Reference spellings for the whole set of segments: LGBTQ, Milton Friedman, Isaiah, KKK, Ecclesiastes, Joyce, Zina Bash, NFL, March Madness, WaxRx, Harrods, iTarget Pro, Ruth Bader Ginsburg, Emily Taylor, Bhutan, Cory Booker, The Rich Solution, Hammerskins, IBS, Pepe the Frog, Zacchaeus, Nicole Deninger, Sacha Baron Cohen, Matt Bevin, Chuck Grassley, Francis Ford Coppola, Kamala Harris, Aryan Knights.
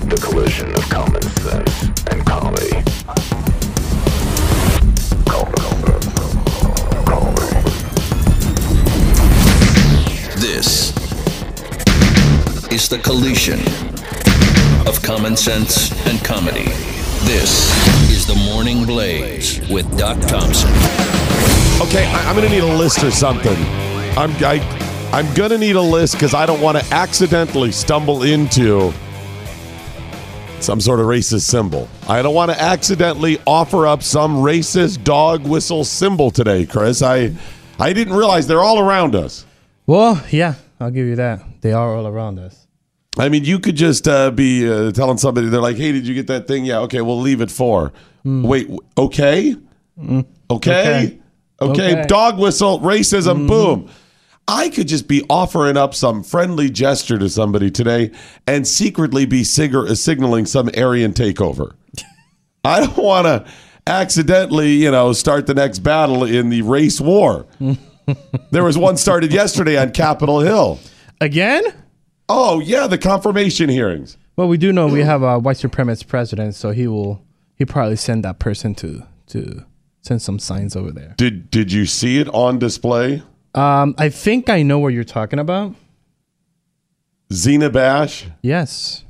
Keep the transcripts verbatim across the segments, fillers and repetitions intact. The collision of common sense and comedy. comedy. This is the collision of common sense and comedy. This is The Morning Blaze with Doc Thompson. Okay, I, I'm going to need a list or something. I'm, I, I'm going to need a list because I don't want to accidentally stumble into some sort of racist symbol. I don't want to accidentally offer up some racist dog whistle symbol today, Chris. I I didn't realize they're all around us. Well, yeah, I'll give you that. They are all around us. I mean, you could just uh, be uh, telling somebody, they're like, hey, did you get that thing? Yeah, okay, we'll leave it for. Mm. Wait, okay? Mm. okay? Okay? Okay, dog whistle, racism, mm. boom. I could just be offering up some friendly gesture to somebody today and secretly be sig- signaling some Aryan takeover. I don't want to accidentally, you know, start the next battle in the race war. There was one started yesterday on Capitol Hill. Again? Oh, yeah, the confirmation hearings. Well, we do know we have a white supremacist president, so he will he probably send that person to to send some signs over there. Did did you see it on display? Um, I think I know what you're talking about. Zina Bash? Yes.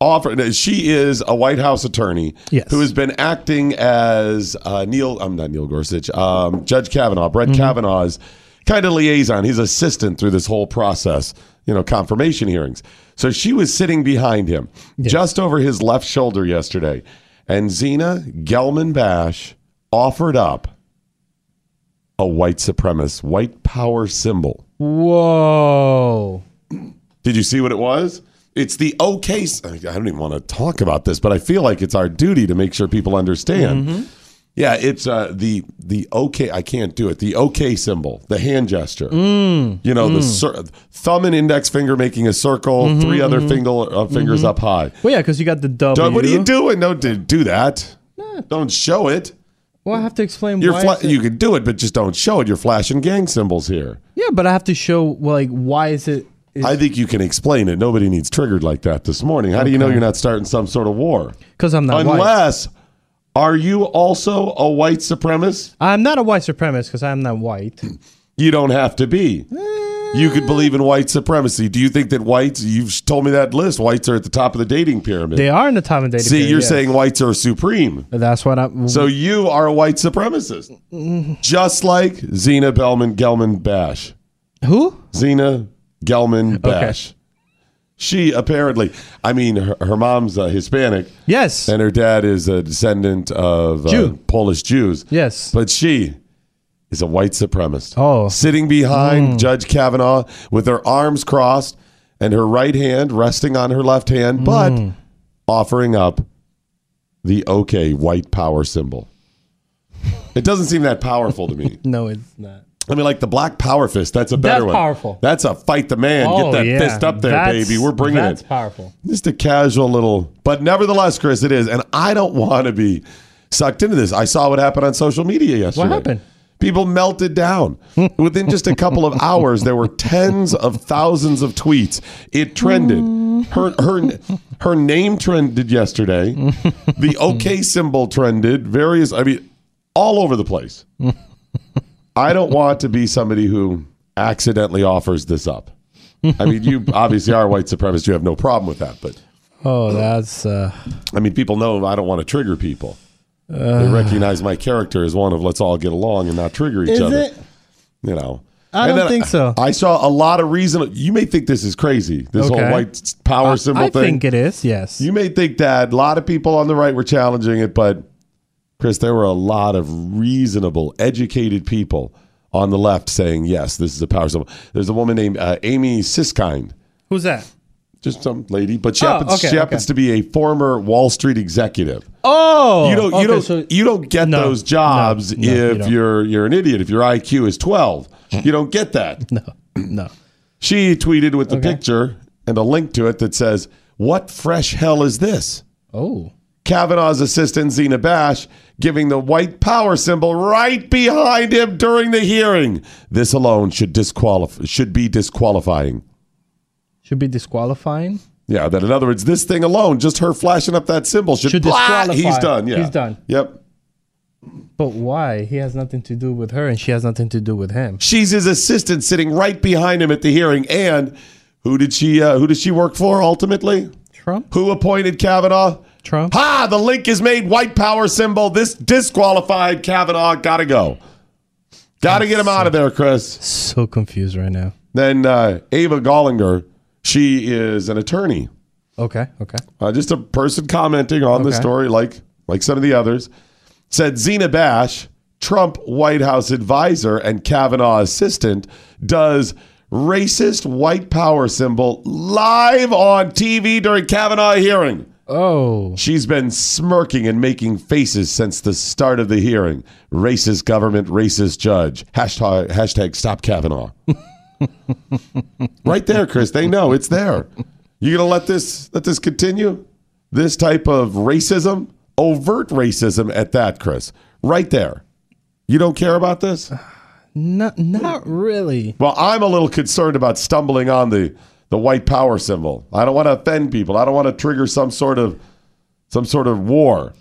Offer, she is a White House attorney yes. who has been acting as uh, Neil, I'm not Neil Gorsuch, um, Judge Kavanaugh, Brett mm-hmm. Kavanaugh's kind of liaison, his assistant through this whole process, you know, confirmation hearings. So she was sitting behind him, yes. just over his left shoulder yesterday. And Zina Gelman Bash offered up a white supremacist, white power symbol. Whoa. Did you see what it was? It's the okay. I don't even want to talk about this, but I feel like it's our duty to make sure people understand. Mm-hmm. Yeah, it's uh, the the okay. I can't do it. The okay symbol, the hand gesture. Mm. You know, mm. the cir- thumb and index finger making a circle, mm-hmm, three other mm-hmm. finger, uh, fingers mm-hmm. up high. Well, yeah, because you got the W. What are you doing? No, do, do that. Nah. Don't show it. Well, I have to explain You're why. Fla- you can do it, but just don't show it. You're flashing gang symbols here. Yeah, but I have to show, well, like, why is it? Is I think you can explain it. Nobody needs triggered like that this morning. How okay. do you know you're not starting some sort of war? Because I'm not Unless, white. Are you also a white supremacist? I'm not a white supremacist because I'm not white. You don't have to be. You could believe in white supremacy. Do you think that whites, you've told me that list, whites are at the top of the dating pyramid. They are in the top of the dating See, pyramid. See, you're yes. saying whites are supreme. That's what I'm... So you are a white supremacist. Mm. Just like Zina Bellman Gelman Bash. Who? Zina Gelman Bash. Okay. She apparently, I mean, her, her mom's uh, Hispanic. Yes. And her dad is a descendant of Jew. Uh, Polish Jews. Yes. But she... is a white supremacist. Oh. Sitting behind mm. Judge Kavanaugh with her arms crossed and her right hand resting on her left hand, mm. but offering up the okay white power symbol. It doesn't seem that powerful to me. No, it's not. I mean, like the black power fist, that's a better that's one. That's powerful. That's a fight the man. Oh, Get that yeah. fist up there, that's, baby. We're bringing that's it. That's powerful. Just a casual little, but nevertheless, Chris, it is. And I don't want to be sucked into this. I saw what happened on social media yesterday. What happened? People melted down. Within just a couple of hours, there were tens of thousands of tweets. It trended. Her her her name trended yesterday. The okay symbol trended. Various, I mean, all over the place. I don't want to be somebody who accidentally offers this up. I mean, you obviously are a white supremacist. You have no problem with that, but oh, that's. Uh... I mean, people know I don't want to trigger people. Uh, they recognize my character as one of let's all get along and not trigger each is other. It? You know, I and don't think I, so. I saw a lot of reason. You may think this is crazy. This okay. whole white power uh, symbol I thing. I think it is. Yes. You may think that a lot of people on the right were challenging it, but Chris, there were a lot of reasonable, educated people on the left saying, yes, this is a power symbol. There's a woman named uh, Amy Siskind. Who's that? Just some lady, but she, oh, happens, okay, she happens okay. to be a former Wall Street executive. Oh, you don't, okay, you don't, so you don't get no, those jobs no, no, if you you're you're an idiot. If your I Q is twelve, you don't get that. No, no. She tweeted with the okay. picture, and a link to it that says, "What fresh hell is this?" Oh. Kavanaugh's assistant, Zina Bash, giving the white power symbol right behind him during the hearing. This alone should disqualify, should be disqualifying. Should be disqualifying? Yeah, that in other words, this thing alone, just her flashing up that symbol should, should disqualify. He's done. Yeah. He's done. Yep. But why? He has nothing to do with her and she has nothing to do with him. She's his assistant sitting right behind him at the hearing. And who did she uh, who does she work for ultimately? Trump. Who appointed Kavanaugh? Trump. Ha! The link is made. White power symbol. This disqualified Kavanaugh. Gotta go. Gotta I'm get him so, out of there, Chris. So confused right now. Then uh, Ava Gollinger, she is an attorney. Okay, okay. Uh, just a person commenting on okay. the story like, like some of the others. Said Zina Bash, Trump White House advisor and Kavanaugh assistant, does racist white power symbol live on T V during Kavanaugh hearing. Oh. She's been smirking and making faces since the start of the hearing. Racist government, racist judge. Hashtag, hashtag stop Kavanaugh. Right there, Chris. They know it's there. You gonna let this let this continue? This type of racism? Overt racism at that, Chris. Right there. You don't care about this? Not, not really. Well, I'm a little concerned about stumbling on the the white power symbol. I don't want to offend people. I don't want to trigger some sort of some sort of war.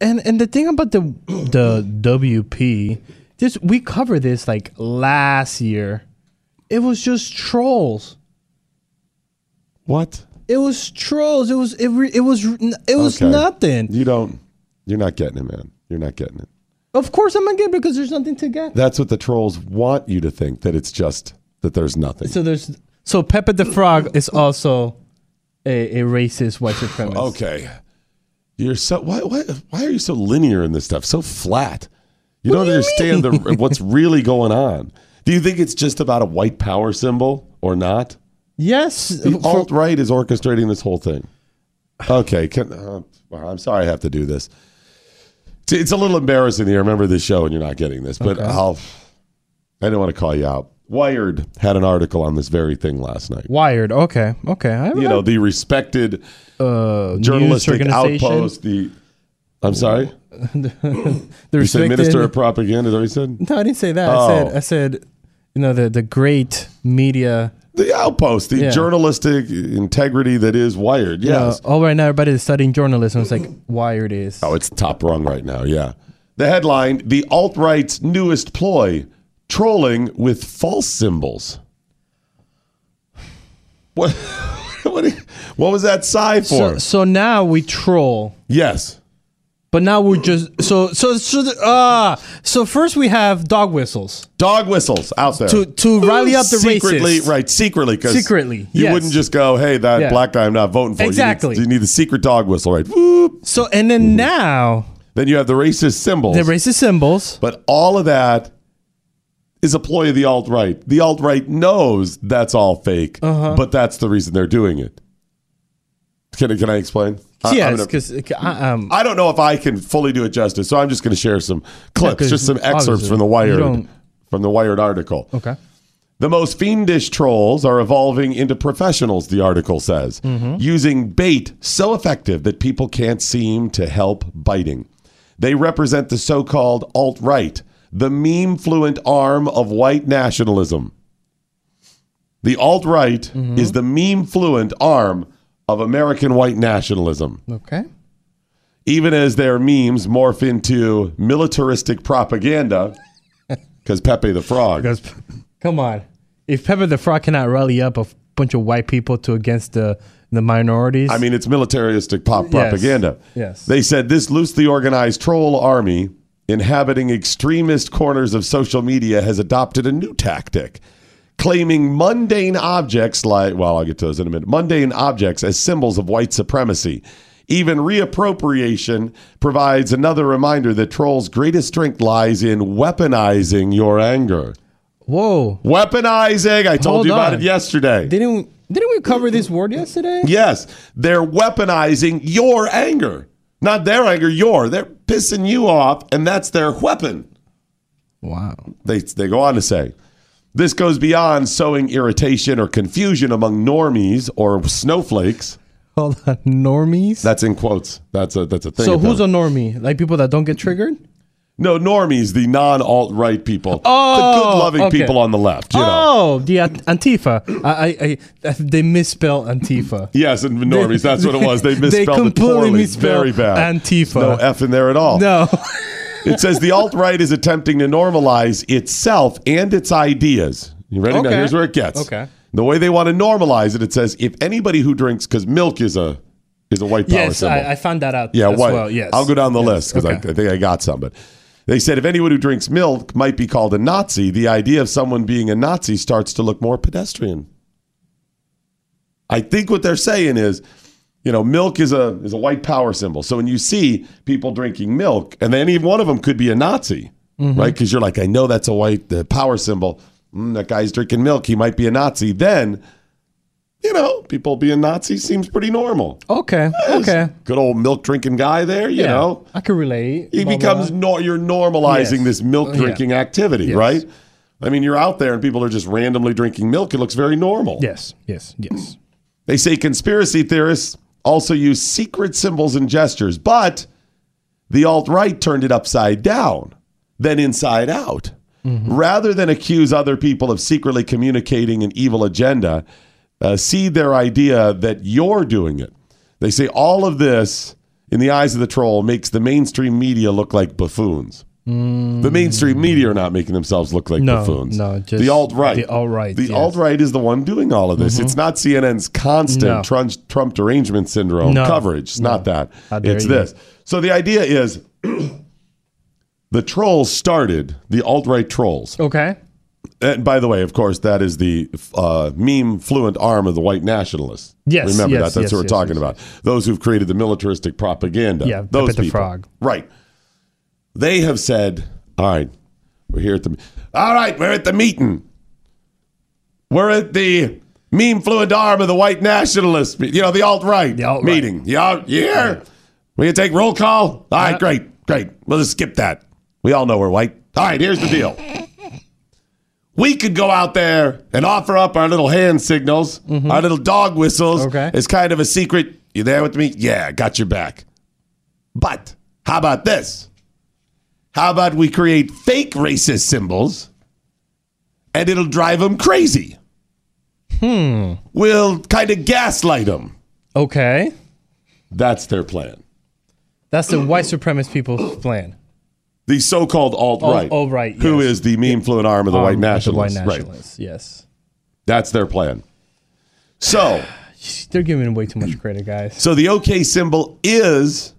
And and the thing about the the W P, this we covered this like last year. It was just trolls. What? It was trolls. It was it, re, it was it was okay. nothing. You don't. You're not getting it, man. You're not getting it. Of course I'm not getting it because there's nothing to get. That's what the trolls want you to think, that it's just that there's nothing. So there's. So Pepe the Frog is also a, a racist white supremacist. Okay, you're so why why why are you so linear in this stuff? So flat. You what don't do you understand the, what's really going on. Do you think it's just about a white power symbol or not? Yes. The alt right is orchestrating this whole thing. Okay, can, uh, I'm sorry I have to do this. It's, it's a little embarrassing here. I remember this show and you're not getting this, but okay. I'll. I didn't want to call you out. Wired had an article on this very thing last night. Wired, okay, okay. I you know, the respected uh, journalistic outpost. The I'm sorry? the you respected, said minister of propaganda, is that what you said? No, I didn't say that. Oh. I said, I said, you know, the, the great media. The outpost, the yeah. journalistic integrity that is Wired, yes. You know, all right now, everybody is studying journalism. It's like Wired is. Oh, it's top rung right now, yeah. The headline, the alt-right's newest ploy, trolling with false symbols. What? What, you, what was that sigh for? So, so now we troll. Yes. But now we're just so so so. Ah, uh, so first we have dog whistles. Dog whistles out there to to rally up the secretly, racists. Right? Secretly, because secretly, you yes. wouldn't just go, "Hey, that yeah. black guy, I'm not voting for." Exactly. You need, you need the secret dog whistle, right? Whoop. So and then mm-hmm. now. Then you have the racist symbols. The racist symbols. But all of that is a ploy of the alt-right. The alt-right knows that's all fake, uh-huh. but that's the reason they're doing it. Can, can I explain? Yes, because I, um, I don't know if I can fully do it justice, so I'm just going to share some clips, yeah, just some excerpts from the Wired from the Wired article. Okay. The most fiendish trolls are evolving into professionals, the article says, mm-hmm. using bait so effective that people can't seem to help biting. They represent the so-called alt-right, the meme-fluent arm of white nationalism. The alt-right mm-hmm. is the meme-fluent arm of American white nationalism. Okay. Even as their memes morph into militaristic propaganda, because Pepe the Frog. Because, come on. If Pepe the Frog cannot rally up a f- bunch of white people to against the the minorities. I mean, it's militaristic pop propaganda. Yes. yes. They said this loosely organized troll army inhabiting extremist corners of social media has adopted a new tactic, claiming mundane objects like, well, I'll get to those in a minute, mundane objects as symbols of white supremacy. Even reappropriation provides another reminder that trolls' greatest strength lies in weaponizing your anger. Whoa. Weaponizing. I told Hold you about on. it yesterday. Didn't, didn't we cover this word yesterday? Yes. They're weaponizing your anger. Not their anger, your. They're pissing you off, and that's their weapon. Wow. They they go on to say, This goes beyond sowing irritation or confusion among normies or snowflakes. Hold on, normies? That's in quotes. That's a that's a thing. So who's a normie? Like people that don't get triggered? No, normies, the non-alt-right people. Oh, the good-loving okay. people on the left. You know. Oh, the Antifa. I, I, I, they misspelled Antifa. Yes, and normies, they, that's what it was. They misspelled they completely it poorly. Misspelled very bad. Antifa. There's no F in there at all. No. It says the alt-right is attempting to normalize itself and its ideas. You ready? Okay. Now, here's where it gets. Okay. The way they want to normalize it, it says if anybody who drinks, because milk is a is a white power yes, symbol. Yes, I, I found that out yeah, as white. Well. Yes. I'll go down the yes. list because okay. I, I think I got some. But they said if anyone who drinks milk might be called a Nazi, the idea of someone being a Nazi starts to look more pedestrian. I think what they're saying is, you know, milk is a is a white power symbol. So when you see people drinking milk, and any one of them could be a Nazi, mm-hmm. right? Because you're like, I know that's a white the power symbol. Mm, that guy's drinking milk. He might be a Nazi. Then, you know, people being Nazi seems pretty normal. Okay, yes. okay. Good old milk drinking guy there. You yeah, know, I can relate. He blah, becomes blah. No, you're normalizing yes. this milk drinking yeah. activity, yes. right? I mean, you're out there and people are just randomly drinking milk. It looks very normal. Yes, yes, yes. They say conspiracy theorists also use secret symbols and gestures, but the alt-right turned it upside down, then inside out. Mm-hmm. Rather than accuse other people of secretly communicating an evil agenda, uh, see their idea that you're doing it. They say all of this, in the eyes of the troll, makes the mainstream media look like buffoons. Mm. The mainstream media are not making themselves look like no, buffoons. No, just the alt-right. The alt-right. The yes. alt-right is the one doing all of this. Mm-hmm. It's not C N N's constant no. Trump, Trump derangement syndrome no. coverage. It's no. not that. It's you. This. So the idea is the trolls started, the alt-right trolls. Okay. And by the way, of course, that is the uh, meme-fluent arm of the white nationalists. Yes, Remember yes, that. That's yes, who we're yes, talking yes, about. Yes. Those who've created the militaristic propaganda. Yeah, those Pepe the people. Frog. Right. They have said, all right, we're here at the, all right, we're at the meeting. We're at the meme-fluent arm of the white nationalists, you know, the alt-right, the alt-right. meeting. Yeah, yeah. Right. We can take roll call? All right, uh, great, great. We'll just skip that. We all know we're white. All right, here's the deal. We could go out there and offer up our little hand signals, mm-hmm. our little dog whistles. Okay. It's kind of a secret. You there with me? Yeah, got your back. But how about this? How about we create fake racist symbols and it'll drive them crazy? Hmm. We'll kind of gaslight them. Okay. That's their plan. That's the white supremacist people's plan. The so-called alt-right. Alt- alt-right, yes. Who is the meme-fluent arm of the um, white nationalists. The white nationalists, right. yes. That's their plan. So. They're giving way too much credit, guys. So the OK symbol is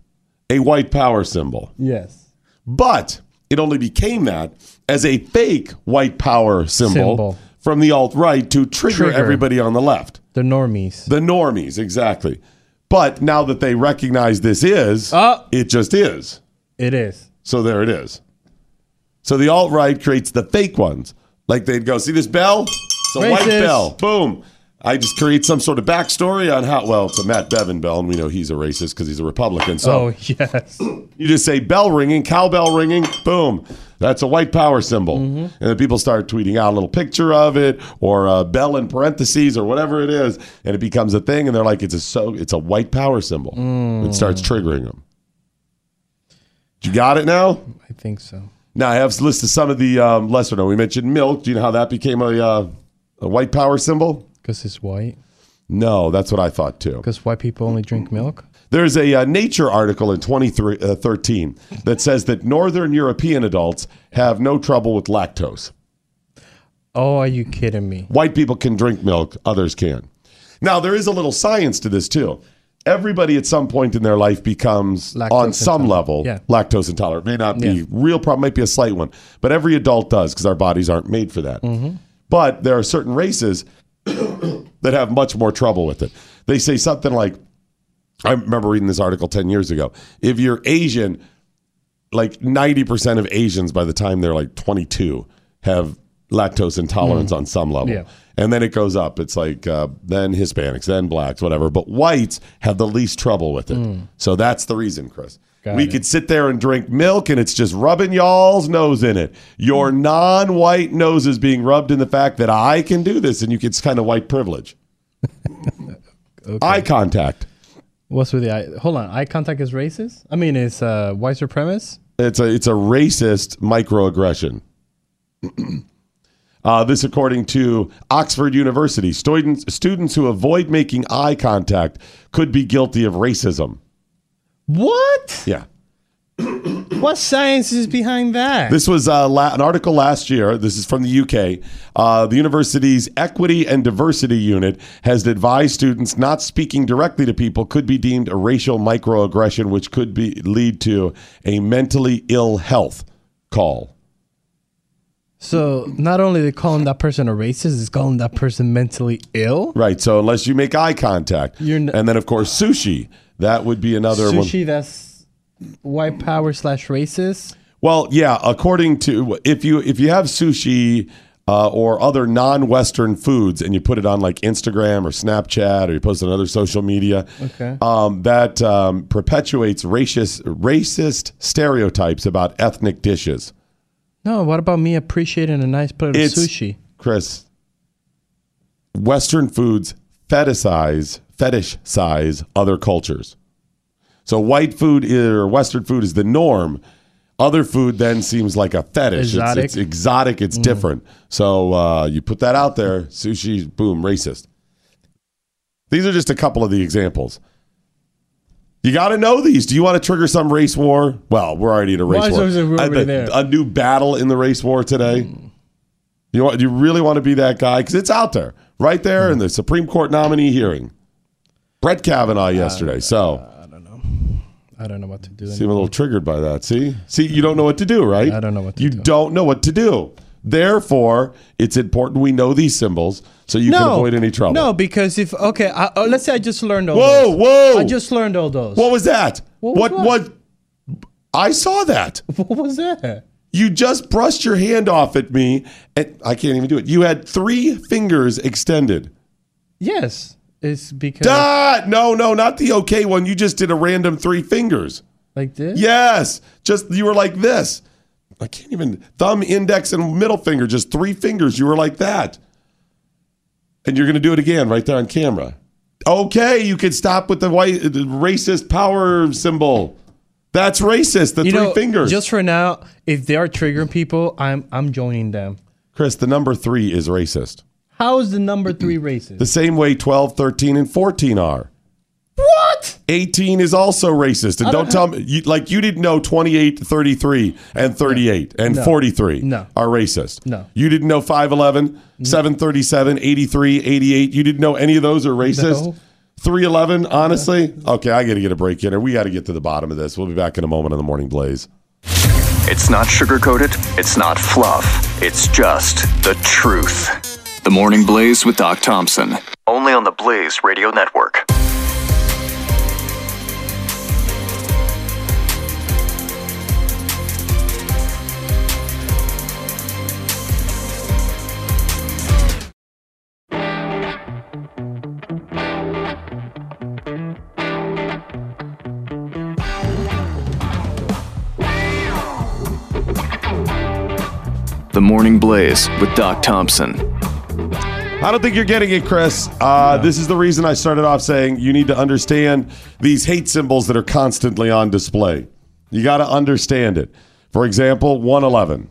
a white power symbol. Yes. But it only became that as a fake white power symbol, symbol. From the alt-right to trigger, trigger everybody on the left. The normies. The normies, exactly. But now that they recognize this is, uh, it just is. It is. So there it is. So the alt-right creates the fake ones. Like they'd go, see this bell? It's a Racist. White bell. Boom. I just create some sort of backstory on how, well, it's a Matt Bevin bell, and we know he's a racist because he's a Republican. So oh, yes. You just say bell ringing, cowbell ringing, boom. That's a white power symbol. Mm-hmm. And then people start tweeting out a little picture of it or a bell in parentheses or whatever it is, and it becomes a thing, and they're like, it's a so it's a white power symbol. Mm. It starts triggering them. You got it now? I think so. Now, I have listed some of the um, lesser known. We mentioned milk. Do you know how that became a uh, a white power symbol? Because it's white? No, that's what I thought too. Because white people only drink milk? There's a uh, Nature article in twenty thirteen that says that Northern European adults have no trouble with lactose. Oh, are you kidding me? White people can drink milk, others can. Now, there is a little science to this too. Everybody at some point in their life becomes, lactose on some level, yeah. lactose intolerant. It may not be yeah. real problem, might be a slight one. But every adult does because our bodies aren't made for that. Mm-hmm. But there are certain races that have much more trouble with it. They say something like, I remember reading this article ten years ago. If you're Asian, like ninety percent of Asians by the time they're like twenty-two have lactose intolerance mm. on some level. Yeah. And then it goes up. It's like uh, then Hispanics, then blacks, whatever. But whites have the least trouble with it. Mm. So that's the reason, Chris. Got we it. Could sit there and drink milk, and it's just rubbing y'all's nose in it. Your mm. non-white nose is being rubbed in the fact that I can do this, and you can, it's kind of white privilege. Okay. Eye contact. What's with the eye? Hold on. Eye contact is racist? I mean, it's uh, white supremacist? It's a, it's a racist microaggression. uh, this according to Oxford University. Students, students who avoid making eye contact could be guilty of racism. What? Yeah. What science is behind that? This was uh, la- an article last year. This is from the U K. Uh, the university's Equity and Diversity Unit has advised students not speaking directly to people could be deemed a racial microaggression, which could be lead to a mentally ill health call. So not only are they calling that person a racist, it's calling that person mentally ill? Right. So unless you make eye contact. You're n- and then, of course, sushi. That would be another sushi, one. Sushi, that's white power slash racist? Well, yeah, according to, if you if you have sushi uh, or other non-Western foods and you put it on like Instagram or Snapchat or you post it on other social media, okay. um, that um, perpetuates racist, racist stereotypes about ethnic dishes. No, what about me appreciating a nice plate it's, of sushi? Chris, Western foods fetishize fetish size other cultures. So white food or Western food is the norm. Other food then seems like a fetish. Exotic. It's, it's exotic. It's mm. different. So uh, you put that out there, sushi, boom, racist. These are just a couple of the examples. You got to know these. Do you want to trigger some race war? Well, we're already in a race Why war. We're already a, there. a new battle in the race war today. Mm. You want, you really want to be that guy? Because it's out there. Right there mm. in the Supreme Court nominee hearing. Brett Kavanaugh yesterday, uh, so. Uh, I don't know. I don't know what to do. Seem anymore. a little triggered by that, see? See, you don't know what to do, right? I don't know what to you do. You don't know what to do. Therefore, it's important we know these symbols so you no, can avoid any trouble. No, because if, okay, I, uh, let's say I just learned all whoa, those. Whoa, whoa. I just learned all those. What was that? What was what, what? what? I saw that. What was that? You just brushed your hand off at me, and I can't even do it. You had three fingers extended. Yes. It's because Duh! no, no, not the okay one. You just did a random three fingers. Like this? Yes. Just you were like this. I can't even thumb, index, and middle finger, just three fingers. You were like that. And you're gonna do it again right there on camera. Okay, you can stop with the white the racist power symbol. That's racist, the you three know, fingers. Just for now, if they are triggering people, I'm I'm joining them. Chris, the number three is racist. How is the number three racist? The same way twelve, thirteen, and fourteen are. What? eighteen is also racist. And don't, don't tell me, you, like you didn't know twenty-eight, thirty-three, and thirty-eight, no. and no. forty-three no. are racist. No. You didn't know five eleven, no. seven thirty-seven, eighty-three, eighty-eight. You didn't know any of those are racist. No. three eleven, honestly? No. Okay, I got to get a break here. We got to get to the bottom of this. We'll be back in a moment on The Morning Blaze. It's not sugar-coated. It's not fluff. It's just the truth. The Morning Blaze with Doc Thompson. Only on the Blaze Radio Network. The Morning Blaze with Doc Thompson. I don't think you're getting it, Chris. Uh, no. This is the reason I started off saying you need to understand these hate symbols that are constantly on display. You got to understand it. For example, one eleven.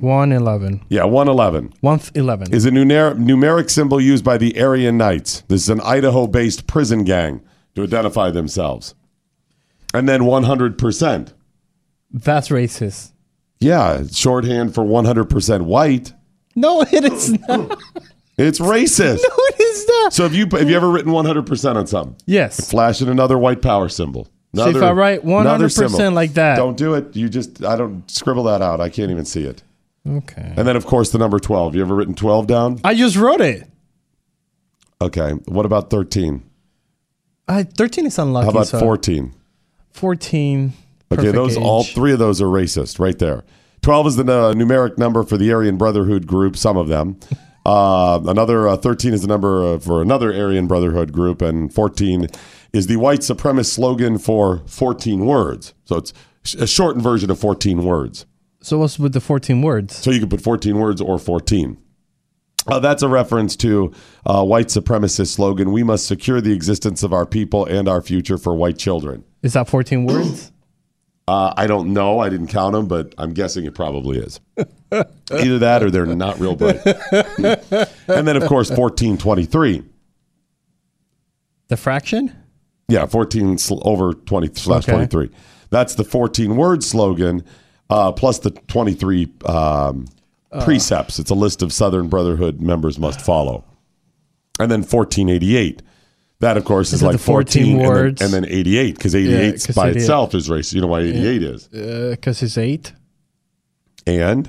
one eleven. Yeah, one eleven. one eleven. Is a numer- numeric symbol used by the Aryan Knights. This is an Idaho-based prison gang to identify themselves. And then one hundred percent. That's racist. Yeah, shorthand for one hundred percent white. No, it is not. It's racist. No, it is not. So have you have you ever written one hundred percent on something? Yes. Flashing another white power symbol. Another, so if I write one hundred percent like that. Don't do it. You just, I don't, scribble that out. I can't even see it. Okay. And then, of course, the number twelve. You ever written twelve down? I just wrote it. Okay. What about thirteen? I, thirteen is unlucky. How about so fourteen? fourteen. Okay, those age. All three of those are racist right there. twelve is the uh, numeric number for the Aryan Brotherhood group, some of them. Uh, another uh, thirteen is the number for another Aryan Brotherhood group, and fourteen is the white supremacist slogan for fourteen words. So it's a shortened version of fourteen words. So what's with the fourteen words? So you can put fourteen words or fourteen. Uh, that's a reference to uh, white supremacist slogan, we must secure the existence of our people and our future for white children. Is that fourteen words? uh, I don't know. I didn't count them, but I'm guessing it probably is. Either that or they're not real bright. And then, of course, fourteen twenty-three. The fraction? Yeah, fourteen sl- over twenty slash okay. twenty-three. That's the fourteen-word slogan uh, plus the twenty-three... Um, Uh, precepts. It's a list of Southern Brotherhood members must follow. And then fourteen eighty-eight. That, of course, is, is like fourteen, fourteen words. And then, and then eighty-eight, because eighty-eight yeah, by eighty-eight. Itself is racist. You know why eighty-eight yeah. is? Because uh, it's eight. And?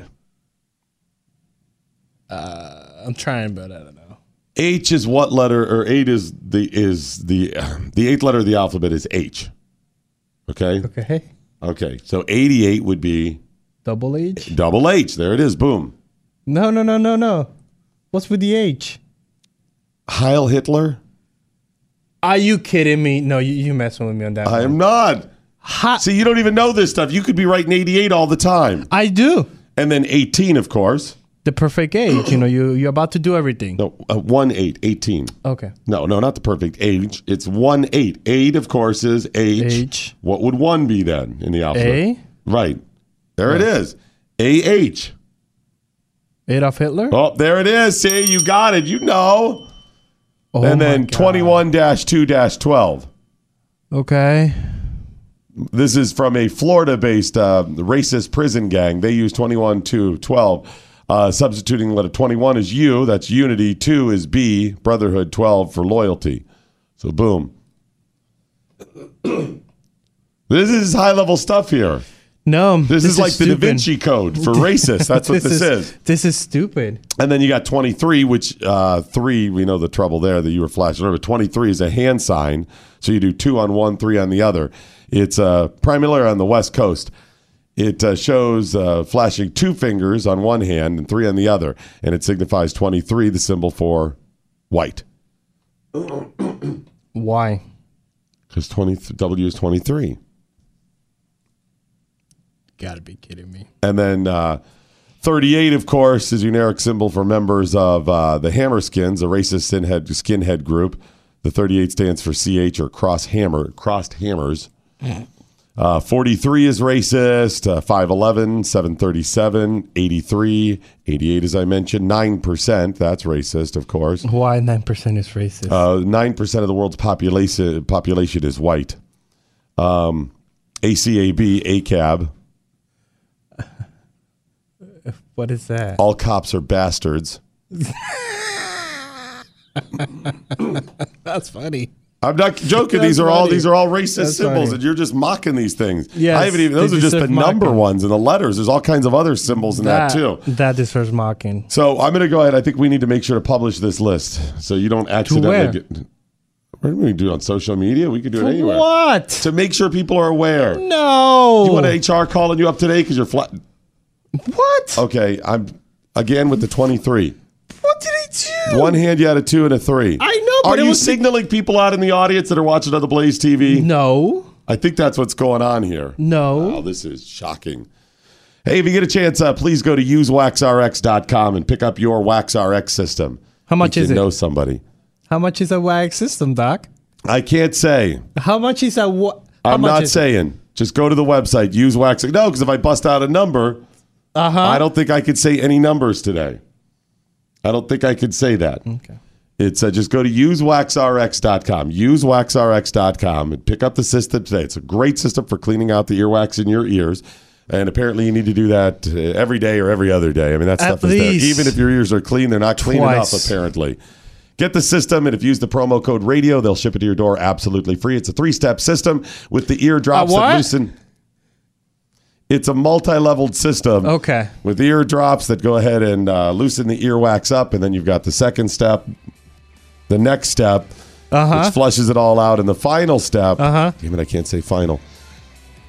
Uh, I'm trying, but I don't know. H is what letter, or eight is the is the uh, the eighth letter of the alphabet is H. Okay? Okay. Okay. So eighty-eight would be? Double H? Double H. There it is. Boom. No, no, no, no, no. What's with the H? Heil Hitler? Are you kidding me? No, you, you're messing with me on that I one. am not. Ha- See, you don't even know this stuff. You could be writing eighty-eight all the time. I do. And then eighteen, of course. The perfect age. You know, you, you're about to do everything. No, uh, one eight, eighteen. Okay. No, no, not the perfect age. It's one eight. eight, of course, is H. H. What would one be then in the alphabet? A? Right. There it is. A H. Adolf Hitler? Oh, there it is. See, you got it. You know. Oh, and then twenty-one dash two dash twelve. Okay. This is from a Florida-based uh, racist prison gang. They use twenty-one, two, twelve. Uh, substituting letter twenty-one is U. That's unity. two is B. Brotherhood. twelve for loyalty. So, boom. This is high-level stuff here. No, this, this is, is like stupid. The Da Vinci Code for racists. That's what this, this is, is. This is stupid. And then you got twenty-three, which uh, three, we know the trouble there that you were flashing. Remember, twenty-three is a hand sign. So you do two on one, three on the other. It's uh, primarily on the West Coast. It uh, shows uh, flashing two fingers on one hand and three on the other. And it signifies twenty-three, the symbol for white. Why? Because W is twenty-three. Gotta be kidding me. And then uh, thirty-eight, of course, is a generic symbol for members of uh, the Hammerskins, a racist skinhead, skinhead group. The thirty-eight stands for C H or cross hammer, crossed hammers. Uh, forty-three is racist, uh, five eleven, seven thirty-seven, eighty-three, eighty-eight, as I mentioned, nine percent. That's racist, of course. Why nine percent is racist? Uh, nine percent of the world's population, population is white. Um, A C A B, A C A B. What is that? All cops are bastards. That's funny. I'm not joking. That's these are funny. all these are all racist That's symbols, funny. And you're just mocking these things. Yes, I haven't even. Those are just the number mocking. ones and the letters. There's all kinds of other symbols in that, that too. That deserves mocking. So I'm going to go ahead. I think we need to make sure to publish this list so you don't accidentally. To where? Get, What do we do on social media? We could do it anywhere. What? To make sure people are aware. No. You want an H R calling you up today because you're flat. What? Okay, I'm again with the twenty-three. What did he do? One hand you had a two and a three. I know, but are it you was signaling the... people out in the audience that are watching on the Blaze T V? No. I think that's what's going on here. No. Wow, this is shocking. Hey, if you get a chance, uh, please go to use wax r x dot com and pick up your WaxRx system. How much you is it? Know somebody. How much is a wax system, Doc? I can't say. How much is a what? I'm not saying. It? Just go to the website, use wax. No, because if I bust out a number. Uh-huh. I don't think I could say any numbers today. I don't think I could say that. Okay. It's uh, just go to use wax r x dot com, use wax r x dot com, and pick up the system today. It's a great system for cleaning out the earwax in your ears, and apparently you need to do that uh, every day or every other day. I mean, that At stuff is there. Even if your ears are clean, they're not clean enough, apparently. Get the system, and if you use the promo code radio, they'll ship it to your door absolutely free. It's a three-step system with the eardrops that loosen... It's a multi-leveled system okay. with ear drops that go ahead and uh, loosen the earwax up, and then you've got the second step, the next step, uh-huh. which flushes it all out, and the final step, uh-huh. damn it, I can't say final,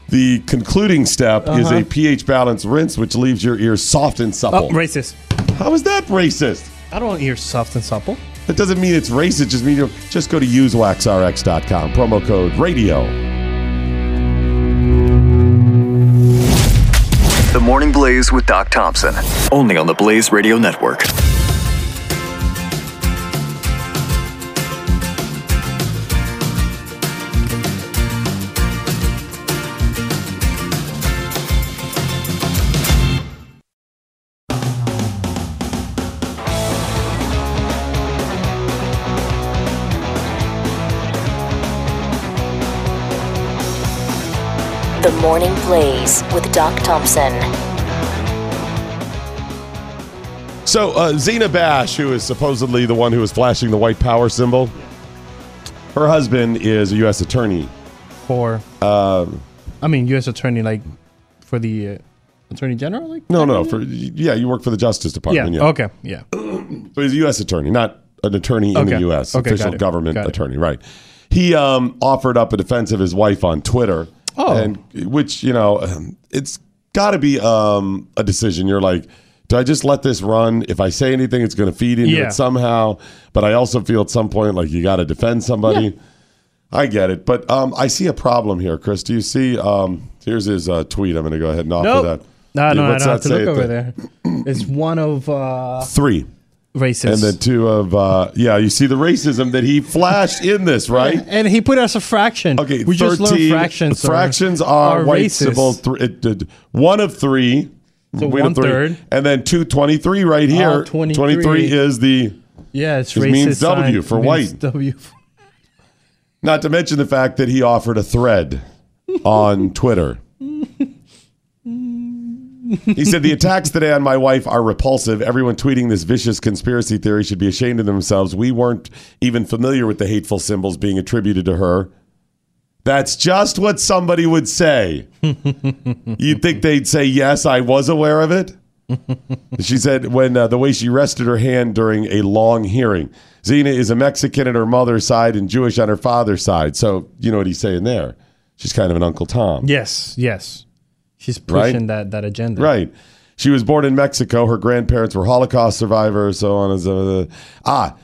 the concluding step uh-huh. is a pH balance rinse, which leaves your ears soft and supple. Oh, racist. How is that racist? I don't want to hear soft and supple. That doesn't mean it's racist. It just means you just go to use wax r x dot com. Promo code radio. The Morning Blaze with Doc Thompson. Only on the Blaze Radio Network. The Morning Blaze with Doc Thompson. So, uh, Zina Bash, who is supposedly the one who was flashing the white power symbol, her husband is a U S attorney. For? Um, I mean, U S attorney, like, for the uh, attorney general? Like, no, no, for yeah, you work for the Justice Department. Yeah, yeah. Okay, yeah. So he's a U S attorney, not an attorney in okay. the U S, okay, official government got attorney, it. Right. He um, offered up a defense of his wife on Twitter. Oh. And which, you know, it's got to be um, a decision. You're like, do I just let this run? If I say anything, it's going to feed into yeah. it somehow. But I also feel at some point like you got to defend somebody. Yeah. I get it. But um, I see a problem here, Chris. Do you see? Um, here's his uh, tweet. I'm going to go ahead and offer nope. that. No, Dude, no, I don't have to look over there. there. It's one of... Uh... Three. Racist. And then two of, uh, yeah, you see the racism that he flashed in this, right? And he put us a fraction. Okay, we thirteen, just learned fractions. Fractions are, are white racist. Symbols. Th- it, it, one of three. So one three, third. And then two twenty-three right here. Uh, twenty-three. twenty-three is the, yeah, it's racist means W for means white. W. Not to mention the fact that he offered a thread on Twitter. He said, the attacks today on my wife are repulsive. Everyone tweeting this vicious conspiracy theory should be ashamed of themselves. We weren't even familiar with the hateful symbols being attributed to her. That's just what somebody would say. You'd think they'd say, yes, I was aware of it. She said, when uh, the way she rested her hand during a long hearing. Zina is a Mexican at her mother's side and Jewish on her father's side. So you know what he's saying there. She's kind of an Uncle Tom. Yes, yes. She's pushing right? that, that agenda. Right. She was born in Mexico. Her grandparents were Holocaust survivors, so on and so on. Ah,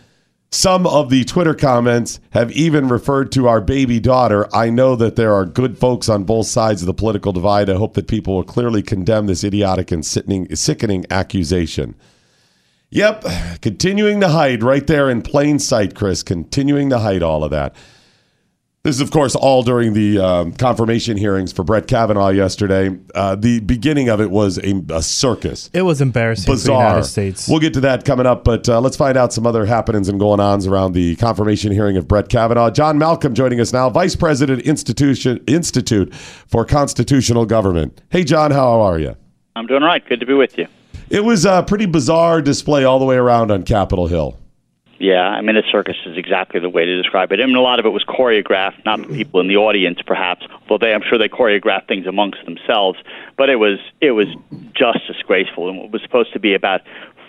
some of the Twitter comments have even referred to our baby daughter. I know that there are good folks on both sides of the political divide. I hope that people will clearly condemn this idiotic and sickening, sickening accusation. Yep. Continuing to hide right there in plain sight, Chris. Continuing to hide all of that. This is, of course, all during the um, confirmation hearings for Brett Kavanaugh yesterday. Uh, the beginning of it was a, a circus. It was embarrassing Bizarre. for the United States. We'll get to that coming up, but uh, let's find out some other happenings and going-ons around the confirmation hearing of Brett Kavanaugh. John Malcolm joining us now, Vice President, Institution Institute for Constitutional Government. Hey, John, how are you? I'm doing all right. Good to be with you. It was a pretty bizarre display all the way around on Capitol Hill. Yeah, I mean, a circus is exactly the way to describe it. I mean, a lot of it was choreographed, not the people in the audience, perhaps, although they, I'm sure they choreographed things amongst themselves. But it was it was just disgraceful. And what was supposed to be about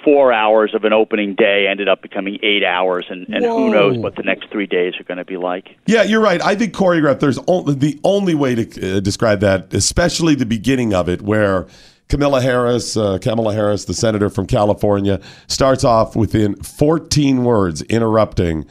four hours of an opening day ended up becoming eight hours, and, and who knows what the next three days are going to be like. Yeah, you're right. I think choreographed, there's only, the only way to uh, describe that, especially the beginning of it, where... Kamala Harris, uh, Kamala Harris, the senator from California, starts off within fourteen words interrupting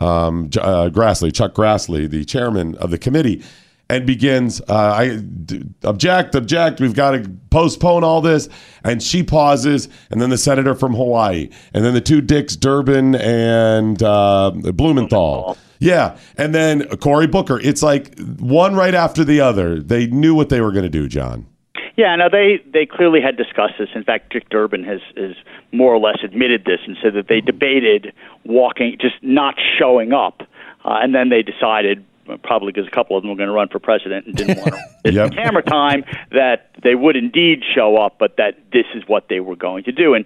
um, uh, Grassley, Chuck Grassley, the chairman of the committee, and begins, uh, I d- object, object, we've got to postpone all this. And she pauses, and then the senator from Hawaii, and then the two dicks, Durbin and uh, Blumenthal. Yeah, and then Cory Booker. It's like one right after the other. They knew what they were going to do, John. Yeah, no, they, they clearly had discussed this. In fact, Dick Durbin has, has more or less admitted this and said that they debated walking, just not showing up, uh, and then they decided, probably because a couple of them were going to run for president and didn't want to miss yep. the camera time, that they would indeed show up, but that this is what they were going to do. And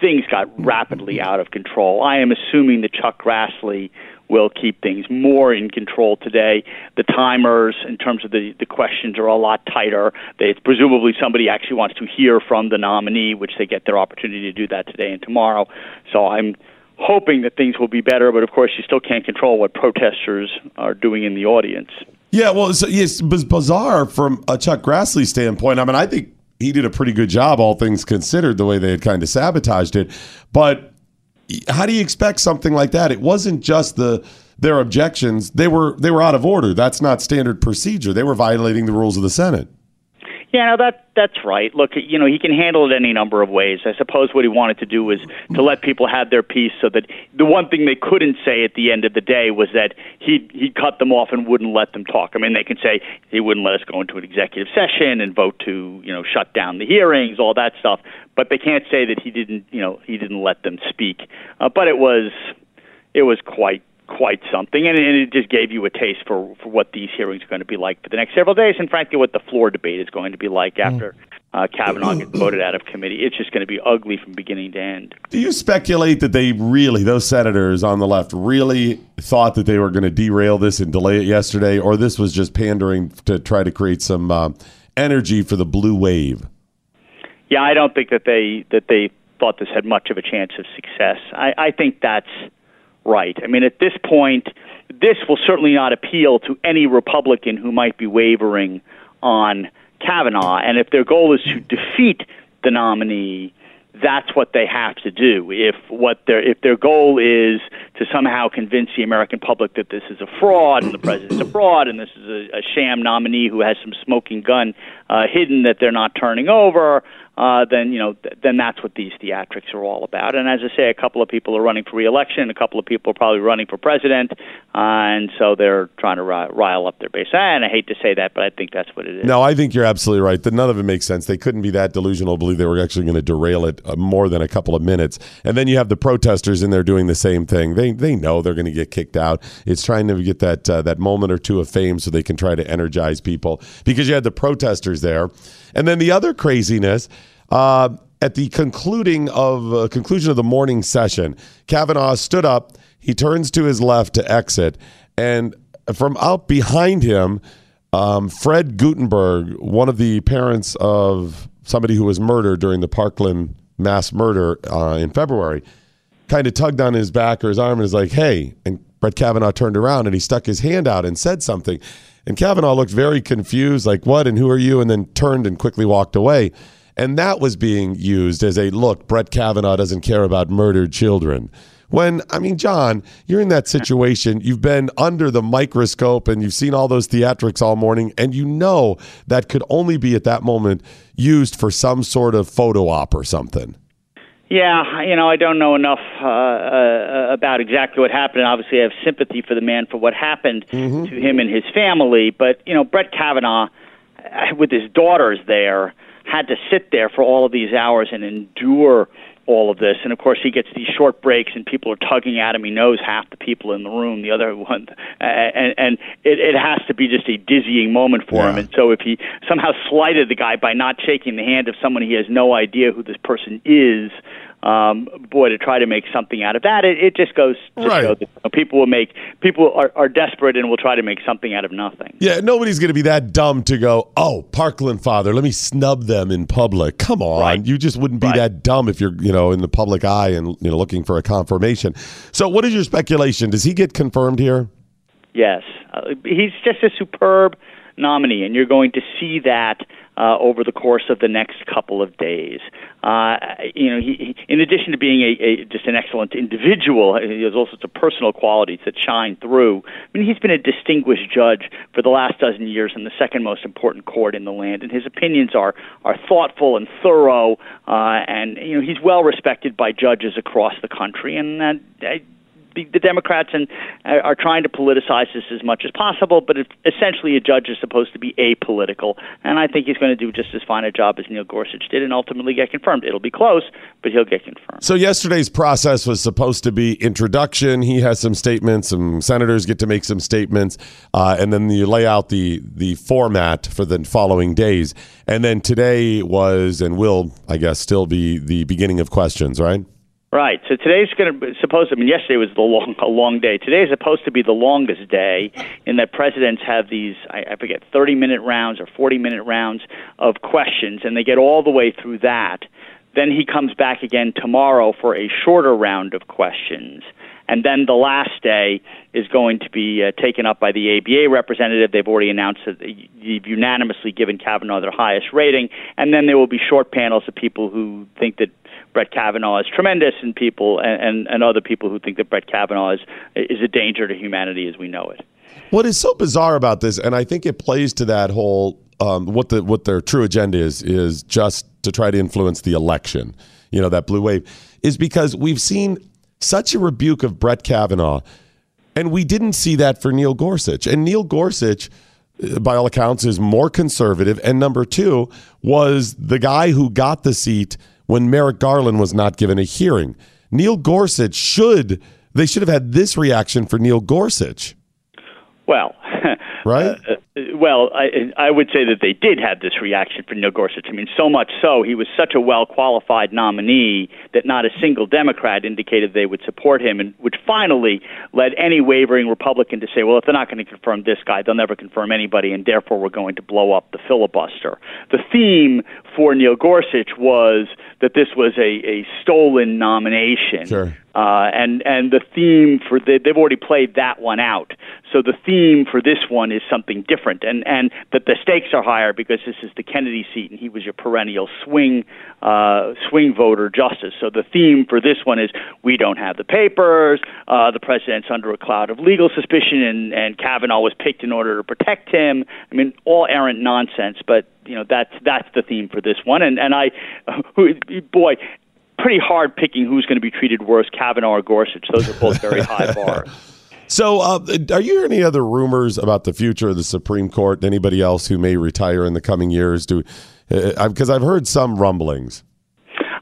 things got rapidly out of control. I am assuming that Chuck Grassley will keep things more in control today. The timers, in terms of the, the questions, are a lot tighter. They, it's presumably somebody actually wants to hear from the nominee, which they get their opportunity to do that today and tomorrow. So I'm hoping that things will be better, but of course you still can't control what protesters are doing in the audience. Yeah, well, so it's bizarre from a Chuck Grassley standpoint. I mean, I think he did a pretty good job, all things considered, the way they had kind of sabotaged it. But how do you expect something like that? It wasn't just the their objections. They were they were out of order. That's not standard procedure. They were violating the rules of the Senate. Yeah, no, that that's right. Look, you know, he can handle it any number of ways. I suppose what he wanted to do was to let people have their piece, so that the one thing they couldn't say at the end of the day was that he he cut them off and wouldn't let them talk. I mean, they can say he wouldn't let us go into an executive session and vote to, you know, shut down the hearings, all that stuff. But they can't say that he didn't, you know, he didn't let them speak. Uh, but it was it was quite. quite something, and it just gave you a taste for, for what these hearings are going to be like for the next several days, and frankly what the floor debate is going to be like after uh, Kavanaugh gets voted out of committee. It's just going to be ugly from beginning to end. Do you speculate that they really, those senators on the left, really thought that they were going to derail this and delay it yesterday, or this was just pandering to try to create some uh, energy for the blue wave? Yeah, I don't think that they that they thought this had much of a chance of success. I, I think that's right. I mean, at this point, this will certainly not appeal to any Republican who might be wavering on Kavanaugh. And if their goal is to defeat the nominee, that's what they have to do. If what their if their goal is to somehow convince the American public that this is a fraud and the president's a fraud and this is a, a sham nominee who has some smoking gun uh, hidden that they're not turning over, Uh, then you know, th- then that's what these theatrics are all about. And as I say, a couple of people are running for re-election, a couple of people are probably running for president, uh, and so they're trying to rile, rile up their base. And I hate to say that, but I think that's what it is. No, I think you're absolutely right. None of it makes sense. They couldn't be that delusional to believe they were actually going to derail it uh, more than a couple of minutes. And then you have the protesters in there doing the same thing. They they know they're going to get kicked out. It's trying to get that uh, that moment or two of fame so they can try to energize people, because you had the protesters there. And then the other craziness, uh, at the concluding of uh, conclusion of the morning session, Kavanaugh stood up. He turns to his left to exit, and from out behind him, um, Fred Gutenberg, one of the parents of somebody who was murdered during the Parkland mass murder uh, in February, kind of tugged on his back or his arm and was like, "Hey!" And Brett Kavanaugh turned around and he stuck his hand out and said something. And Kavanaugh looked very confused, like, what, and who are you? And then turned and quickly walked away. And that was being used as a, look, Brett Kavanaugh doesn't care about murdered children. When, I mean, John, you're in that situation. You've been under the microscope and you've seen all those theatrics all morning, and you know that could only be at that moment used for some sort of photo op or something. Yeah, you know, I don't know enough uh, uh, about exactly what happened, and obviously I have sympathy for the man for what happened mm-hmm. to him and his family. But, you know, Brett Kavanaugh, with his daughters there, had to sit there for all of these hours and endure all of this. And, of course, he gets these short breaks, and people are tugging at him. He knows half the people in the room, the other one. And, and it, it has to be just a dizzying moment for yeah. him. And so if he somehow slighted the guy by not shaking the hand of someone he has no idea who this person is, Um, boy, to try to make something out of that, it, it just goes to right. show that people will make people are, are desperate and will try to make something out of nothing. Yeah, nobody's going to be that dumb to go, oh, Parkland father, let me snub them in public. Come on, right. you just wouldn't be right. that dumb if you're, you know, in the public eye and, you know, looking for a confirmation. So, what is your speculation? Does he get confirmed here? Yes, uh, he's just a superb nominee, and you're going to see that Uh, over the course of the next couple of days. Uh, you know, he, he, in addition to being a, a just an excellent individual, he has all sorts of personal qualities that shine through. I mean, he's been a distinguished judge for the last dozen years in the second most important court in the land, and his opinions are are thoughtful and thorough, uh, and, you know, he's well respected by judges across the country, and that uh, The, the Democrats and uh, are trying to politicize this as much as possible, but it, essentially a judge is supposed to be apolitical, and I think he's going to do just as fine a job as Neil Gorsuch did and ultimately get confirmed. It'll be close, but he'll get confirmed. So yesterday's process was supposed to be introduction. He has some statements, some senators get to make some statements, uh, and then you lay out the, the format for the following days. And then today was and will, I guess, still be the beginning of questions, right? Right. So today's going to be supposed. I mean, yesterday was the long, a long day. Today is supposed to be the longest day, in that presidents have these, I, I forget, thirty-minute rounds or forty-minute rounds of questions, and they get all the way through that. Then he comes back again tomorrow for a shorter round of questions. And then the last day is going to be uh, taken up by the A B A representative. They've already announced that they've unanimously given Kavanaugh their highest rating. And then there will be short panels of people who think that Brett Kavanaugh is tremendous, and people and, and, and other people who think that Brett Kavanaugh is is a danger to humanity as we know it. What is so bizarre about this, and I think it plays to that whole um, what the what their true agenda is, is just to try to influence the election. You know, that blue wave is because we've seen such a rebuke of Brett Kavanaugh, and we didn't see that for Neil Gorsuch. And Neil Gorsuch, by all accounts, is more conservative. And number two, was the guy who got the seat when Merrick Garland was not given a hearing. Neil Gorsuch should, they should have had this reaction for Neil Gorsuch. Well, right. Uh, well, I, I would say that they did have this reaction for Neil Gorsuch. I mean, so much so, he was such a well-qualified nominee that not a single Democrat indicated they would support him, and which finally led any wavering Republican to say, well, if they're not going to confirm this guy, they'll never confirm anybody, and therefore we're going to blow up the filibuster. The theme for Neil Gorsuch was that this was a, a stolen nomination. Sure. Uh, and, and the theme for the, they've already played that one out. So the theme for this one is something different, and, and that the stakes are higher because this is the Kennedy seat and he was your perennial swing, uh, swing voter justice. So the theme for this one is we don't have the papers, uh, the president's under a cloud of legal suspicion, and, and Kavanaugh was picked in order to protect him. I mean, all errant nonsense, but you know, that's, that's the theme for this one. And, and I, uh, boy, pretty hard picking who's going to be treated worse, Kavanaugh or Gorsuch. Those are both very high bars. So uh, are you hearing any other rumors about the future of the Supreme Court? Anybody else who may retire in the coming years? Do because uh, I've heard some rumblings.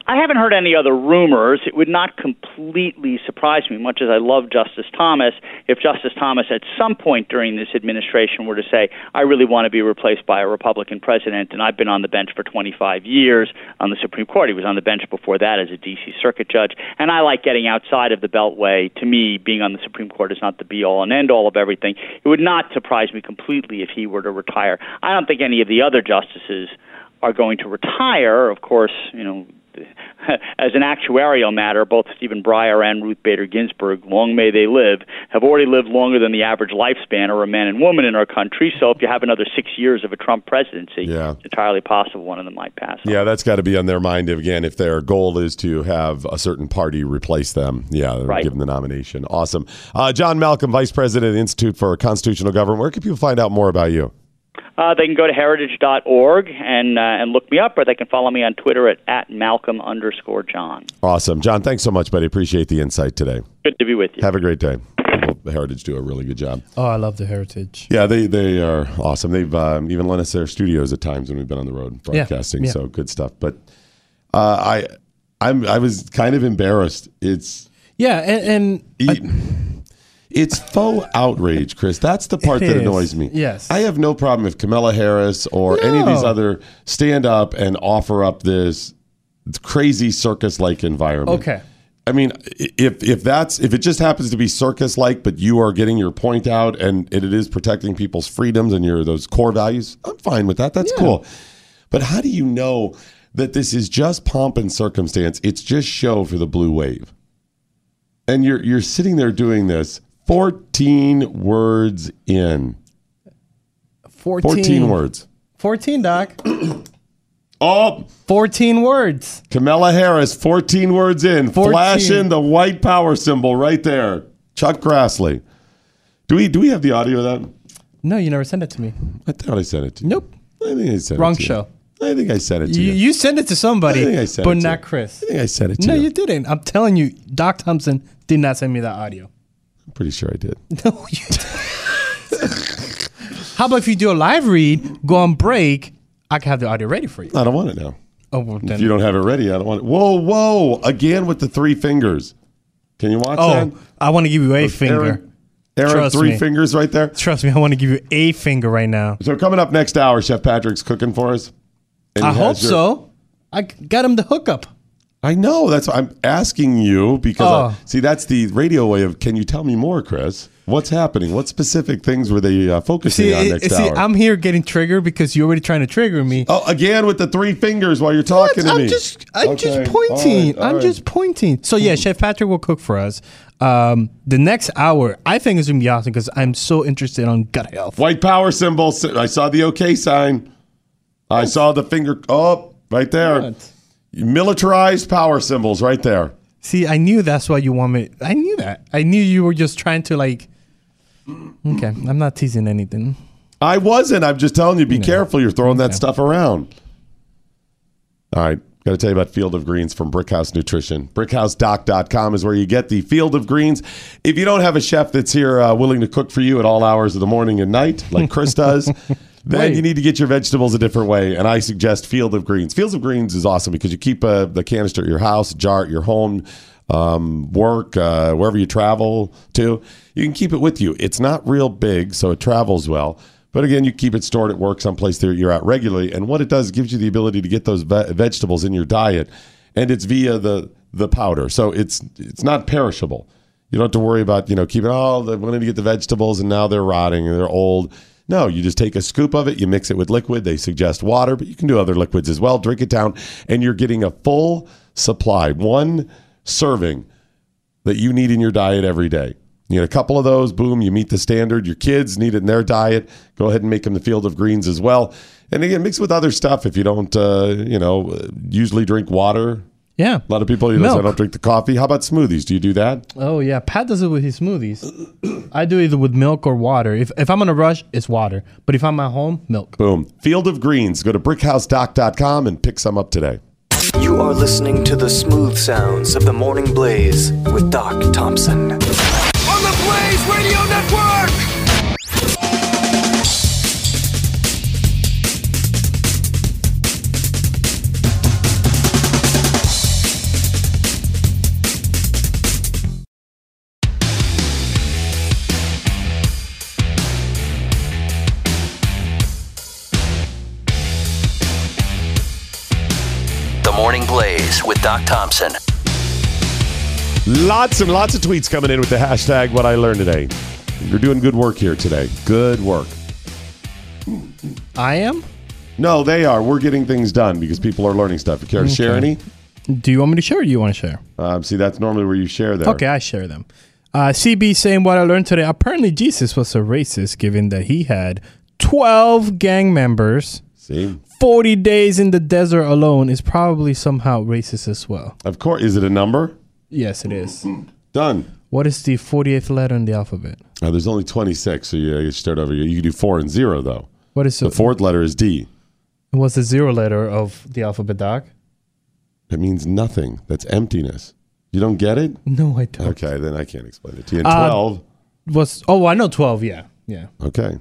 I haven't heard any other rumors. It would not completely surprise me, much as I love Justice Thomas, if Justice Thomas at some point during this administration were to say, I really want to be replaced by a Republican president, and I've been on the bench for twenty-five years on the Supreme Court. He was on the bench before that as a D C Circuit judge, and I like getting outside of the Beltway. To me, being on the Supreme Court is not the be-all and end-all of everything. It would not surprise me completely if he were to retire. I don't think any of the other justices are going to retire. Of course, you know, as an actuarial matter, both Stephen Breyer and Ruth Bader Ginsburg, long may they live, have already lived longer than the average lifespan of a man and woman in our country. So if you have another six years of a Trump presidency, yeah. It's entirely possible one of them might pass on. Yeah, that's got to be on their mind, again, if their goal is to have a certain party replace them. Yeah, they're right. Given the nomination. Awesome. Uh, John Malcolm, Vice President of the Institute for Constitutional Government. Where can people find out more about you? Uh, they can go to heritage dot org and uh, and look me up, or they can follow me on Twitter at, at Malcolm underscore John. Awesome. John, thanks so much, buddy. Appreciate the insight today. Good to be with you. Have a great day. The Heritage do a really good job. Oh, I love the Heritage. Yeah, they, they are awesome. They've um, even lent us their studios at times when we've been on the road broadcasting, yeah, yeah. So good stuff. But uh, I I'm I was kind of embarrassed. It's... Yeah, and... and I, It's faux outrage, Chris. That's the part that annoys me. Yes. I have no problem if Kamala Harris or no. any of these other stand up and offer up this crazy circus-like environment. Okay. I mean, if if that's if it just happens to be circus-like, but you are getting your point out and it, it is protecting people's freedoms and your those core values, I'm fine with that. That's yeah. cool. But how do you know that this is just pomp and circumstance? It's just show for the blue wave. And you're you're sitting there doing this. Fourteen words in. Fourteen, Fourteen words. Fourteen, Doc. Oh. Fourteen words. Kamala Harris, fourteen words in. Fourteen. Flashing the white power symbol right there. Chuck Grassley. Do we do we have the audio of that? No, you never sent it to me. I thought I sent it to you. Nope. I think I sent Wrong it to show. You. I think I sent it to you. You, you sent it to somebody, I think I sent but it not to Chris. I think I sent it to no, you. No, you didn't. I'm telling you, Doc Thompson did not send me that audio. I'm pretty sure I did. No, you didn't. How about if you do a live read, go on break, I can have the audio ready for you. I don't want it now. Oh, well, then if you don't have it ready, I don't want it. Whoa, whoa. Again with the three fingers. Can you watch oh, that? Oh, I want to give you a with finger. Aaron, Aaron Trust three me. fingers right there. Trust me, I want to give you a finger right now. So coming up next hour, Chef Patrick's cooking for us. I hope your- so. I got him the hookup. I know. That's why I'm asking you because, oh. I, see, that's the radio way of, can you tell me more, Chris? What's happening? What specific things were they uh, focusing see, on next it, see, hour? I'm here getting triggered because you're already trying to trigger me. Oh, again with the three fingers while you're talking what? to me. I'm just, I'm okay. just pointing. All right. All I'm right. just pointing. So, yeah, Chef Patrick will cook for us. Um, the next hour, I think, is going to be awesome because I'm so interested on gut health. White power symbol. I saw the okay sign. I saw the finger. Oh, right there. What? Militarized power symbols right there. See, I knew that's why you want me. I knew that. I knew you were just trying to like. Okay, I'm not teasing anything. I wasn't. I'm just telling you, be no. careful. You're throwing okay. that stuff around. All right. Got to tell you about Field of Greens from Brickhouse Nutrition. brickhouse doc dot com is where you get the Field of Greens. If you don't have a chef that's here uh, willing to cook for you at all hours of the morning and night, like Chris does, then Wait. you need to get your vegetables a different way. And I suggest Field of Greens. Field of Greens is awesome because you keep uh, the canister at your house, jar at your home, um, work, uh, wherever you travel to. You can keep it with you. It's not real big, so it travels well. But again, you keep it stored at work someplace that you're at regularly. And what it does, it gives you the ability to get those ve- vegetables in your diet. And it's via the, the powder. So it's it's not perishable. You don't have to worry about, you know, keeping, oh, I wanted to get the vegetables and now they're rotting and they're old. No, you just take a scoop of it. You mix it with liquid. They suggest water, but you can do other liquids as well. Drink it down. And you're getting a full supply, one serving that you need in your diet every day. You get a couple of those, boom, you meet the standard. Your kids need it in their diet. Go ahead and make them the Field of Greens as well. And again, mix with other stuff if you don't, uh, you know, usually drink water. Yeah. A lot of people, you know, I don't drink the coffee. How about smoothies? Do you do that? Oh, yeah. Pat does it with his smoothies. I do either with milk or water. If if I'm in a rush, it's water. But if I'm at home, milk. Boom. Field of Greens. Go to brickhouse doc dot com and pick some up today. You are listening to the smooth sounds of The Morning Blaze with Doc Thompson. Blaze Radio Network. The Morning Blaze with Doc Thompson. Lots and lots of tweets coming in with the hashtag What I Learned Today. You're doing good work here today. Good work. I am? No, they are. We're getting things done because people are learning stuff. You care to okay. share any? Do you want me to share or do you want to share? Um, see, that's normally where you share them. Okay, I share them. Uh, C B saying What I Learned Today. Apparently, Jesus was a racist given that he had twelve gang members. See? forty days in the desert alone is probably somehow racist as well. Of course. Is it a number? Yes, it is. Done. What is the forty-eighth letter in the alphabet? Oh, there's only twenty-six, so you, you start over. You can do four and zero, though. What is the it? fourth letter is D. What's the zero letter of the alphabet, Doc? It means nothing. That's emptiness. You don't get it? No, I don't. Okay, then I can't explain it to you. And uh, twelve? Was, oh, I know twelve, yeah. Yeah. Okay.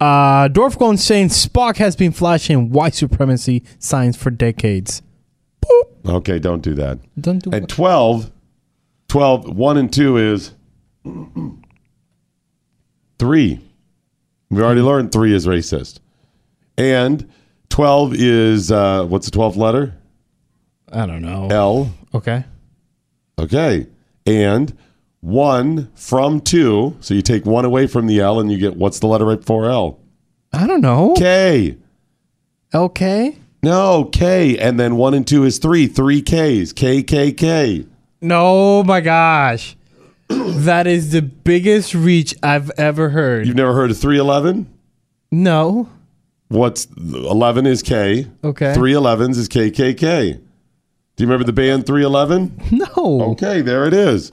Uh, Dorf going saying Spock has been flashing white supremacy signs for decades. Boop. Okay, don't do that. Don't do that. And twelve... twelve, one and two is three. We already learned three is racist. And twelve is, uh, what's the twelfth letter? I don't know. L. Okay. Okay. And one from two. So you take one away from the L and you get, what's the letter right before L? I don't know. K. L K? No, K. And then one and two is three. Three Ks. K, K, K. No, my gosh. That is the biggest reach I've ever heard. You've never heard of three eleven? No. What's eleven is K. Okay. three elevens is K K K. Do you remember the band three eleven? No. Okay, there it is.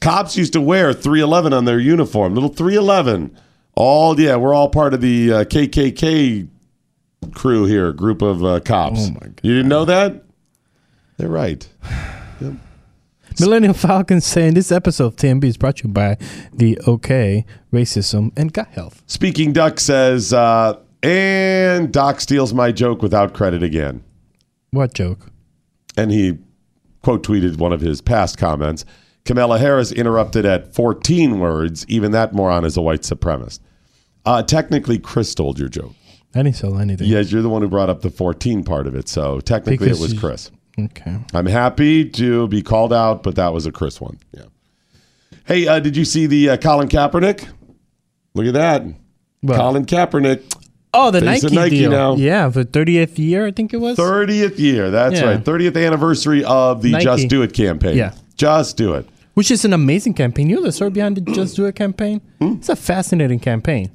Cops used to wear three eleven on their uniform. Little three eleven. All, yeah, we're all part of the uh, K K K crew here, group of uh, cops. Oh my God. You didn't know that? They're right. Yep. Millennial Falcon saying this episode of T M B is brought to you by the OK, racism, and gut health. Speaking Duck says, uh, and Doc steals my joke without credit again. What joke? And he quote tweeted one of his past comments. Kamala Harris interrupted at fourteen words. Even that moron is a white supremacist. Uh, technically, Chris stole your joke. I didn't steal anything. Yes, you're the one who brought up the fourteen part of it. So technically because it was Chris. Okay. I'm happy to be called out, but that was a Chris one. Yeah. Hey, uh, did you see the uh, Colin Kaepernick? Look at that. What? Colin Kaepernick. Oh, the Nike, Nike deal. Now. Yeah, for thirtieth year, I think it was. thirtieth year. That's yeah. right. thirtieth anniversary of the Nike. Just Do It campaign. Yeah. Just Do It. Which is an amazing campaign. You know the story behind the Just Do It campaign? It's a fascinating campaign.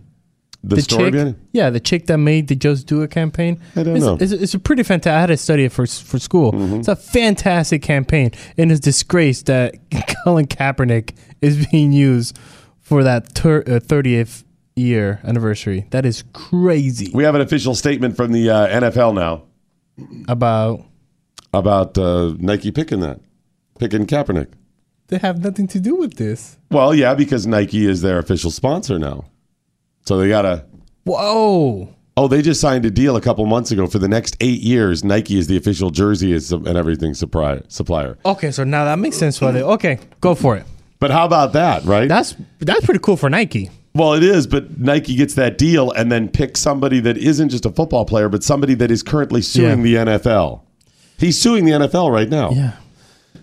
The, the story chick, yeah, the chick that made the Just Do It campaign. I don't it's, know. It's, it's a pretty fantastic. I had to study it for for school. Mm-hmm. It's a fantastic campaign, and it's disgrace that Colin Kaepernick is being used for that ter- uh, thirtieth year anniversary. That is crazy. We have an official statement from the uh, N F L now about about uh, Nike picking that picking Kaepernick. They have nothing to do with this. Well, yeah, because Nike is their official sponsor now. So they got a... Whoa. Oh, they just signed a deal a couple months ago. For the next eight years, Nike is the official jersey and everything supplier. Okay, so now that makes sense. They, okay, go for it. But how about that, right? That's that's pretty cool for Nike. Well, it is, but Nike gets that deal and then picks somebody that isn't just a football player, but somebody that is currently suing yeah. the N F L. He's suing the N F L right now. Yeah.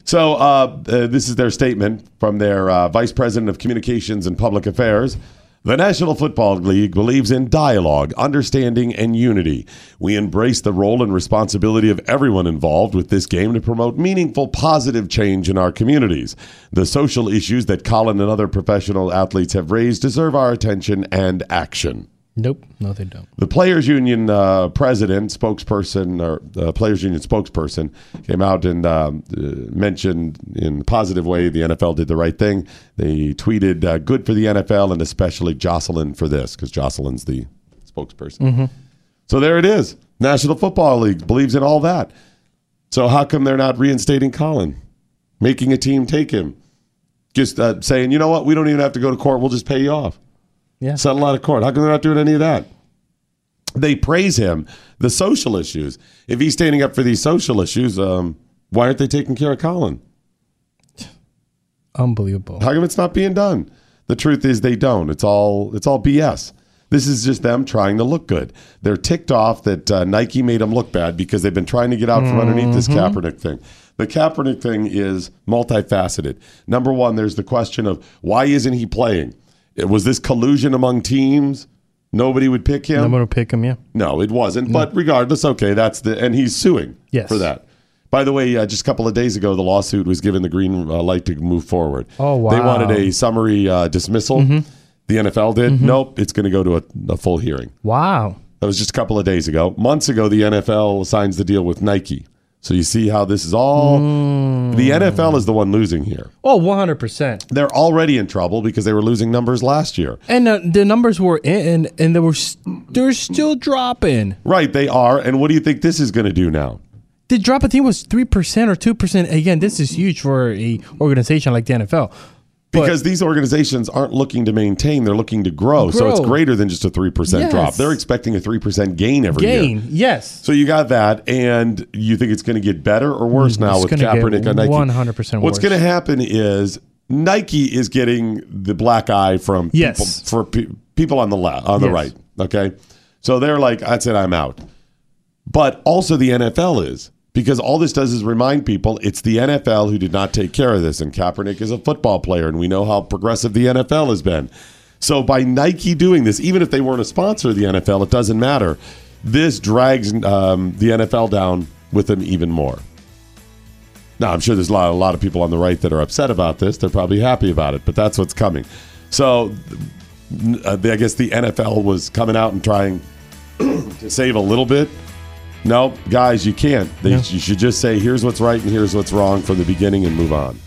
So uh, uh, this is their statement from their uh, Vice President of Communications and Public Affairs. The National Football League believes in dialogue, understanding, and unity. We embrace the role and responsibility of everyone involved with this game to promote meaningful, positive change in our communities. The social issues that Colin and other professional athletes have raised deserve our attention and action. Nope, no, they don't. The Players Union uh, president, spokesperson, or uh, Players Union spokesperson came out and uh, mentioned in a positive way the N F L did the right thing. They tweeted, uh, good for the N F L and especially Jocelyn for this, because Jocelyn's the spokesperson. Mm-hmm. So there it is. National Football League believes in all that. So how come they're not reinstating Colin, making a team take him? Just uh, saying, you know what, we don't even have to go to court, we'll just pay you off. Yeah. Settle out of court. How come they're not doing any of that? They praise him. The social issues. If he's standing up for these social issues, um, why aren't they taking care of Colin? Unbelievable. How come it's not being done? The truth is they don't. It's all it's all B S. This is just them trying to look good. They're ticked off that uh, Nike made them look bad because they've been trying to get out from mm-hmm. underneath this Kaepernick thing. The Kaepernick thing is multifaceted. Number one, there's the question of why isn't he playing? It was this collusion among teams? Nobody would pick him? Nobody would pick him, yeah. No, it wasn't. No. But regardless, okay, that's the... And he's suing yes. for that. By the way, uh, just a couple of days ago, the lawsuit was given the green uh, light to move forward. Oh, wow. They wanted a summary uh, dismissal. Mm-hmm. The N F L did. Mm-hmm. Nope, it's going to go to a, a full hearing. Wow. That was just a couple of days ago. Months ago, the N F L signs the deal with Nike. So you see how this is all... Mm. The N F L is the one losing here. Oh, one hundred percent. They're already in trouble because they were losing numbers last year. And uh, the numbers were in, and they were st- they're still dropping. Right, they are. And what do you think this is going to do now? The drop, I think, was three percent or two percent. Again, this is huge for an organization like the N F L. Because but, these organizations aren't looking to maintain, they're looking to grow. grow. So it's greater than just a three percent yes. drop. They're expecting a three percent gain every gain. year. Gain, yes. So you got that, and you think it's going to get better or worse mm, now with Kaepernick on Nike? one hundred percent worse. What's going to happen is Nike is getting the black eye from yes. people, for pe- people on the left, on yes. the right, okay? So they're like, that's it, I'm out. But also the N F L is. Because all this does is remind people it's the N F L who did not take care of this, and Kaepernick is a football player, and we know how progressive the N F L has been. So by Nike doing this, even if they weren't a sponsor of the N F L, it doesn't matter. This drags um, the N F L down with them even more. Now, I'm sure there's a lot, a lot of people on the right that are upset about this. They're probably happy about it, but that's what's coming. So uh, I guess the N F L was coming out and trying to save a little bit. No, guys, you can't. They, yeah. You should just say, here's what's right and here's what's wrong from the beginning and move on.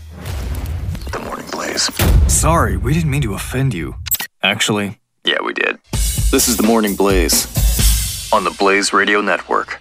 The Morning Blaze. Sorry, we didn't mean to offend you. Actually, yeah, we did. This is The Morning Blaze on the Blaze Radio Network.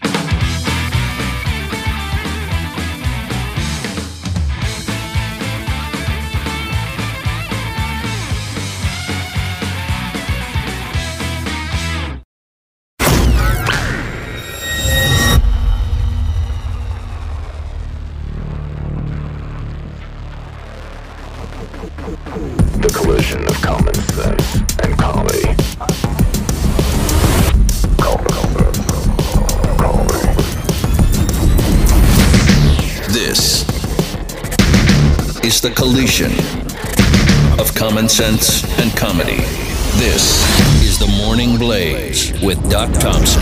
The collision of common sense and comedy. This is The Morning Blaze with Doc Thompson.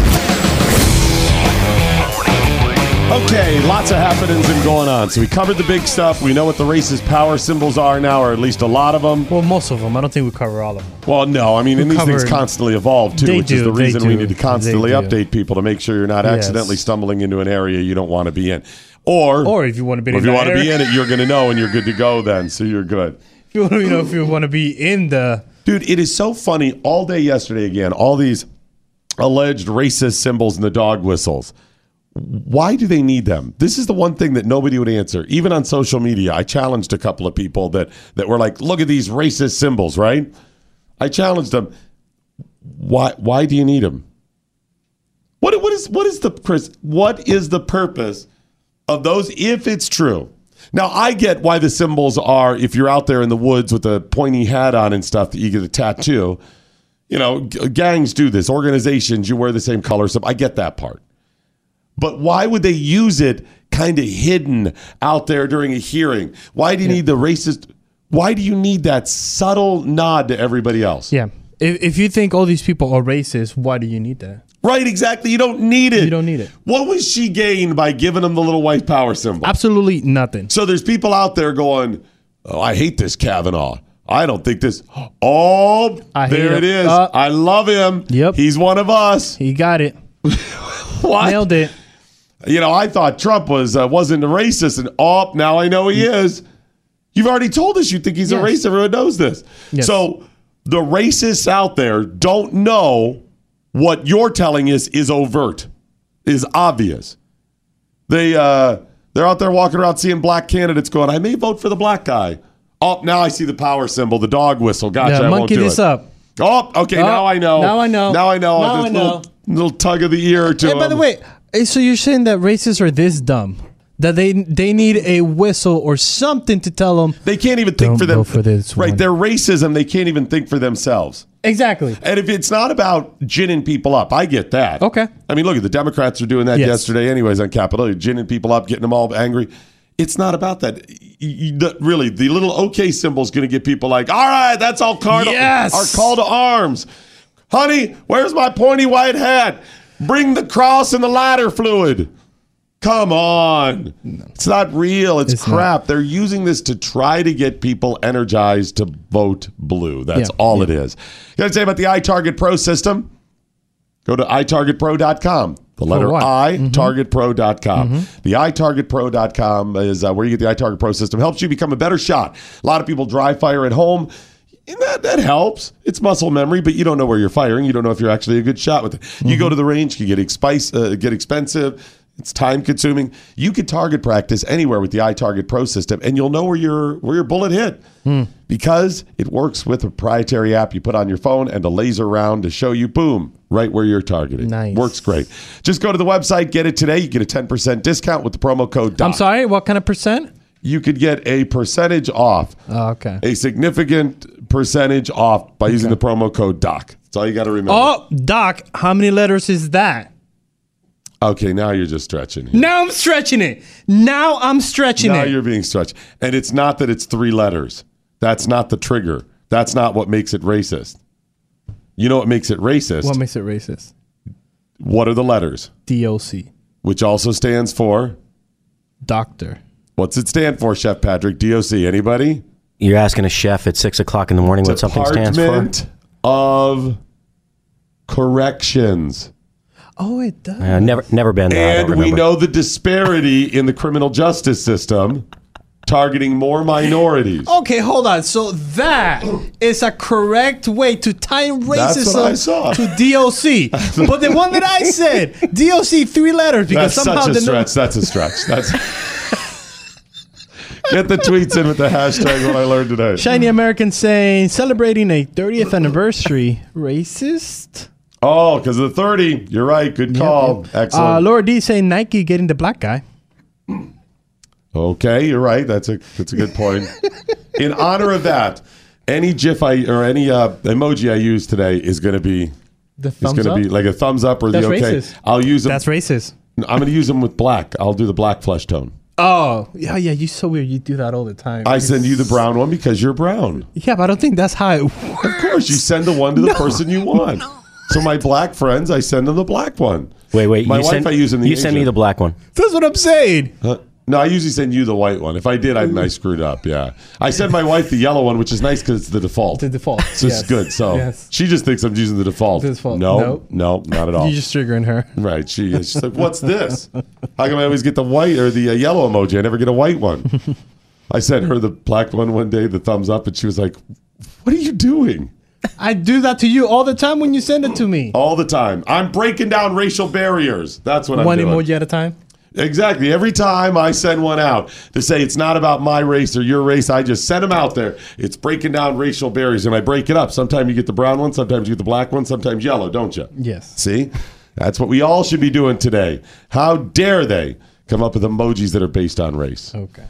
Okay, lots of happenings and going on. So we covered the big stuff. We know what the race's power symbols are now, or at least a lot of them. Well, most of them. I don't think we cover all of them. Well, no. I mean, and these things constantly evolve, too, which is the reason we need to constantly update people to make sure you're not accidentally stumbling into an area you don't want to be in. Or, or if you want to be in it, if you want to be in it, you're going to know and you're good to go then, so you're good. If you want to know if you want to be in the... Dude, it is so funny. All day yesterday, again, all these alleged racist symbols and the dog whistles. Why do they need them? This is the one thing that nobody would answer, even on social media. I challenged a couple of people that, that were like, look at these racist symbols, right? I challenged them. Why why do you need them? What what is what is the Chris, what is the purpose of those if it's true? Now, I get why the symbols are, if you're out there in the woods with a pointy hat on and stuff, that you get a tattoo. You know, g- gangs do this, organizations, you wear the same color. So I get that part. But why would they use it kind of hidden out there during a hearing? Why do you yeah. need the racist? Why do you need that subtle nod to everybody else? Yeah. If, if you think all these people are racist, why do you need that? Right, exactly. You don't need it. You don't need it. What was she gained by giving them the little white power symbol? Absolutely nothing. So there's people out there going, oh, I hate this Kavanaugh. I don't think this. Oh, I there it is. Uh, I love him. Yep. He's one of us. He got it. What? Nailed it. You know, I thought Trump was, uh, wasn't a racist, and oh, now I know he is. You've already told us you think he's yes. a racist. Everyone knows this. Yes. So the racists out there don't know what you're telling us is overt, is obvious. They, uh, they're out there walking around seeing black candidates going, I may vote for the black guy. Oh, now I see the power symbol, the dog whistle. Gotcha, yeah, I won't do it. Monkey this up. Oh, okay, oh, now I know. Now I know. Now I know. Now I know. Little, little tug of the ear or two. Hey, by the way... So you're saying that racists are this dumb that they they need a whistle or something to tell them they can't even think for them for this right one. Their racism, they can't even think for themselves. Exactly. And if it's not about ginning people up, I get that. Okay. I mean, look, the Democrats are doing that yes. yesterday anyways on Capitol Hill, ginning people up, getting them all angry. It's not about that. You, the, really, the little okay symbol is going to get people like, all right, that's all card yes. to, our call to arms. Honey, where's my pointy white hat? Bring the cross and the lighter fluid. Come on. No. It's not real. It's, it's crap. Not. They're using this to try to get people energized to vote blue. That's yeah. all yeah. it is. You got to say about the iTarget Pro system? Go to i target pro dot com. The letter oh, I, mm-hmm. target pro dot com. Mm-hmm. The i target pro dot com is uh, where you get the iTarget Pro system. Helps you become a better shot. A lot of people dry fire at home. And that, that helps. It's muscle memory, but you don't know where you're firing. You don't know if you're actually a good shot with it. Mm-hmm. You go to the range, you get, expice, uh, get expensive. It's time-consuming. You could target practice anywhere with the iTarget Pro system, and you'll know where your where your bullet hit mm. because it works with a proprietary app you put on your phone and a laser round to show you, boom, right where you're targeting. Nice. Works great. Just go to the website, get it today. You get a ten percent discount with the promo code DOC. I'm sorry, what kind of percent? You could get a percentage off. Oh, okay. A significant percentage off by okay. using the promo code DOC. That's all you got to remember. Oh, DOC, how many letters is that? Okay, now you're just stretching it. Now I'm stretching it. Now I'm stretching now it. Now you're being stretched. And it's not that it's three letters. That's not the trigger. That's not what makes it racist. You know what makes it racist? What makes it racist? What are the letters? D O C. Which also stands for? Doctor. What's it stand for, Chef Patrick? D O C, anybody? You're asking a chef at six o'clock in the morning what something stands for? Department of Corrections. Oh, it does. Uh, never never been there. And we know the disparity in the criminal justice system targeting more minorities. Okay, hold on. So that is a correct way to tie racism to D O C. But the one that I said, D O C, three letters. Because that's somehow such a stretch. That's a stretch. That's... Get the tweets in with the hashtag what I learned today. Shiny American saying, celebrating a thirtieth anniversary. Racist? Oh, because of the thirty. You're right. Good call. Yep, yep. Excellent. Uh, Laura D saying, Nike getting the black guy. Okay, you're right. That's a that's a good point. In honor of that, any GIF I or any uh, emoji I use today is going to be the thumbs is going to be like a thumbs up or that's the okay. Racist. I'll use them. That's racist. I'm going to use them with black. I'll do the black flesh tone. Oh, yeah, yeah, you're so weird. You do that all the time. I send you the brown one because you're brown. Yeah, but I don't think that's how it works. Of course, you send the one to the no. person you want. No. So my black friends, I send them the black one. Wait, wait. My you wife, send, I use in the. You Asian. Send me the black one. That's what I'm saying. Huh? No, I usually send you the white one. If I did, I, I screwed up. Yeah, I send my wife the yellow one, which is nice because it's the default. The default. So yes. It's good. So yes. She just thinks I'm using the default. The default. No, nope. no, not at all. You're just triggering her. Right. She is. She's like, what's this? How come I always get the white or the uh, yellow emoji? I never get a white one. I sent her the black one one day, the thumbs up, and she was like, what are you doing? I do that to you all the time when you send it to me. All the time. I'm breaking down racial barriers. That's what I'm one doing. One emoji at a time? Exactly. Every time I send one out to say it's not about my race or your race, I just send them out there. It's breaking down racial barriers, and I break it up. Sometimes you get the brown one, sometimes you get the black one, sometimes yellow, don't you? Yes. See? That's what we all should be doing today. How dare they come up with emojis that are based on race? Okay.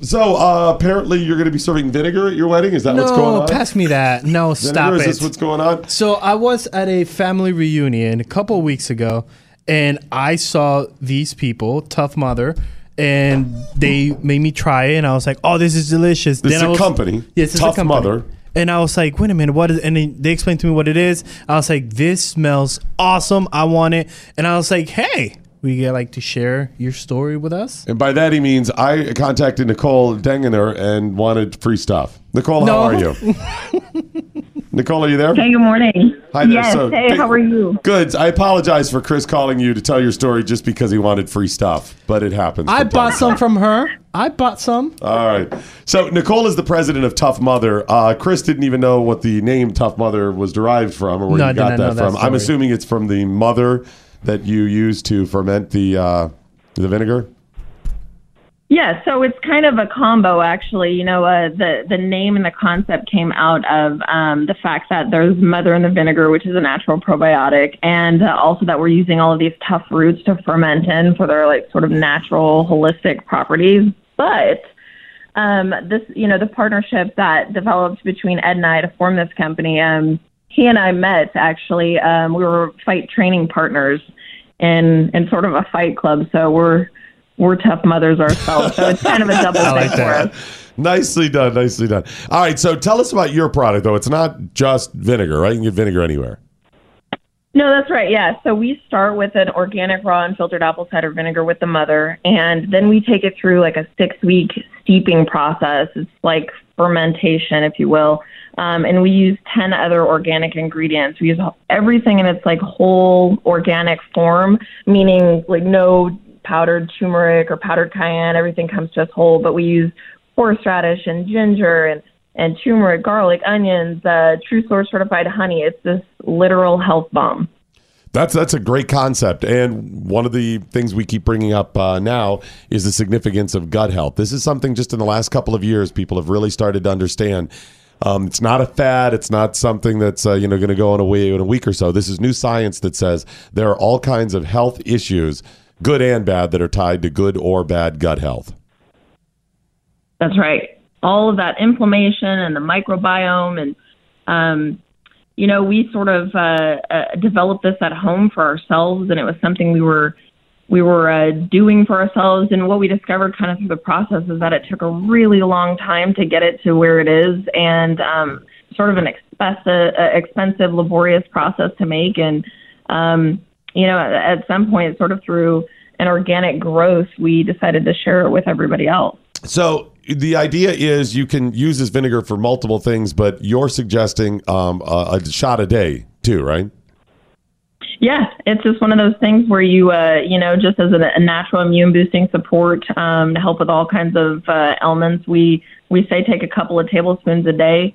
So uh, apparently you're going to be serving vinegar at your wedding? Is that no, what's going on? No, pass me that. No, vinegar, stop it. Is this what's going on? So I was at a family reunion a couple of weeks ago, and I saw these people, Tough Mother, and they made me try it, and I was like, oh, this is delicious. This then is I was, a company, yes, this Tough is a company. Mother. And I was like, wait a minute, what is, and they, they explained to me what it is. I was like, this smells awesome. I want it. And I was like, hey, would you like to share your story with us? And by that he means I contacted Nicole Deninger and wanted free stuff. Nicole, no. How are you? Nicole, are you there? Hey, good morning. Hi there. Yes, so, hey, hey, how are you? Good. I apologize for Chris calling you to tell your story just because he wanted free stuff, but it happens. I bought some from her. I bought some. All right. So Nicole is the president of Tough Mother. Uh, Chris didn't even know what the name Tough Mother was derived from or where no, you got that from. That I'm assuming it's from the mother that you use to ferment the uh, the vinegar. Yeah, so it's kind of a combo, actually. You know, uh, the, the name and the concept came out of um, the fact that there's mother in the vinegar, which is a natural probiotic, and uh, also that we're using all of these tough roots to ferment in for their, like, sort of natural, holistic properties. But um, this, you know, the partnership that developed between Ed and I to form this company, um, he and I met, actually. Um, we were fight training partners in, in sort of a fight club, so we're... We're tough mothers ourselves, so it's kind of a double thing like for us. Nicely done, nicely done. All right, so tell us about your product, though. It's not just vinegar, right? You can get vinegar anywhere. No, that's right, yeah. So we start with an organic, raw, unfiltered apple cider vinegar with the mother, and then we take it through like a six-week steeping process. It's like fermentation, if you will, um, and we use ten other organic ingredients. We use everything in its like whole organic form, meaning like no powdered turmeric or powdered cayenne. Everything comes to us whole, but we use horseradish and ginger and, and turmeric, garlic, onions, uh, True Source certified honey. It's this literal health bomb. That's that's a great concept. And one of the things we keep bringing up uh, now is the significance of gut health. This is something just in the last couple of years people have really started to understand. Um, it's not a fad. It's not something that's uh, you know going to go on away in a week or so. This is new science that says there are all kinds of health issues, good and bad, that are tied to good or bad gut health. That's right. All of that inflammation and the microbiome. And, um, you know, we sort of uh, uh, developed this at home for ourselves, and it was something we were we were uh, doing for ourselves. And what we discovered kind of through the process is that it took a really long time to get it to where it is, and um, sort of an expensive, expensive, laborious process to make. And, um you know, at some point, sort of through an organic growth, we decided to share it with everybody else. So the idea is you can use this vinegar for multiple things, but you're suggesting um, a, a shot a day too, right? Yeah, it's just one of those things where you, uh, you know, just as a, a natural immune boosting support um, to help with all kinds of uh, ailments, we, we say take a couple of tablespoons a day.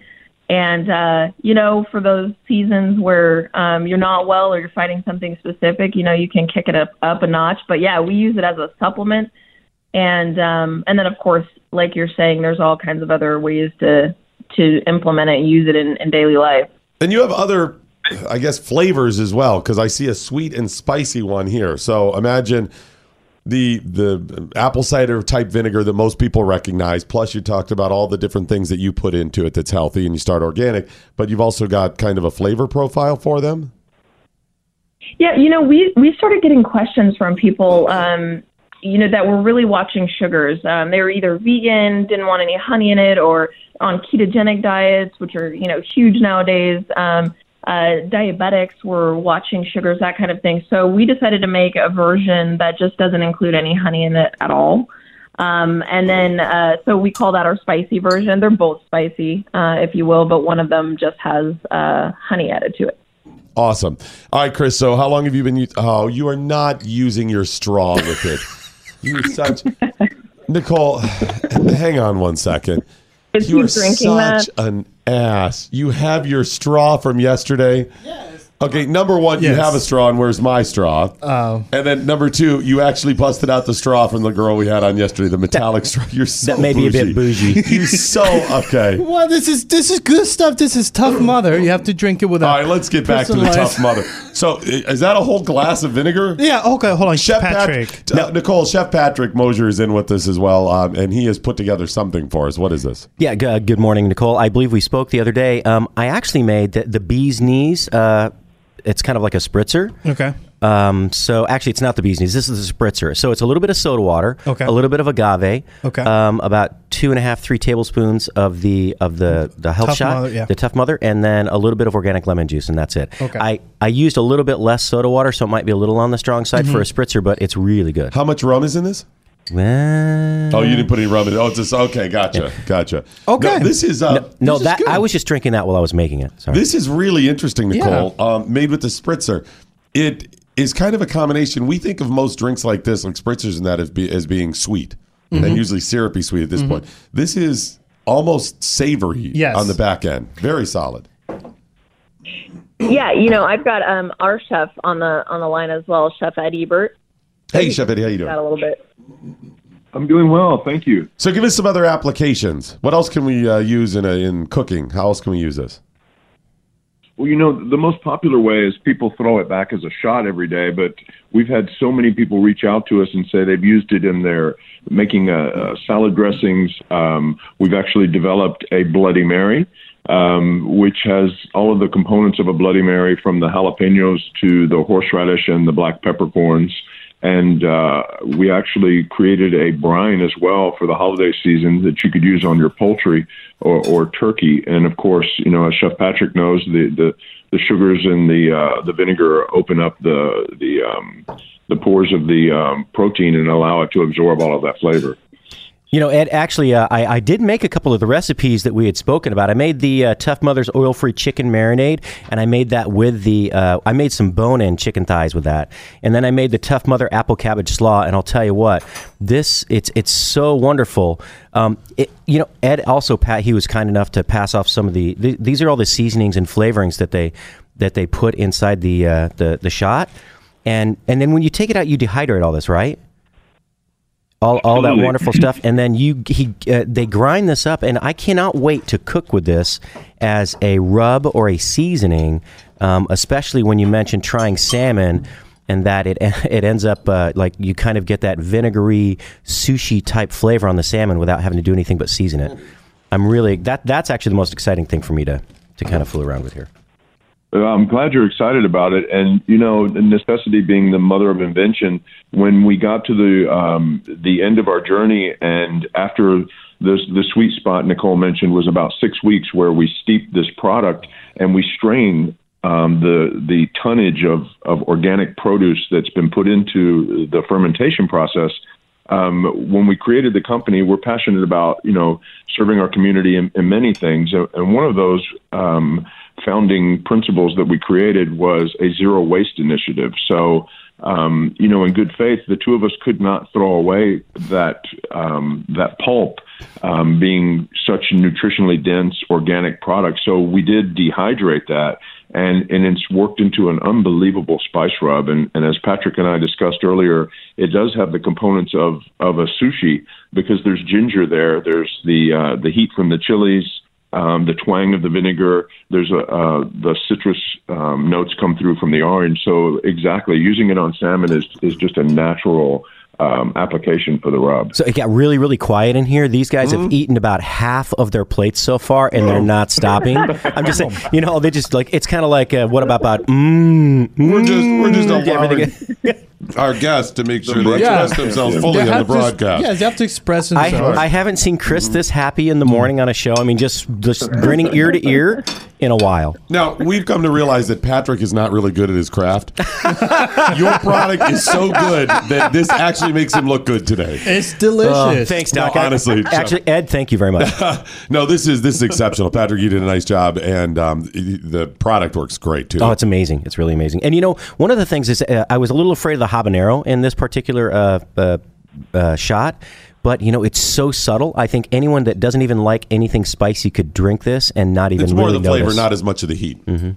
And, uh, you know, for those seasons where um, you're not well or you're fighting something specific, you know, you can kick it up, up a notch. But, yeah, we use it as a supplement. And um, and then, of course, like you're saying, there's all kinds of other ways to, to implement it and use it in, in daily life. And you have other, I guess, flavors as well, because I see a sweet and spicy one here. So imagine the the apple cider type vinegar that most people recognize, plus you talked about all the different things that you put into it that's healthy and you start organic, but you've also got kind of a flavor profile for them. Yeah, you know, we, we started getting questions from people, um, you know, that were really watching sugars. Um, they were either vegan, didn't want any honey in it, or on ketogenic diets, which are, you know, huge nowadays. Um, uh, diabetics were watching sugars, that kind of thing. So we decided to make a version that just doesn't include any honey in it at all. Um, and then, uh, so we call that our spicy version. They're both spicy, uh, if you will, but one of them just has uh, honey added to it. Awesome. All right, Chris, so how long have you been, u- oh, you are not using your straw with it. You're such, Nicole, hang on one second. Is you are drinking such that? An ass. You have your straw from yesterday. Yes. Okay, number one, yes. You have a straw, and where's my straw? Oh. And then number two, you actually busted out the straw from the girl we had on yesterday, the metallic that, straw. You're so that may bougie. Be a bit bougie. You're so okay. Well, this is this is good stuff. This is Tough Mother. You have to drink it without. All right, let's get back to the Tough Mother. So, is that a whole glass of vinegar? Yeah. Okay, hold on, Chef Patrick. Patrick no. uh, Nicole, Chef Patrick Mosier is in with us as well, um, and he has put together something for us. What is this? Yeah. G- good morning, Nicole. I believe we spoke the other day. Um, I actually made the, the bee's knees. Uh, It's kind of like a spritzer. Okay. Um, so actually, it's not the bee's knees. This is a spritzer. So it's a little bit of soda water. Okay. A little bit of agave. Okay. Um, about two and a half, three tablespoons of the of the, the health Tough shot, Mother, yeah. the Tough Mother, and then a little bit of organic lemon juice, and that's it. Okay. I, I used a little bit less soda water, so it might be a little on the strong side mm-hmm. for a spritzer, but it's really good. How much rum is in this? Well, oh, you didn't put any rum in it. Oh, it's just, okay, gotcha, gotcha. Okay. No, this is... Uh, no, no this that is I was just drinking that while I was making it. Sorry. This is really interesting, Nicole, yeah. um, made with the spritzer. It is kind of a combination. We think of most drinks like this, like spritzers and that, as, be, as being sweet, mm-hmm. and usually syrupy sweet at this mm-hmm. point. This is almost savory yes. on the back end. Very solid. Yeah, you know, I've got um, our chef on the on the line as well, Chef Ed Ebert. Hey, hey Chef Ed, how you doing? Got a little bit. I'm doing well, thank you. So give us some other applications. What else can we uh, use in a, in cooking? How else can we use this? Well, you know, the most popular way is people throw it back as a shot every day, but we've had so many people reach out to us and say they've used it in their making uh, uh, salad dressings. Um, we've actually developed a Bloody Mary, um, which has all of the components of a Bloody Mary, from the jalapenos to the horseradish and the black peppercorns. And uh, we actually created a brine as well for the holiday season that you could use on your poultry or, or turkey. And of course, you know, as Chef Patrick knows, the, the, the sugars and the uh, the vinegar open up the the um, the pores of the um, protein and allow it to absorb all of that flavor. You know, Ed, actually, uh, I, I did make a couple of the recipes that we had spoken about. I made the uh, Tough Mother's oil-free chicken marinade, and I made that with the, uh, I made some bone-in chicken thighs with that. And then I made the Tough Mother apple cabbage slaw, and I'll tell you what, this, it's it's so wonderful. Um, it, you know, Ed also, Pat, he was kind enough to pass off some of the, th- these are all the seasonings and flavorings that they that they put inside the uh, the, the shot. And, and then when you take it out, you dehydrate all this, right? All, all that wonderful stuff, and then you he uh, they grind this up, and I cannot wait to cook with this as a rub or a seasoning, um, especially when you mentioned trying salmon, and that it it ends up uh, like you kind of get that vinegary sushi type flavor on the salmon without having to do anything but season it. I'm really that that's actually the most exciting thing for me to to kind of fool around with here. I'm glad you're excited about it. And, you know, necessity being the mother of invention, when we got to the um, the end of our journey, and after this, the sweet spot Nicole mentioned was about six weeks where we steep this product and we strain um, the the tonnage of, of organic produce that's been put into the fermentation process. Um, when we created the company, we're passionate about, you know, serving our community in, in many things. And one of those um, founding principles that we created was a zero waste initiative. So, um, you know, in good faith, the two of us could not throw away that um, that pulp um, being such nutritionally dense organic product. So we did dehydrate that. And, and it's worked into an unbelievable spice rub. And, and as Patrick and I discussed earlier, it does have the components of, of a sushi because there's ginger there. There's the uh, the heat from the chilies, um, the twang of the vinegar. There's a, uh, the citrus um, notes come through from the orange. So exactly, using it on salmon is is just a natural Um, application for the rub. So it got really, really quiet in here. These guys mm-hmm. have eaten about half of their plates so far, and they're not stopping. I'm just saying, you know, they just like, it's kind of like, uh, what about, about, mm, mm, we're just, we're just allowing our guests to make sure the they yeah. express themselves fully on the broadcast. To, yeah, they have to express themselves. I, I haven't seen Chris this happy in the morning on a show. I mean, just, just grinning ear to ear. in a while. Now, we've come to realize that Patrick is not really good at his craft. Your product is so good that this actually makes him look good today. It's delicious. Uh, thanks, Doc. No, honestly. Actually, Ed, thank you very much. No, this is this is exceptional. Patrick, you did a nice job, and um, the product works great, too. Oh, it's amazing. It's really amazing. And, you know, one of the things is uh, I was a little afraid of the habanero in this particular uh, uh, uh, shot. But, you know, it's so subtle. I think anyone that doesn't even like anything spicy could drink this and not even really notice. It's more really the flavor, notice. Not as much of the heat. Mm-hmm.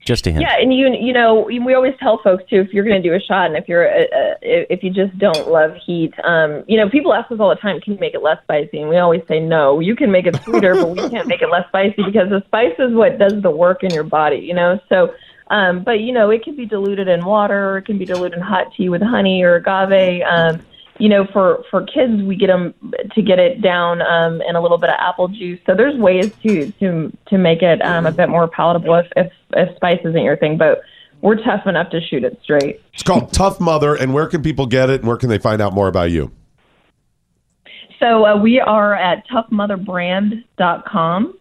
Just to him. Yeah, and, you you know, we always tell folks, too, if you're going to do a shot and if you're a, a, if you just don't love heat, um, you know, people ask us all the time, can you make it less spicy? And we always say, no, you can make it sweeter, but we can't make it less spicy because the spice is what does the work in your body, you know? So, um, but, you know, it can be diluted in water, or it can be diluted in hot tea with honey or agave. Um You know, for, for kids, we get them to get it down um, in a little bit of apple juice. So there's ways to to, to make it um, a bit more palatable if, if, if spice isn't your thing. But we're tough enough to shoot it straight. It's called Tough Mother. And where can people get it? And where can they find out more about you? So uh, we are at tough mother brand dot com.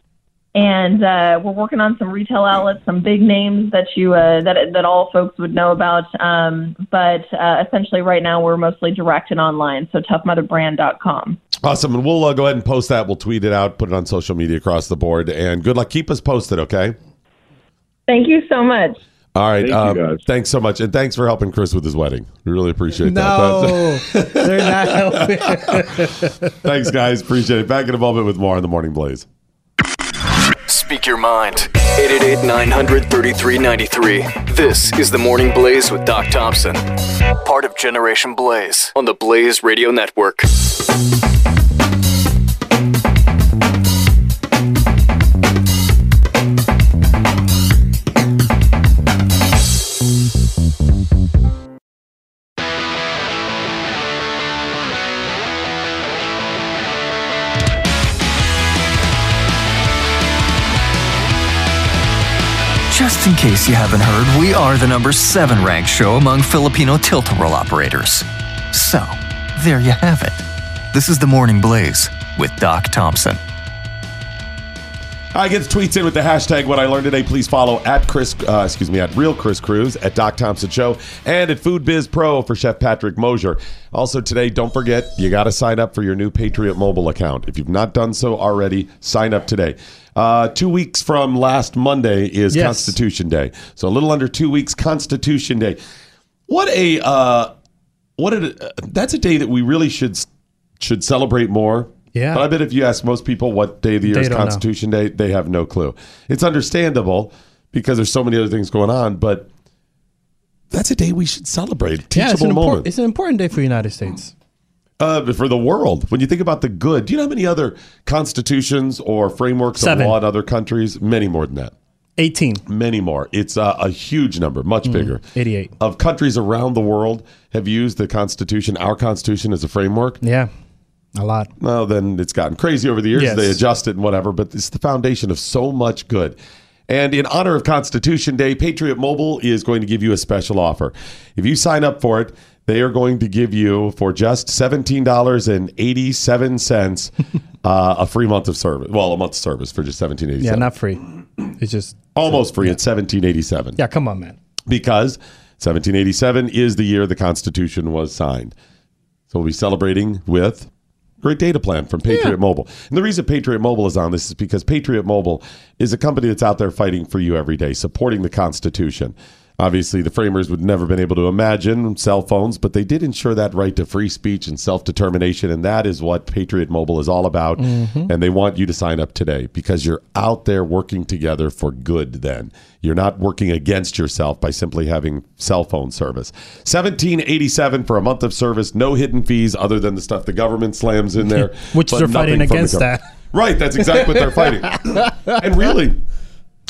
And uh, we're working on some retail outlets, some big names that you uh, that that all folks would know about. Um, but uh, essentially, right now we're mostly direct and online. So tough mother brand dot com. Awesome, and we'll uh, go ahead and post that. We'll tweet it out, put it on social media across the board, and good luck. Keep us posted, okay? Thank you so much. All right. Thank um, you guys. Thanks so much. And thanks for helping Chris with his wedding. We really appreciate no, that. No, they're not helping. Thanks, guys. Appreciate it. Back in a moment with more on The Morning Blaze. Speak your mind. eight eight eight, nine hundred, thirty-three ninety-three. This is The Morning Blaze with Doc Thompson. Part of Generation Blaze on the Blaze Radio Network. Just in case you haven't heard, we are the number seven ranked show among Filipino tilt-a-whirl operators. So, there you have it. This is The Morning Blaze with Doc Thompson. I get the tweets in with the hashtag What I Learned Today. Please follow at Chris, uh, excuse me, at Real Chris Cruz, at Doc Thompson Show, and at Food Biz Pro for Chef Patrick Mosier. Also today, don't forget, you got to sign up for your new Patriot Mobile account. If you've not done so already, sign up today. Uh, two weeks from last Monday is yes. Constitution Day. So a little under two weeks, Constitution Day. What a, uh, what a, uh, that's a day that we really should should celebrate more. Yeah. But I bet if you ask most people what day of the year is Constitution Day, they have no clue. It's understandable because there's so many other things going on, but that's a day we should celebrate. Teachable yeah, it's an moment. Impor- it's an important day for the United States. Uh, for the world. When you think about the good, do you know how many other constitutions or frameworks Seven. of law in other countries? Many more than that. eighteen. Many more. It's uh, a huge number, much mm, bigger. eighty-eight. Of countries around the world have used the Constitution, our Constitution, as a framework. Yeah. A lot. Well, then it's gotten crazy over the years. Yes. They adjust it and whatever, but it's the foundation of so much good. And in honor of Constitution Day, Patriot Mobile is going to give you a special offer. If you sign up for it, they are going to give you, for just seventeen dollars and eighty-seven cents, uh, a free month of service. Well, a month of service for just seventeen dollars and eighty-seven cents. Yeah, not free. It's just... Almost free. Yeah. It's seventeen dollars and eighty-seven cents. Yeah, come on, man. Because seventeen eighty-seven is the year the Constitution was signed. So we'll be celebrating with... Great data plan from Patriot yeah. Mobile. And the reason Patriot Mobile is on this is because Patriot Mobile is a company that's out there fighting for you every day, supporting the Constitution. Obviously, the framers would never have been able to imagine cell phones, but they did ensure that right to free speech and self-determination, and that is what Patriot Mobile is all about. Mm-hmm. And they want you to sign up today because you're out there working together for good then. You're not working against yourself by simply having cell phone service. seventeen dollars and eighty-seven cents for a month of service, no hidden fees other than the stuff the government slams in there. Which they're fighting against the that. Right, that's exactly what they're fighting. And really...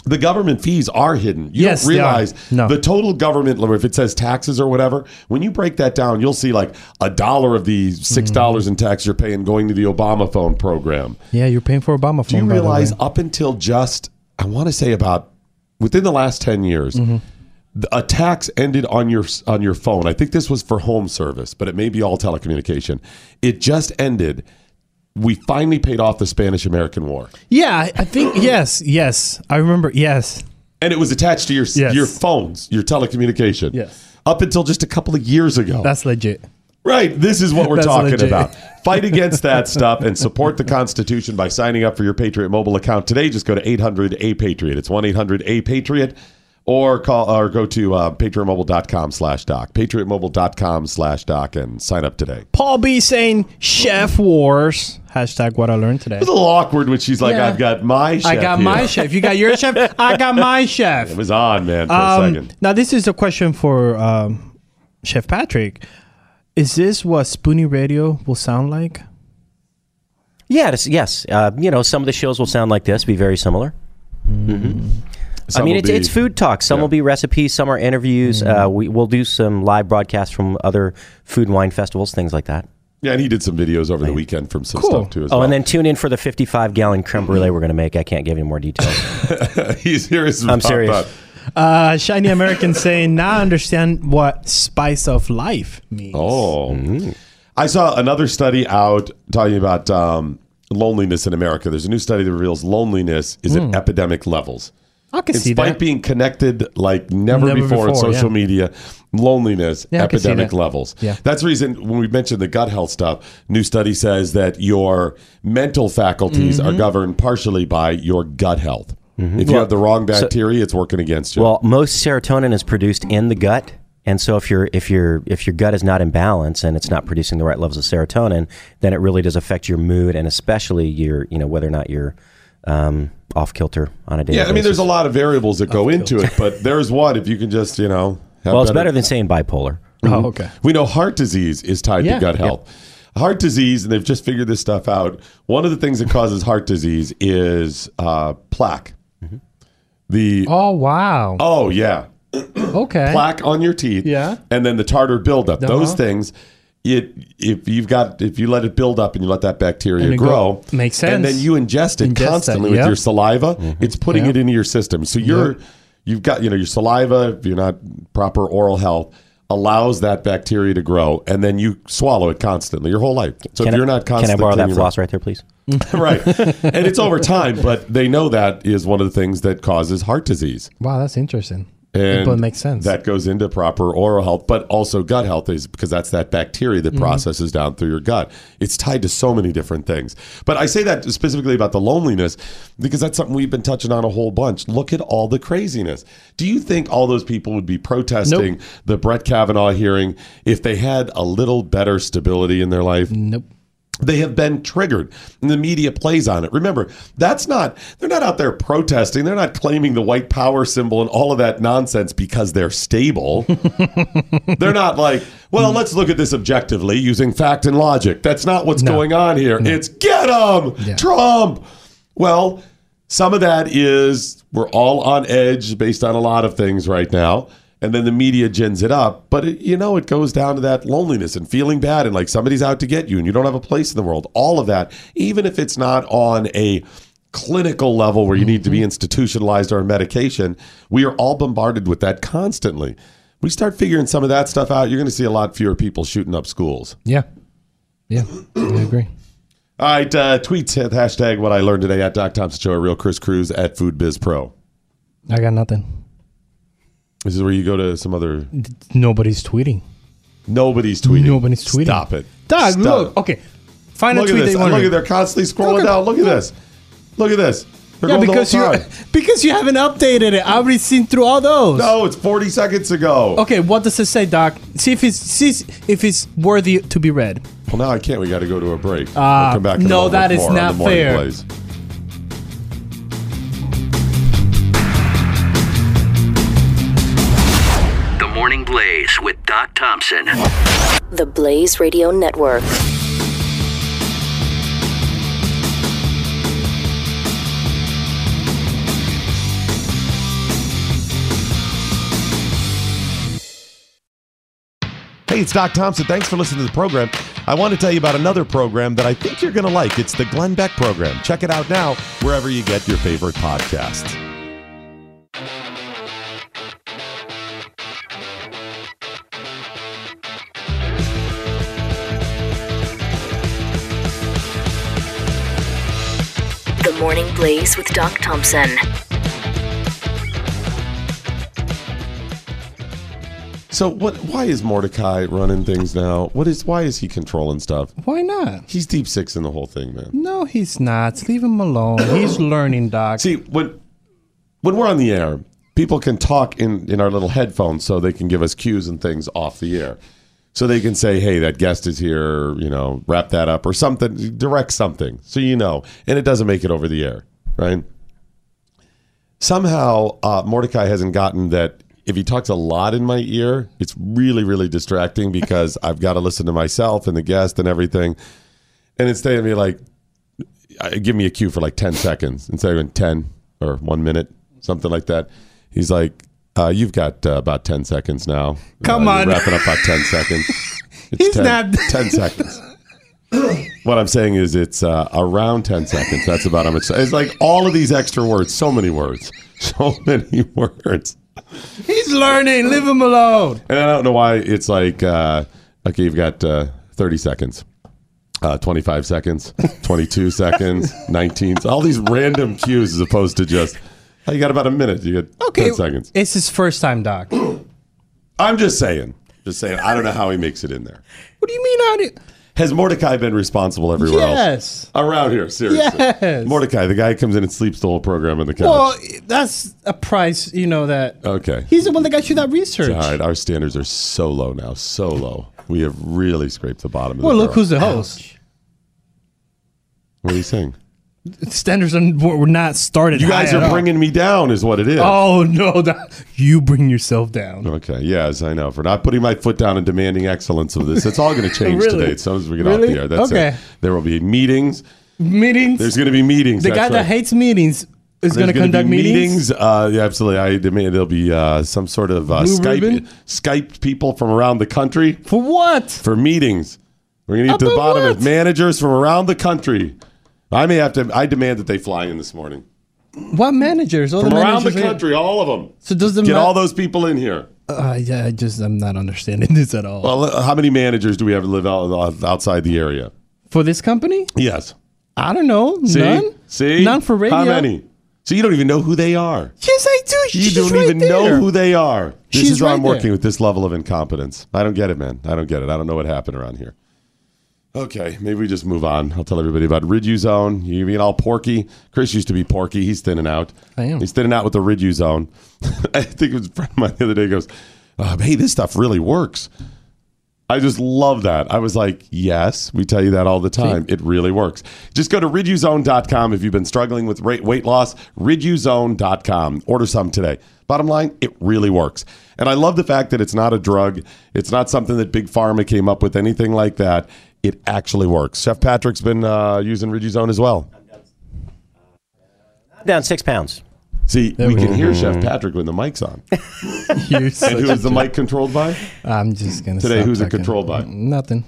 The government fees are hidden. You yes, don't realize no. the total government, if it says taxes or whatever, when you break that down, you'll see like a dollar of the six dollars mm. in tax you're paying going to the Obama phone program. Yeah, you're paying for Obama phone. Do you realize right up until just, I want to say about within the last ten years, mm-hmm. a tax ended on your on your phone. I think this was for home service, but it may be all telecommunication. It just ended we finally paid off the Spanish-American War. Yeah, I think, yes, yes. I remember, yes. And it was attached to your yes. your phones, your telecommunication. Yes. Up until just a couple of years ago. That's legit. Right. This is what we're talking legit. about. Fight against that stuff and support the Constitution by signing up for your Patriot Mobile account today. Just go to eight hundred A Patriot. It's one eight hundred A Patriot. Or call or go to uh, patriot mobile dot com slash doc. patriot mobile dot com slash doc and sign up today. Paul B saying chef wars. Hashtag what I learned today. It was a little awkward when she's like, yeah. I've got my chef. I got here. my chef. You got your chef? I got my chef. It was on, man, for um, a second. Now, this is a question for um, Chef Patrick. Is this what Spoonie Radio will sound like? Yeah, yes. Uh, you know, some of the shows will sound like this, be very similar. Mm-hmm. Some I mean, it's, be, it's food talk. Some yeah. will be recipes. Some are interviews. Mm-hmm. Uh, we, we'll do some live broadcasts from other food and wine festivals, things like that. Yeah, and he did some videos over the weekend from some cool. stuff, too, as oh, well. And then tune in for the fifty-five gallon creme brulee we're going to make. I can't give any more details. He's serious. I'm serious. Uh, Shiny American saying, now I understand what spice of life means. Oh. Mm-hmm. I saw another study out talking about um, loneliness in America. There's a new study that reveals loneliness is mm. at epidemic levels. I can see that. Despite being connected like never, never before, before in social yeah. media, loneliness, yeah, epidemic that. levels. Yeah. That's the reason when we mentioned the gut health stuff, new study says that your mental faculties mm-hmm. are governed partially by your gut health. Mm-hmm. If you well, have the wrong bacteria, so, it's working against you. Well, most serotonin is produced in the gut. And so if your if your if your gut is not in balance and it's not producing the right levels of serotonin, then it really does affect your mood and especially your, you know, whether or not you're um, off kilter on a daily basis. Yeah, I mean, basis. there's a lot of variables that go into it, but there's one if you can just, you know. Have well, it's better, better than saying bipolar. Mm-hmm. Oh, okay. We know heart disease is tied yeah, to gut health. Yeah. Heart disease, and they've just figured this stuff out. One of the things that causes heart disease is uh, plaque. Mm-hmm. The oh wow oh yeah okay plaque on your teeth yeah and then the tartar buildup. Uh-huh. Those things. It, if you've got if you let it build up and you let that bacteria grow, go, makes sense. And then you ingest it ingest constantly that, yep. with your saliva, mm-hmm. it's putting yep. it into your system. So you're yep. you've got you know your saliva, if you're not proper oral health, allows that bacteria to grow, and then you swallow it constantly your whole life. So can if you're I, not constantly, can I borrow that floss right there, please? Right, and it's over time, but they know that is one of the things that causes heart disease. Wow, that's interesting. And it makes sense. That goes into proper oral health, but also gut health is because that's that bacteria that mm-hmm. processes down through your gut. It's tied to so many different things. But I say that specifically about the loneliness because that's something we've been touching on a whole bunch. Look at all the craziness. Do you think all those people would be protesting nope. the Brett Kavanaugh hearing if they had a little better stability in their life? Nope. They have been triggered, and the media plays on it. Remember, that's not, they're not out there protesting. They're not claiming the white power symbol and all of that nonsense because they're stable. They're not like, well, let's look at this objectively using fact and logic. That's not what's no. going on here. No. It's get them, yeah. Trump. Well, some of that is we're all on edge based on a lot of things right now. And then the media gins it up. But, it, you know, it goes down to that loneliness and feeling bad and like somebody's out to get you and you don't have a place in the world. All of that, even if it's not on a clinical level where you mm-hmm. need to be institutionalized or on medication, we are all bombarded with that constantly. We start figuring some of that stuff out, you're going to see a lot fewer people shooting up schools. Yeah. Yeah, I agree. All right. Uh, tweets, hashtag what I learned today at Doc Thompson Show, Real Chris Cruz at FoodBizPro. I got nothing. This is where you go to some other... Nobody's tweeting. Nobody's tweeting. Nobody's tweeting. Stop it. Doug, Stop look. It. Okay. Find look a tweet they want to... Look at They're constantly scrolling look down. Look at look. this. Look at this. They're yeah, going because the whole time. Because you haven't updated it. I've already seen through all those. No, it's forty seconds ago. Okay, what does it say, Doc? See if it's, see if it's worthy to be read. Well, now I can't. We got to go to a break. Uh, we'll come back no, that is not fair. Plays. Blaze with Doc Thompson. The Blaze Radio Network. Hey, it's Doc Thompson. Thanks for listening to the program. I want to tell you about another program that I think you're going to like. It's the Glenn Beck program. Check it out now wherever you get your favorite podcasts. Morning Blaze with Doc Thompson. So what? Why is Mordecai running things now? What is? Why is he controlling stuff? Why not? He's deep six in the whole thing, man. No, he's not. Leave him alone. He's learning, Doc. See, when when we're on the air, people can talk in, in our little headphones, so they can give us cues and things off the air. So they can say, hey, that guest is here, you know, wrap that up or something, direct something, so you know. And it doesn't make it over the air, right? Somehow, uh, Mordecai hasn't gotten that if he talks a lot in my ear, it's really, really distracting because I've got to listen to myself and the guest and everything. And instead of me like, give me a cue for like ten seconds, instead of ten or one minute, something like that, he's like, Uh, you've got uh, about ten seconds now. Come uh, on. Wrapping up about ten seconds. It's He's ten, not. ten seconds. What I'm saying is it's uh, around ten seconds. That's about how much. It's like all of these extra words. So many words. So many words. He's learning. Leave him alone. And I don't know why it's like, uh, okay, you've got uh, thirty seconds. Uh, twenty-five seconds, twenty-two seconds, nineteen. All these random cues as opposed to just... You got about a minute. You got okay, ten seconds. It's his first time, Doc. I'm just saying. Just saying. I don't know how he makes it in there. What do you mean? How do you... Has Mordecai been responsible everywhere yes. else? Yes. Around here, seriously. Yes. Mordecai, the guy who comes in and sleeps the whole program in the couch. Well, that's a price, you know that. Okay. He's the one that got you that research. All right. Our standards are so low now. So low. We have really scraped the bottom of well, the Well, look barrel. Who's the host. Ouch. What are you saying? Standards were not started. You guys are bringing me down is what it is. Oh, no. You bring yourself down. Okay. Yes, I know. For not putting my foot down and demanding excellence of this. It's all going to change really? Today. As soon as we get really? Off the air. That's okay. It. There will be meetings. Meetings. There's going to be meetings. The That's guy right. that hates meetings is going to conduct be meetings. meetings. Uh, yeah, absolutely. I demand there'll be uh, some sort of uh, Skype, Skype people from around the country. For what? For meetings. We're going to get to the bottom what? Of managers from around the country. I may have to. I demand that they fly in this morning. What managers? All From the around managers the country, here? All of them. So does the get ma- all those people in here? Uh, yeah, I just I'm not understanding this at all. Well, how many managers do we have live out, outside the area for this company? Yes. I don't know. See? None. See, none for radio. How many? So you don't even know who they are. Yes, I do. You She's don't right even there. Know who they are. This She's is why right I'm working there. With this level of incompetence. I don't get it, man. I don't get it. I don't know what happened around here. Okay, maybe we just move on. I'll tell everybody about RiduZone. You being all porky. Chris used to be porky. He's thinning out. I am. He's thinning out with the RiduZone. I think it was a friend of mine the other day goes, oh, hey, this stuff really works. I just love that. I was like, yes, we tell you that all the time. See? It really works. Just go to Ridu Zone dot com if you've been struggling with weight loss. Ridu Zone dot com. Order some today. Bottom line, it really works. And I love the fact that it's not a drug. It's not something that Big Pharma came up with, anything like that. It actually works. Chef Patrick's been uh, using RiduZone as well. I'm down, uh, down six pounds. See, there we can go. Hear Chef Patrick when the mic's on. And who is the mic controlled by? I'm just going to say. Today, who's talking. It controlled by? Nothing.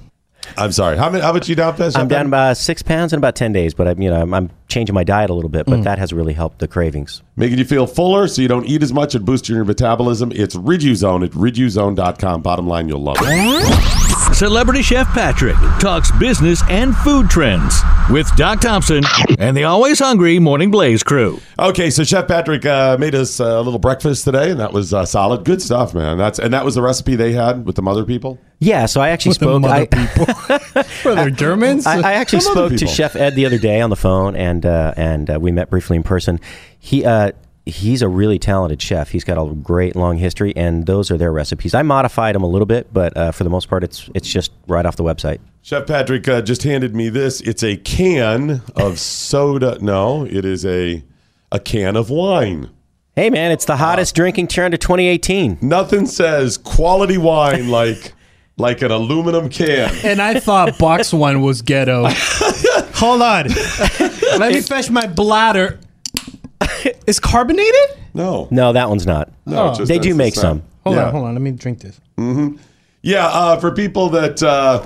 I'm sorry. How many, how much you down, Pat? I'm down by six pounds in about ten days, but I'm, you know, I'm, I'm changing my diet a little bit, but mm. that has really helped the cravings. Making you feel fuller so you don't eat as much and boosting your metabolism. It's RiduZone at Ridu Zone dot com. Bottom line, you'll love it. Celebrity Chef Patrick talks business and food trends with Doc Thompson and the always hungry Morning Blaze crew. Okay, so Chef Patrick uh, made us a little breakfast today, and that was uh, solid. Good stuff, man. That's and that was the recipe they had with the mother people? Yeah, so I actually with spoke... With the mother I, people? They're Germans? I, I actually some spoke to Chef Ed the other day on the phone, and uh, and uh, we met briefly in person. He... Uh, He's a really talented chef. He's got a great long history, and those are their recipes. I modified them a little bit, but uh, for the most part, it's it's just right off the website. Chef Patrick uh, just handed me this. It's a can of soda. No, it is a a can of wine. Hey, man, it's the hottest wow. drinking trend of twenty eighteen. Nothing says quality wine like like an aluminum can. And I thought box wine was ghetto. Hold on. Let me fetch my bladder. Is carbonated? No. No, that one's not. No, oh. just, they do make some. Hold yeah. on, hold on. Let me drink this. Mm-hmm. Yeah, uh, for people that, uh,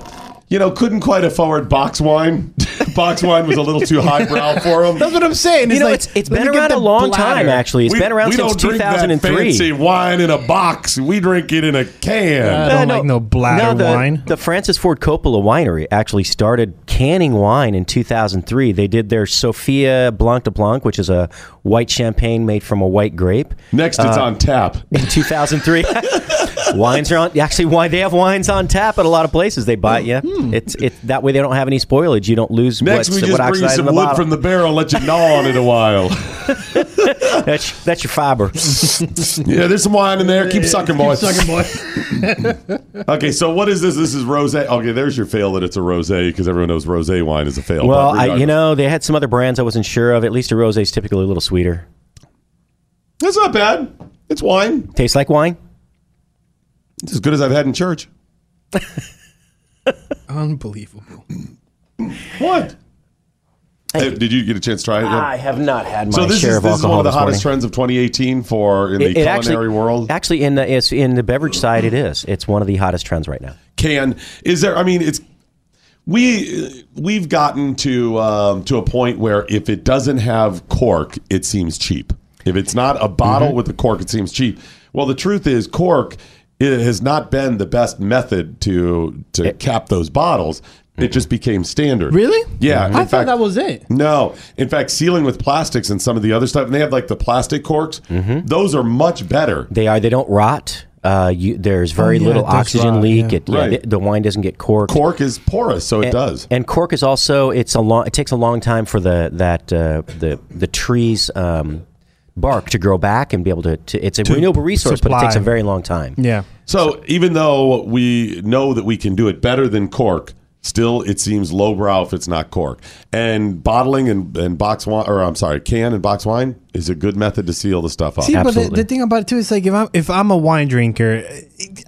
you know, couldn't quite afford box wine. Box wine was a little too highbrow for him. That's what I'm saying. It's you know, like, it's, it's been around a long bladder. time, actually. It's we, been around we since two thousand three. We don't drink that fancy wine in a box. We drink it in a can. Uh, I don't uh, no, like no bladder no, the, wine. The Francis Ford Coppola Winery actually started canning wine in two thousand three. They did their Sophia Blanc de Blanc, which is a white champagne made from a white grape. Next, uh, it's on tap. In two thousand three. Wines are on... Actually, wine, they have wines on tap at a lot of places. They buy it, yeah. Mm. It's, it, that way they don't have any spoilage. You don't lose Next, what, we just what bring you some wood bottle. From the barrel, let you gnaw on it a while. that's, that's your fiber. Yeah, there's some wine in there. Keep sucking, boy. Keep sucking, boy. Okay, so what is this? This is rosé. Okay, there's your fail that it's a rosé, because everyone knows rosé wine is a fail. Well, I, you know, they had some other brands I wasn't sure of. At least a rosé is typically a little sweeter. That's not bad. It's wine. Tastes like wine. It's as good as I've had in church. Unbelievable. What? Hey, did you get a chance to try it? I have not had my so this share is, of this alcohol. So this is one of the hottest morning. trends of twenty eighteen for in the it, it culinary actually, world. Actually, in the it's, in the beverage side, it is. It's one of the hottest trends right now. Can is there? I mean, it's we we've gotten to um, to a point where if it doesn't have cork, it seems cheap. If it's not a bottle mm-hmm. with a cork, it seems cheap. Well, the truth is, cork. It has not been the best method to to it, cap those bottles. It just became standard. Really? Yeah. Mm-hmm. I fact, thought that was it. No. In fact, sealing with plastics and some of the other stuff, and they have like the plastic corks. Mm-hmm. Those are much better. They are. They don't rot. Uh, you, there's very oh, yeah, little oxygen rot, leak. Yeah. It, right. yeah, the, the wine doesn't get corked. Cork is porous, so it and, does. And cork is also it's a long. It takes a long time for the that uh, the the trees. Um, bark to grow back and be able to, to it's a to renewable resource supply. But it takes a very long time. Yeah. So, so even though we know that we can do it better than cork, still it seems lowbrow if it's not cork. And bottling and, and box wine, or I'm sorry, can and box wine is a good method to seal the stuff up. See, Absolutely. But the, the thing about it too is like if I'm if I'm a wine drinker,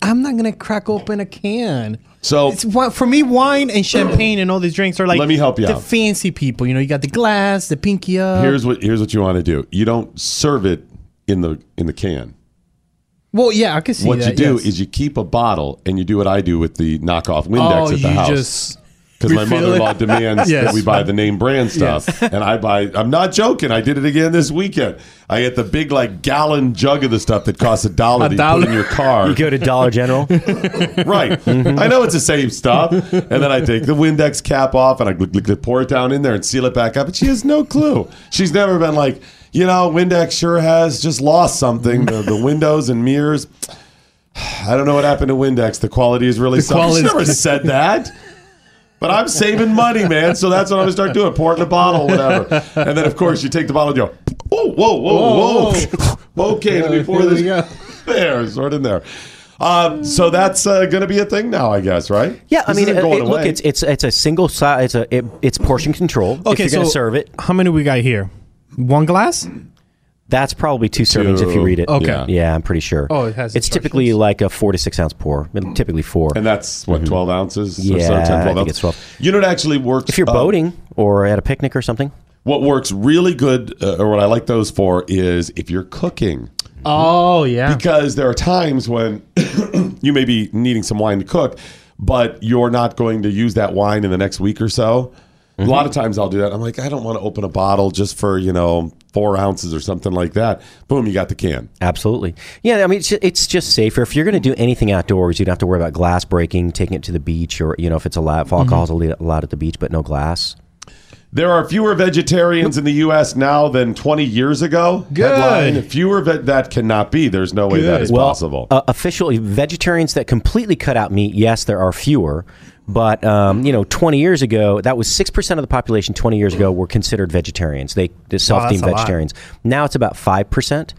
I'm not gonna crack open a can. So it's, for me, wine and champagne and all these drinks are like let me help you the out. Fancy people. You know, you got the glass, the pinky up. Here's what here's what you want to do. You don't serve it in the in the can. Well, yeah, I can see what that. What you do yes. is you keep a bottle and you do what I do with the knockoff Windex oh, at the house. Just because my mother-in-law it. demands yes. that we buy the name brand stuff, yes. and I buy. I'm not joking. I did it again this weekend. I get the big like gallon jug of the stuff that costs a dollar to put in your car. You go to Dollar General, right? Mm-hmm. I know it's the same stuff, and then I take the Windex cap off and I gl- gl- pour it down in there and seal it back up. And she has no clue. She's never been like, you know, Windex sure has just lost something. The, the windows and mirrors. I don't know what happened to Windex. The quality is really something. She's never said that. But I'm saving money, man. So that's what I'm going to start doing. Pour it in a bottle, whatever. And then, of course, you take the bottle and you go, whoa, whoa, whoa, whoa. whoa. Okay, yeah, before this, there, sort in there. Um, so that's uh, going to be a thing now, I guess, right? Yeah, this I mean, it, it, look, it's it's it's a single size. It's a it, it's portion control. Okay, if you're so going to serve it. How many we got here? One glass? That's probably two, two servings if you read it. Okay. Yeah, yeah I'm pretty sure. Oh, it has. It's typically like a four to six ounce pour. Typically four. And that's, what, mm-hmm. twelve ounces? Yeah, so ten, twelve I think ounces. It's twelve. You know what actually works? If you're boating uh, or at a picnic or something. What works really good, uh, or what I like those for, is if you're cooking. Oh, yeah. Because there are times when you may be needing some wine to cook, but you're not going to use that wine in the next week or so. Mm-hmm. A lot of times I'll do that. I'm like, I don't want to open a bottle just for, you know, four ounces or something like that. Boom, you got the can. Absolutely. Yeah, I mean, it's, it's just safer. If you're going to do anything outdoors, you don't have to worry about glass breaking, taking it to the beach, or, you know, if it's allowed, if alcohol's mm-hmm. allowed at the beach, but no glass. There are fewer vegetarians in the U S now than twenty years ago. Good. Headline, fewer ve- that cannot be. There's no way Good. that is well, possible. Uh, officially, vegetarians that completely cut out meat, yes, there are fewer. But, um, you know, twenty years ago, that was six percent of the population twenty years ago were considered vegetarians. They, they self-deemed oh, vegetarians. Lot. Now it's about five percent.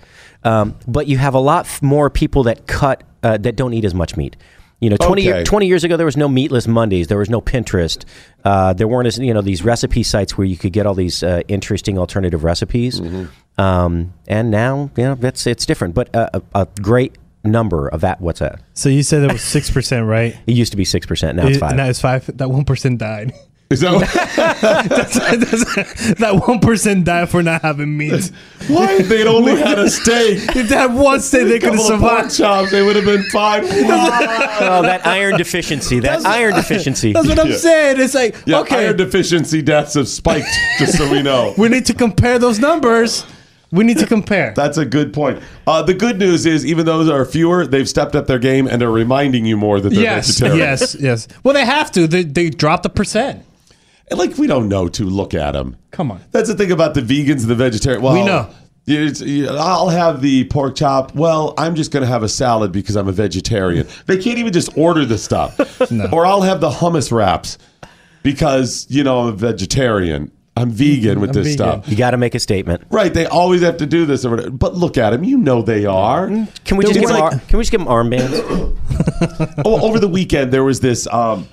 Um, but you have a lot f- more people that cut, uh, that don't eat as much meat. You know, twenty, okay. twenty years ago, there was no Meatless Mondays. There was no Pinterest. Uh, there weren't, as, you know, these recipe sites where you could get all these uh, interesting alternative recipes. Mm-hmm. Um, and now, you know, that's, it's different. But a, a, a great... number of that what's that so you said it was six percent right? It used to be six percent, now it's five. Now it's five. That one percent died. Is that what? that's, that's, that one person died for not having meat? Why? If they'd only had a steak. If they had one steak, they could have survived. Chops, they would have been fine. Oh, that iron deficiency. That that's iron what, deficiency. That's what I'm yeah. saying. It's like yeah, okay, iron deficiency deaths have spiked. Just so we know, we need to compare those numbers. We need to compare. That's a good point. Uh, the good news is, even though there are fewer, they've stepped up their game and are reminding you more that they're yes, vegetarian. Yes, yes, yes. Well, they have to. They they dropped a percent. Like, we don't know to look at them. Come on. That's the thing about the vegans and the vegetarian. Well, we know. It's, I'll have the pork chop. Well, I'm just going to have a salad because I'm a vegetarian. They can't even just order the stuff. No. Or I'll have the hummus wraps because, you know, I'm a vegetarian. I'm vegan with I'm this vegan. stuff. You got to make a statement, right? They always have to do this, but look at them. You know they are. Can we just give them like, ar- can we just give them armbands? Oh, over the weekend there was this um,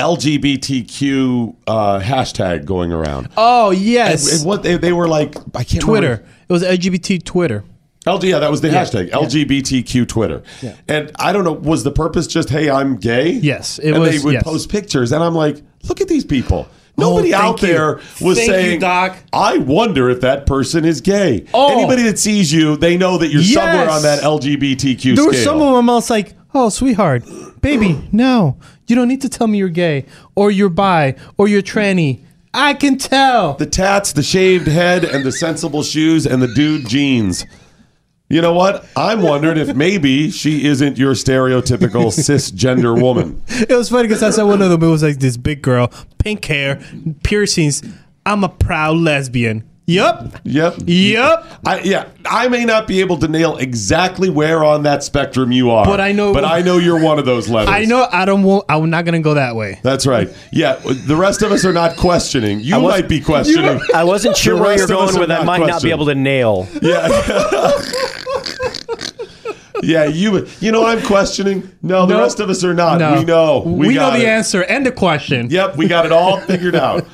L G B T Q uh, hashtag going around. Oh yes, and, and what they, they were like, I can't Twitter. Remember. It was L G B T Twitter. L G, yeah, that was the yeah. hashtag, yeah. L G B T Q Twitter. Yeah. And I don't know, was the purpose just, hey, I'm gay? Yes, it and was. And they would yes. post pictures, and I'm like, look at these people. Nobody oh, out there you. was thank saying, you, Doc. I wonder if that person is gay. Oh. Anybody that sees you, they know that you're yes. somewhere on that L G B T Q scale. There was some of them else like, oh, sweetheart, baby, no. You don't need to tell me you're gay or you're bi or you're tranny. I can tell. The tats, the shaved head, and the sensible shoes, and the dude jeans. You know what? I'm wondering if maybe she isn't your stereotypical cisgender woman. It was funny because I saw one of them. It was like this big girl, pink hair, piercings. I'm a proud lesbian. Yep. Yep. Yep. I, yeah. I may not be able to nail exactly where on that spectrum you are. But I know. But I know you're one of those levels. I know. I don't. Want, I'm not going to go that way. That's right. Yeah. The rest of us are not questioning. You might be questioning. You, I wasn't sure where you're going with. I might not be able to nail. Yeah. Yeah, you you know what I'm questioning? No, the nope. rest of us are not. No. We know. We, we know the it. answer and the question. Yep, we got it all figured out.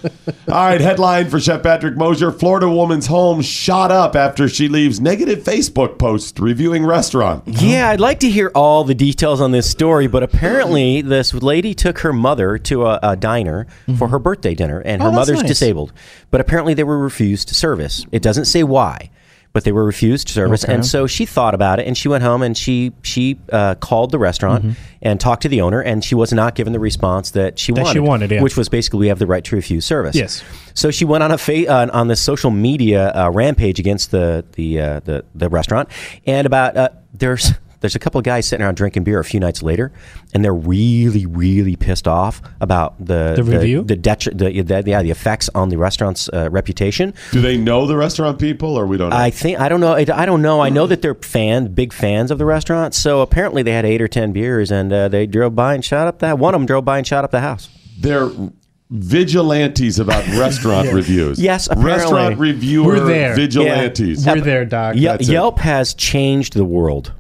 All right, headline for Chef Patrick Mosier. Florida woman's home shot up after she leaves negative Facebook posts reviewing restaurant. Yeah, I'd like to hear all the details on this story, but apparently this lady took her mother to a, a diner mm-hmm. for her birthday dinner, and her oh, mother's nice. disabled. But apparently they were refused service. It doesn't say why. But they were refused service, okay. and so she thought about it, and she went home, and she she uh, called the restaurant mm-hmm. and talked to the owner, and she was not given the response that she that wanted, she wanted yeah. which was basically, we have the right to refuse service. Yes. So she went on a fa- uh, on this social media uh, rampage against the the, uh, the the restaurant, and about uh, there's there's a couple of guys sitting around drinking beer a few nights later, and they're really really pissed off about the the review, the, the, detri- the, the, the yeah the effects on the restaurant's uh, reputation. Do they know the restaurant people, or we don't know? I think I don't know. I don't know. I know that they're fans, big fans of the restaurant. So apparently they had eight or ten beers, and uh, they drove by and shot up that one of them drove by and shot up the house. They're vigilantes about restaurant yeah. reviews. Yes, apparently. Restaurant reviewer We're there. vigilantes. Yeah. We're there, Doc. Ye- Yelp it. has changed the world.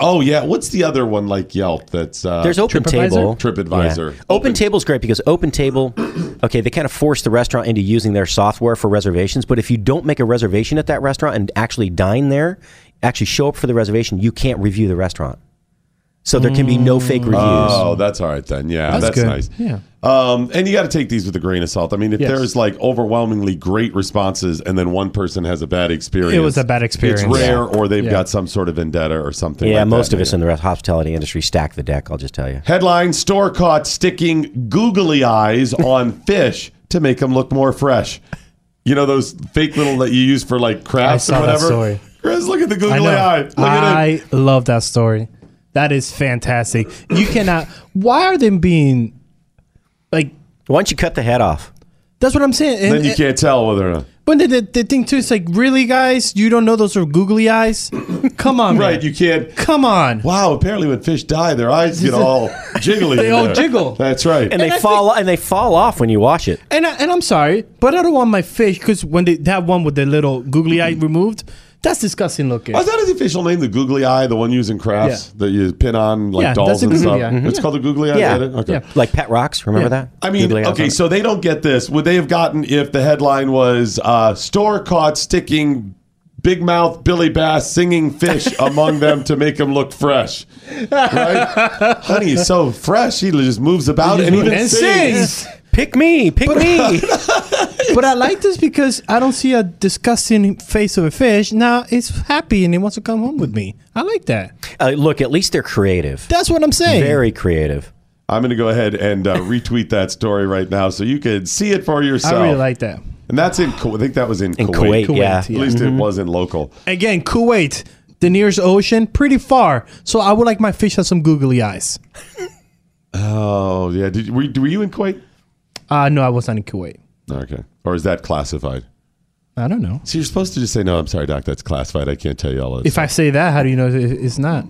Oh, yeah. What's the other one like Yelp that's... Uh, There's OpenTable. TripAdvisor. Yeah. Open Table's great because OpenTable, okay, they kind of force the restaurant into using their software for reservations, but if you don't make a reservation at that restaurant and actually dine there, actually show up for the reservation, you can't review the restaurant. So there can be no fake reviews. Oh, that's all right then. Yeah, that's, that's nice. Yeah. Um, and you got to take these with a grain of salt. I mean, if yes. there's like overwhelmingly great responses and then one person has a bad experience. It was a bad experience. It's rare yeah. or they've yeah. got some sort of vendetta or something yeah, like that. Yeah, most of us in the hospitality industry stack the deck, I'll just tell you. Headline, store caught sticking googly eyes on fish to make them look more fresh. You know those fake little that you use for like crafts or whatever? I saw that story. Chris, look at the googly eye. Look at it. I love that story. That is fantastic. You cannot... Why are they being... like? Why don't you cut the head off? That's what I'm saying. And, then you and, can't tell whether or not. But the, the, the thing, too, it's like, really, guys? You don't know those are googly eyes? Come on, right, man. You can't... Come on. Wow, apparently when fish die, their eyes get all jiggly. They all there. jiggle. That's right. And, and they I fall think, and they fall off when you wash it. And, I, and I'm sorry, but I don't want my fish, because when they that one with the little googly eye removed... That's disgusting looking. Oh, is that his official name? The googly eye, the one used in crafts yeah. that you pin on like yeah, dolls and stuff? Mm-hmm. It's yeah. called the googly eye? Yeah. Okay. yeah. Like Pet Rocks, remember yeah. that? I mean, googly okay, so they don't get this. Would they have gotten if the headline was uh, store caught sticking big mouth Billy Bass singing fish among them to make them look fresh? Right? Honey, he's so fresh. He just moves about and even and sings. sings. Pick me, pick but, me. But I like this because I don't see a disgusting face of a fish. Now it's happy and it wants to come home with me. I like that. Uh, look, at least they're creative. That's what I'm saying. Very creative. I'm going to go ahead and uh, retweet that story right now so you can see it for yourself. I really like that. And that's in, I think that was in, in Kuwait. Kuwait, Kuwait yeah. yeah. At least mm-hmm. it wasn't local. Again, Kuwait, the nearest ocean, pretty far. So I would like my fish to have some googly eyes. Oh, yeah. Did, were, were you in Kuwait? Uh, no, I was not in Kuwait. Okay. Or is that classified? I don't know. So you're supposed to just say, no, I'm sorry, Doc, that's classified. I can't tell you all this. If I say that, how do you know it's not?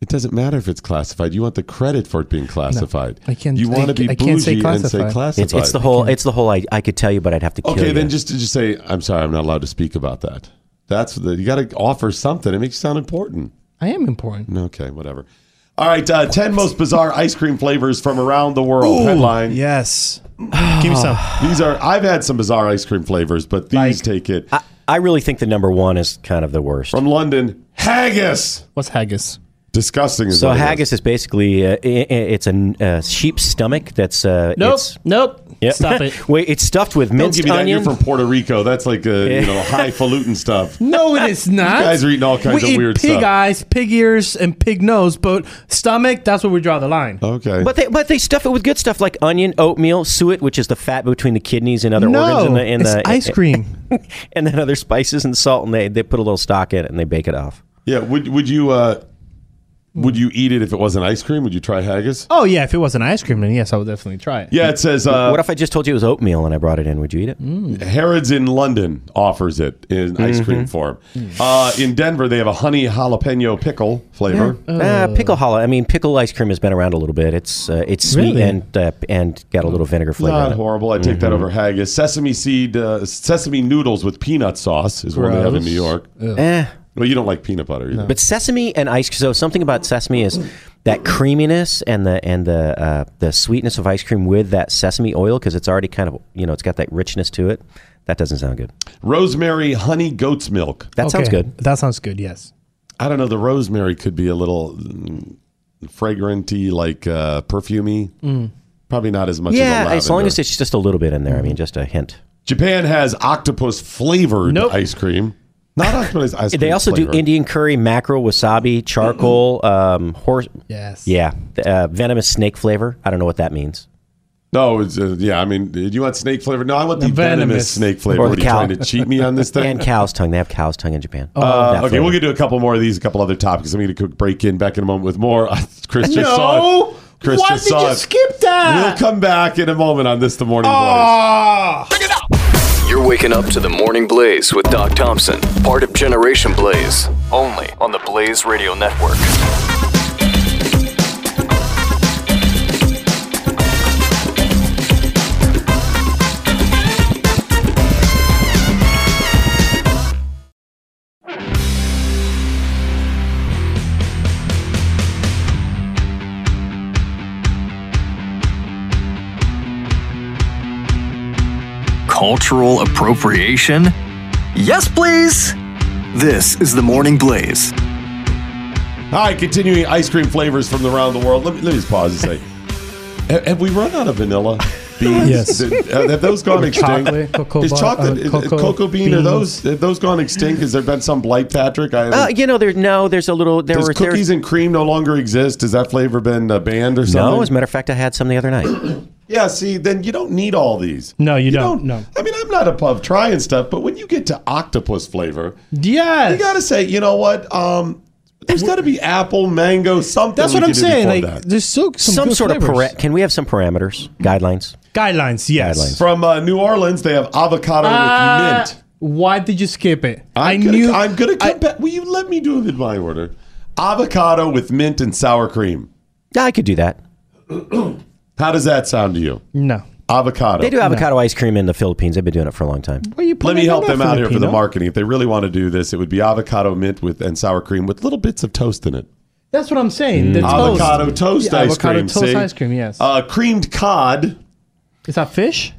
It doesn't matter if it's classified. You want the credit for it being classified. No, I can't. You want I, to be I bougie and say classified. It's, it's the whole. It's the whole. I, I could tell you, but I'd have to. Kill okay, you. Then just to just say, I'm sorry, I'm not allowed to speak about that. That's the, you got to offer something. It makes you sound important. I am important. Okay, whatever. All right, uh, ten most bizarre ice cream flavors from around the world. Ooh, headline. Yes. Give me some. These are. I've had some bizarre ice cream flavors, but these like, take it. I, I really think the number one is kind of the worst. From London, haggis. What's haggis? Disgusting. Is so haggis is basically uh, it's a uh, sheep's stomach that's uh, nope, it's, nope. Yep. Stop it. Wait, it's stuffed with minced onion. Don't give me onion. That. You're from Puerto Rico. That's like a, you know, highfalutin stuff. No, it is not. You guys are eating all kinds we of weird pig stuff. Pig eyes, pig ears, and pig nose, but stomach. That's where we draw the line. Okay, but they but they stuff it with good stuff like onion, oatmeal, suet, which is the fat between the kidneys and other no, organs. No, it's the, ice cream, and then other spices and salt, and they they put a little stock in it and they bake it off. Yeah, would would you? Uh, Would you eat it if it wasn't ice cream? Would you try haggis? Oh, yeah. If it wasn't ice cream, then yes, I would definitely try it. Yeah, it says... Uh, what if I just told you it was oatmeal and I brought it in? Would you eat it? Mm. Harrods in London offers it in mm-hmm. ice cream form. Mm. Uh, in Denver, they have a honey jalapeno pickle flavor. Yeah. Uh, uh, pickle jalapeno. I mean, pickle ice cream has been around a little bit. It's uh, it's sweet really? and uh, and got a little vinegar flavor. Not horrible. I take mm-hmm. that over haggis. Sesame seed, uh, sesame noodles with peanut sauce is what they have in New York. Eh. Well, you don't like peanut butter either. No. But sesame and ice cream, so something about sesame is that creaminess and the and the uh, the sweetness of ice cream with that sesame oil because it's already kind of, you know, it's got that richness to it. That doesn't sound good. Rosemary honey goat's milk. That okay. sounds good. That sounds good, yes. I don't know. The rosemary could be a little mm, fragrant-y, like uh, perfumey. Mm. Probably not as much yeah, as a lavender. Yeah, as long as it's just a little bit in there. I mean, just a hint. Japan has octopus-flavored nope. ice cream. Not octopus ice cream. They also flavor. do Indian curry, mackerel, wasabi, charcoal, um, horse. Yes. Yeah. Uh, venomous snake flavor. I don't know what that means. No, it's, uh, yeah. I mean, do you want snake flavor? No, I want the, the venomous. venomous snake flavor. Or what, are you cow. trying to cheat me on this thing? And cow's tongue. They have cow's tongue in Japan. Oh, uh, okay, flavor. We'll get to a couple more of these, a couple other topics. I'm going to quick break in back in a moment with more. Chris just no! saw it. Chris Why just did saw you it. skip that? We'll come back in a moment on this The Morning oh. Blaze. Check it out. You're waking up to The Morning Blaze with Doc Thompson, part of Generation Blaze, only on the Blaze Radio Network. Cultural appropriation? Yes, please! This is The Morning Blaze. All right, continuing ice cream flavors from around the world. Let me, let me just pause and say, have, have we run out of vanilla beans? Yes. Have those gone extinct? Chocolate, cocoa, is chocolate, uh, cocoa, cocoa bean, beans. Are those, have those gone extinct? Has there been some blight, Patrick? I uh, you know, there, no, there's a little... There does were, cookies there... and cream no longer exist? Has that flavor been uh, banned or something? No, as a matter of fact, I had some the other night. Yeah, see, then you don't need all these. No, you, you don't. don't. No. I mean, I'm not above trying stuff, but when you get to octopus flavor, yes. you got to say, you know what? Um, there's got to be apple, mango, something. That's what I'm saying. Like, that. There's still some, some sort flavors. of para- Can we have some parameters? Guidelines? Guidelines, yes. Guidelines. From uh, New Orleans, they have avocado uh, with mint. Why did you skip it? I'm I gonna, knew. I'm going to come I, back. Will you let me do it in my order? Avocado with mint and sour cream. Yeah, I could do that. How does that sound to you? No. Avocado. They do avocado no. ice cream in the Philippines. They've been doing it for a long time. Well, you Let me help them out Filipino. here for the marketing. If they really want to do this, it would be avocado mint with and sour cream with little bits of toast in it. That's what I'm saying. Mm. The avocado toast, toast yeah, ice avocado cream. Avocado toast see? ice cream, yes. Uh, creamed cod. Is that fish?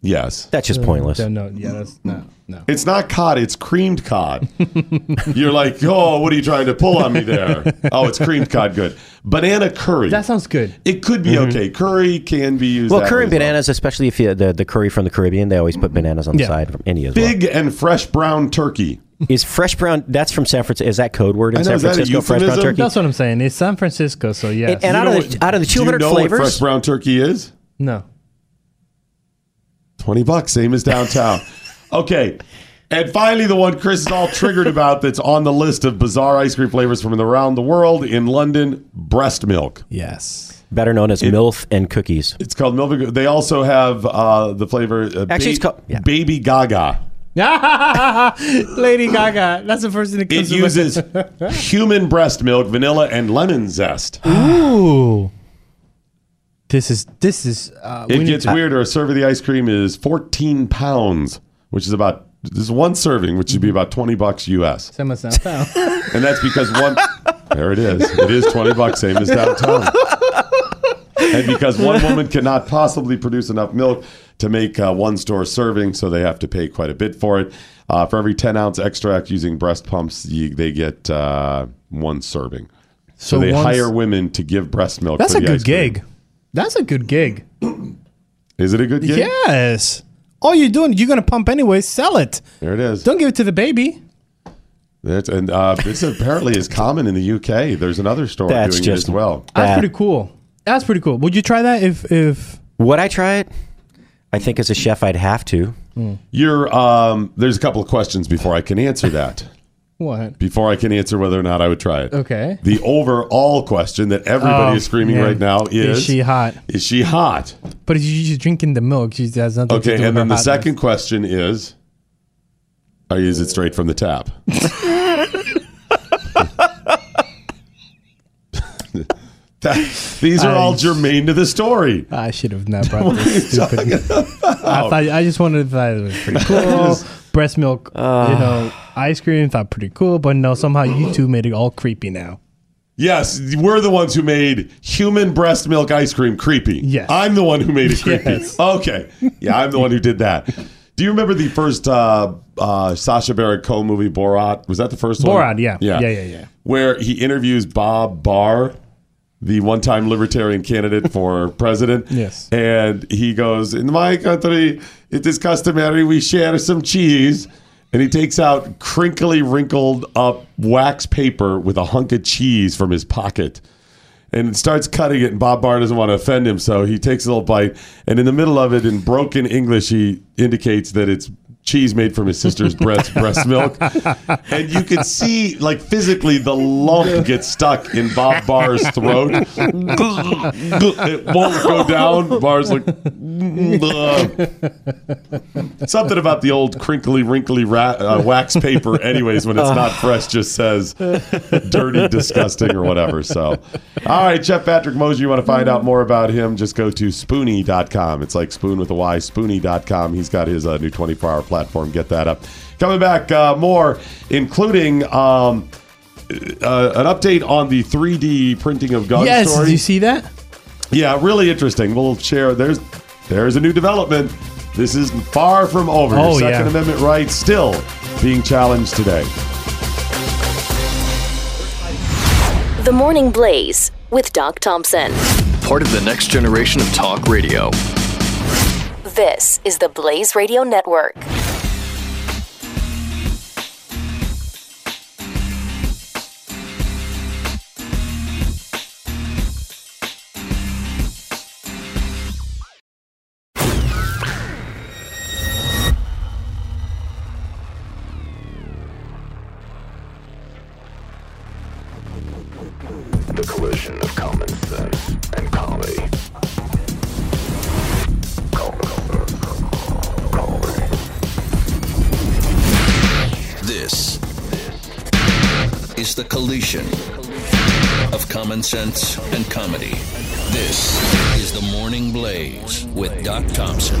Yes. That's just uh, pointless. No, yeah, that's not. No. It's not cod, it's creamed cod. You're like, oh, what are you trying to pull on me there? Oh, it's creamed cod, good. Banana curry. That sounds good. It could be mm-hmm. okay. Curry can be used. Well, that curry and bananas, well. especially if you the, the curry from the Caribbean, they always put bananas on yeah. the side from India as Big well. and fresh brown turkey. Is fresh brown, that's from San Francisco, is that code word in know, San Francisco, fresh brown turkey? That's what I'm saying. It's San Francisco, so yeah. And, and out, of the, what, out of the two hundred flavors. Do you know flavors, what fresh brown turkey is? No. twenty bucks, same as downtown. Okay. And finally, the one Chris is all triggered about that's on the list of bizarre ice cream flavors from around the world in London, breast milk. Yes. Better known as it, MILF and cookies. It's called MILF and cookies. They also have uh, the flavor uh, Actually, ba- it's called, yeah. Baby Gaga. Lady Gaga. That's the first thing that comes to mind. It uses human breast milk, vanilla, and lemon zest. Ooh. This is, this is, uh, it gets to, weirder. A serve of the ice cream is fourteen pounds, which is about, this is one serving, which would be about twenty bucks U S. Same as downtown. And that's because one, there it is. It is twenty bucks, same as downtown. And because one woman cannot possibly produce enough milk to make uh, one store serving, so they have to pay quite a bit for it. Uh, for every ten ounce extract using breast pumps, you, they get uh, one serving. So, so they once, hire women to give breast milk. That's for a the good ice gig. Cream. That's a good gig. Is it a good gig? Yes. All you're doing, you're going to pump anyway. Sell it. There it is. Don't give it to the baby. That's, and uh, this apparently is common in the U K. There's another store That's doing just, it as well. That's pretty cool. That's pretty cool. Would you try that if... if Would I try it? I think as a chef, I'd have to. Mm. You're, um, there's a couple of questions before I can answer that. What? Before I can answer whether or not I would try it. Okay. The overall question that everybody oh, is screaming man. right now is... Is she hot? Is she hot? But if she's drinking the milk, she has nothing okay, to do with her Okay, and then the hotness. Second question is... I use it straight from the tap. that, these are I, all germane to the story. I should have not brought this stupid... I, thought, I just wanted to thought it was pretty cool. Breast milk, uh, you know, ice cream, thought pretty cool, but no, somehow you two made it all creepy now. Yes, we're the ones who made human breast milk ice cream creepy. Yes. I'm the one who made it creepy. Yes. Okay. Yeah, I'm the one who did that. Do you remember the first uh, uh, Sacha Baron Cohen movie, Borat? Was that the first Borat, one? Borat, yeah. yeah. Yeah, yeah, yeah. Where he interviews Bob Barr, the one-time libertarian candidate for president. Yes. And he goes, in my country, it is customary we share some cheese. And he takes out crinkly, wrinkled up wax paper with a hunk of cheese from his pocket and starts cutting it. And Bob Barr doesn't want to offend him, so he takes a little bite. And in the middle of it, in broken English, he indicates that it's cheese made from his sister's breast, breast milk. And you can see, like, physically, the lump gets stuck in Bob Barr's throat. It won't go down. Barr's like... Ugh. Something about the old crinkly, wrinkly ra- uh, wax paper anyways, when it's not fresh, just says dirty, disgusting, or whatever. So, all right, Chef Patrick Mosier, you want to find out more about him, just go to Spoonie dot com. It's like spoon with a Y, Spoonie dot com. He's got his uh, new twenty-four hour platform. Get that up. Coming back, uh, more, including um, uh, an update on the three D printing of gun yes, story. Yes, did you see that? Yeah, really interesting. We'll share. There's... There's a new development. This is far from over. Oh, Your Second yeah. Amendment rights still being challenged today. The Morning Blaze with Doc Thompson. Part of the next generation of talk radio. This is the Blaze Radio Network. Collision of common sense and comedy. This is The Morning Blaze with Doc Thompson.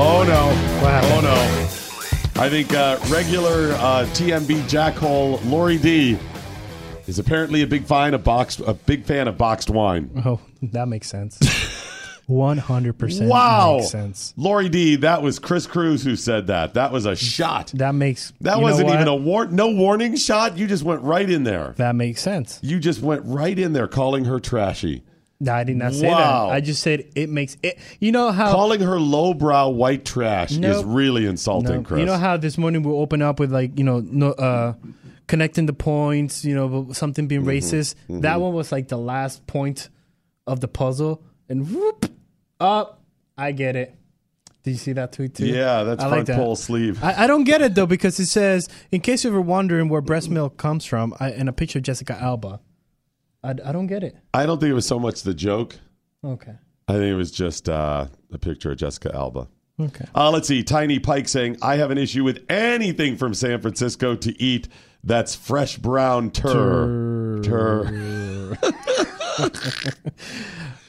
Oh, no. Wow. Oh, no. I think uh, regular uh, T M B jackhole Lori D is apparently a big fan of boxed, a big fan of boxed wine. Oh, that makes sense. one hundred percent wow. Makes sense. Lori D, that was Chris Cruz who said that. That was a shot. That makes... That wasn't even a war- no warning shot. You just went right in there. That makes sense. You just went right in there calling her trashy. No, I did not say wow. that. I just said it makes it. You know how calling her lowbrow white trash nope. is really insulting, nope. Chris. You know how this morning we'll open up with like you know no, uh, connecting the points, you know something being mm-hmm. racist. Mm-hmm. That one was like the last point of the puzzle, and whoop up. I get it. Did you see that tweet too? Yeah, that's I front like pole that. Sleeve. I, I don't get it though because it says, in case you were wondering where breast milk comes from, I, and a picture of Jessica Alba. I, I don't get it. I don't think it was so much the joke. Okay. I think it was just uh, a picture of Jessica Alba. Okay. Uh, let's see. Tiny Pike saying, I have an issue with anything from San Francisco to eat that's fresh brown tur. Tur.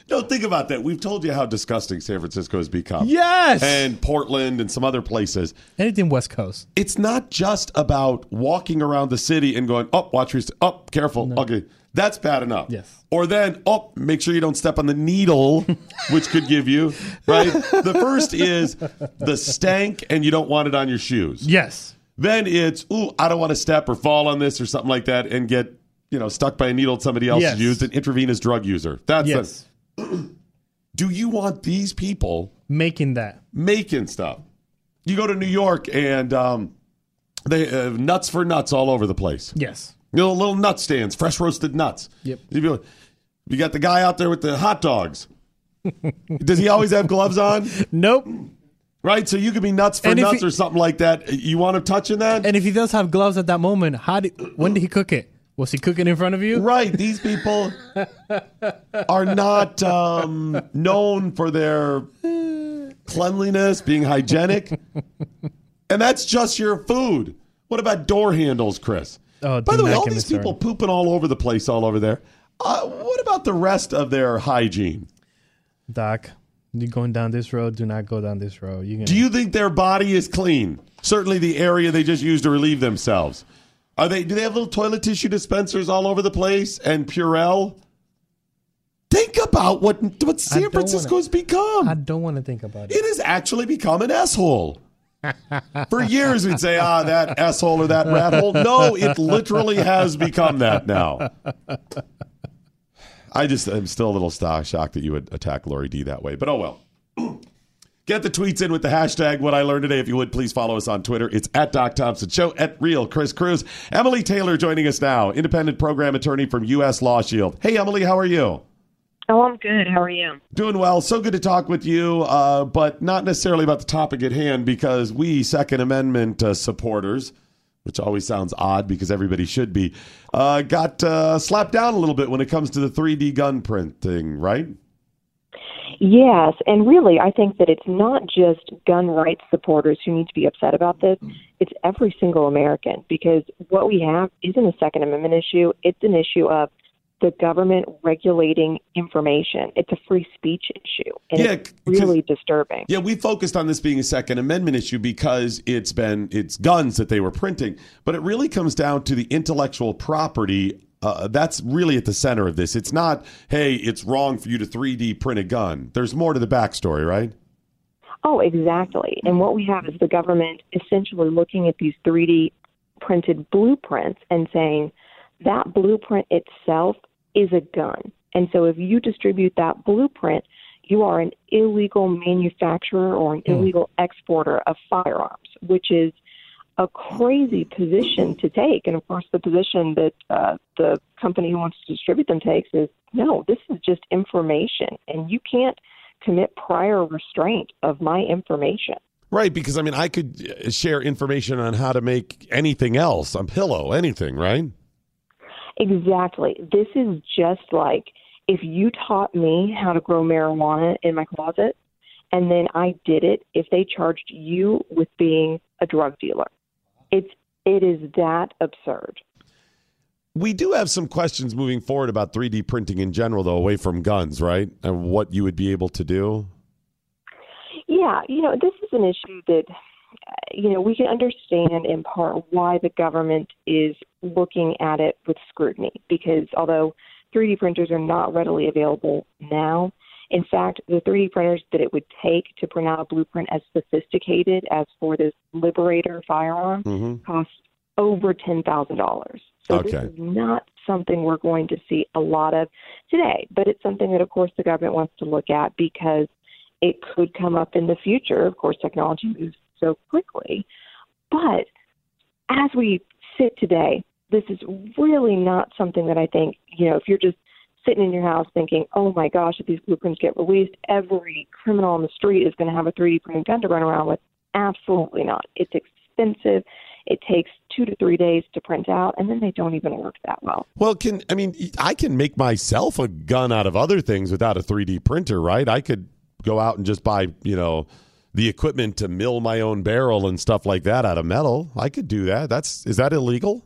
No, think about that. We've told you how disgusting San Francisco has become. Yes. And Portland and some other places. Anything West Coast. It's not just about walking around the city and going, oh, watch your, st- oh, careful. No. Okay. That's bad enough. Yes. Or then, oh, make sure you don't step on the needle, which could give you, right? The first is the stank and you don't want it on your shoes. Yes. Then it's, ooh, I don't want to step or fall on this or something like that and get, you know, stuck by a needle somebody else yes. used, an intravenous drug user. That's yes. a, do you want these people making that? Making stuff. You go to New York and um, they have nuts for nuts all over the place. Yes. You know, little nut stands, fresh roasted nuts. Yep. You got the guy out there with the hot dogs. Does he always have gloves on? Nope. Right? So you could be nuts for nuts he, or something like that. You want him touching that? And if he does have gloves at that moment, how did, when did he cook it? Was he cooking in front of you? Right. These people are not um, known for their cleanliness, being hygienic. And that's just your food. What about door handles, Chris? Oh, by the way, all these people turn. pooping all over the place, all over there. Uh, what about the rest of their hygiene? Doc, you're going down this road. Do not go down this road. Gonna... Do you think their body is clean? Certainly the area they just used to relieve themselves. Are they? Do they have little toilet tissue dispensers all over the place and Purell? Think about what, what San Francisco's wanna, become. I don't want to think about it. It has actually become an asshole. For years, we'd say, ah, that asshole or that rat hole. No, it literally has become that now. I just am still a little shocked that you would attack Lori D that way. But oh, well. Get the tweets in with the hashtag What I Learned Today. If you would, please follow us on Twitter. It's at Doc Thompson Show, at Real Chris Cruz. Emily Taylor joining us now, independent program attorney from U S Law Shield. Hey, Emily, how are you? Oh, I'm good. How are you? Doing well. So good to talk with you, uh, but not necessarily about the topic at hand because we Second Amendment uh, supporters, which always sounds odd because everybody should be, uh, got uh, slapped down a little bit when it comes to the three D gun print thing, right? Yes, and really I think that it's not just gun rights supporters who need to be upset about this. It's every single American because what we have isn't a Second Amendment issue. It's an issue of the government regulating information. It's a free speech issue. And yeah, it's really disturbing. Yeah, we focused on this being a Second Amendment issue because it's been it's guns that they were printing. But it really comes down to the intellectual property. Uh, that's really at the center of this. It's not, hey, it's wrong for you to three D print a gun. There's more to the backstory, right? Oh, exactly. And what we have is the government essentially looking at these three D printed blueprints and saying, that blueprint itself is a gun. And so if you distribute that blueprint, you are an illegal manufacturer or an mm. illegal exporter of firearms, which is a crazy position to take. And, of course, the position that uh, the company who wants to distribute them takes is, no, this is just information, and you can't commit prior restraint of my information. Right, because, I mean, I could share information on how to make anything else, a pillow, anything, right? Exactly. This is just like if you taught me how to grow marijuana in my closet and then I did it, if they charged you with being a drug dealer. It's, it is that absurd. We do have some questions moving forward about three D printing in general, though, away from guns, right? And what you would be able to do. Yeah, you know, this is an issue that... You know, we can understand in part why the government is looking at it with scrutiny, because although three D printers are not readily available now, In fact, the three D printers that it would take to print out a blueprint as sophisticated as for this Liberator firearm mm-hmm. cost over ten thousand dollars. So okay. this is not something we're going to see a lot of today, but it's something that, of course, the government wants to look at because it could come up in the future. Of course, technology moves so quickly. But as we sit today, this is really not something that I think, you know, if you're just sitting in your house thinking, oh, my gosh, if these blueprints get released, every criminal on the street is going to have a three D printed gun to run around with. Absolutely not. It's expensive. It takes two to three days to print out, and then they don't even work that well. Well, can I mean, I can make myself a gun out of other things without a three D printer, right? I could go out and just buy, you know, the equipment to mill my own barrel and stuff like that out of metal. I could do that. That's is that illegal?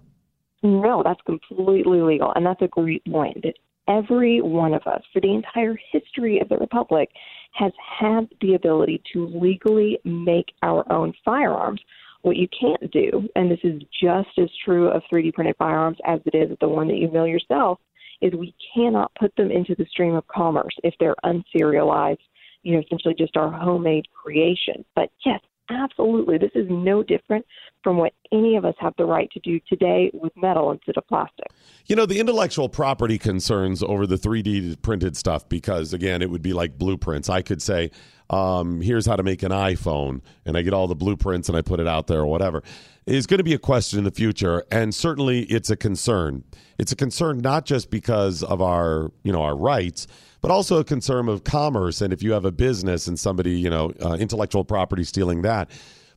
No, that's completely legal, and that's a great point. That every one of us, for the entire history of the Republic, has had the ability to legally make our own firearms. What you can't do, and this is just as true of three D printed firearms as it is the one that you mill yourself, is we cannot put them into the stream of commerce if they're unserialized, you know, essentially just our homemade creation. But yes, absolutely. This is no different from what any of us have the right to do today with metal instead of plastic. You know, the intellectual property concerns over the three D printed stuff, because, again, it would be like blueprints. I could say, um, here's how to make an iPhone, and I get all the blueprints and I put it out there or whatever, is going to be a question in the future. And certainly it's a concern. It's a concern not just because of our, you know, our rights, but also a concern of commerce. And if you have a business and somebody, you know, uh, intellectual property stealing that.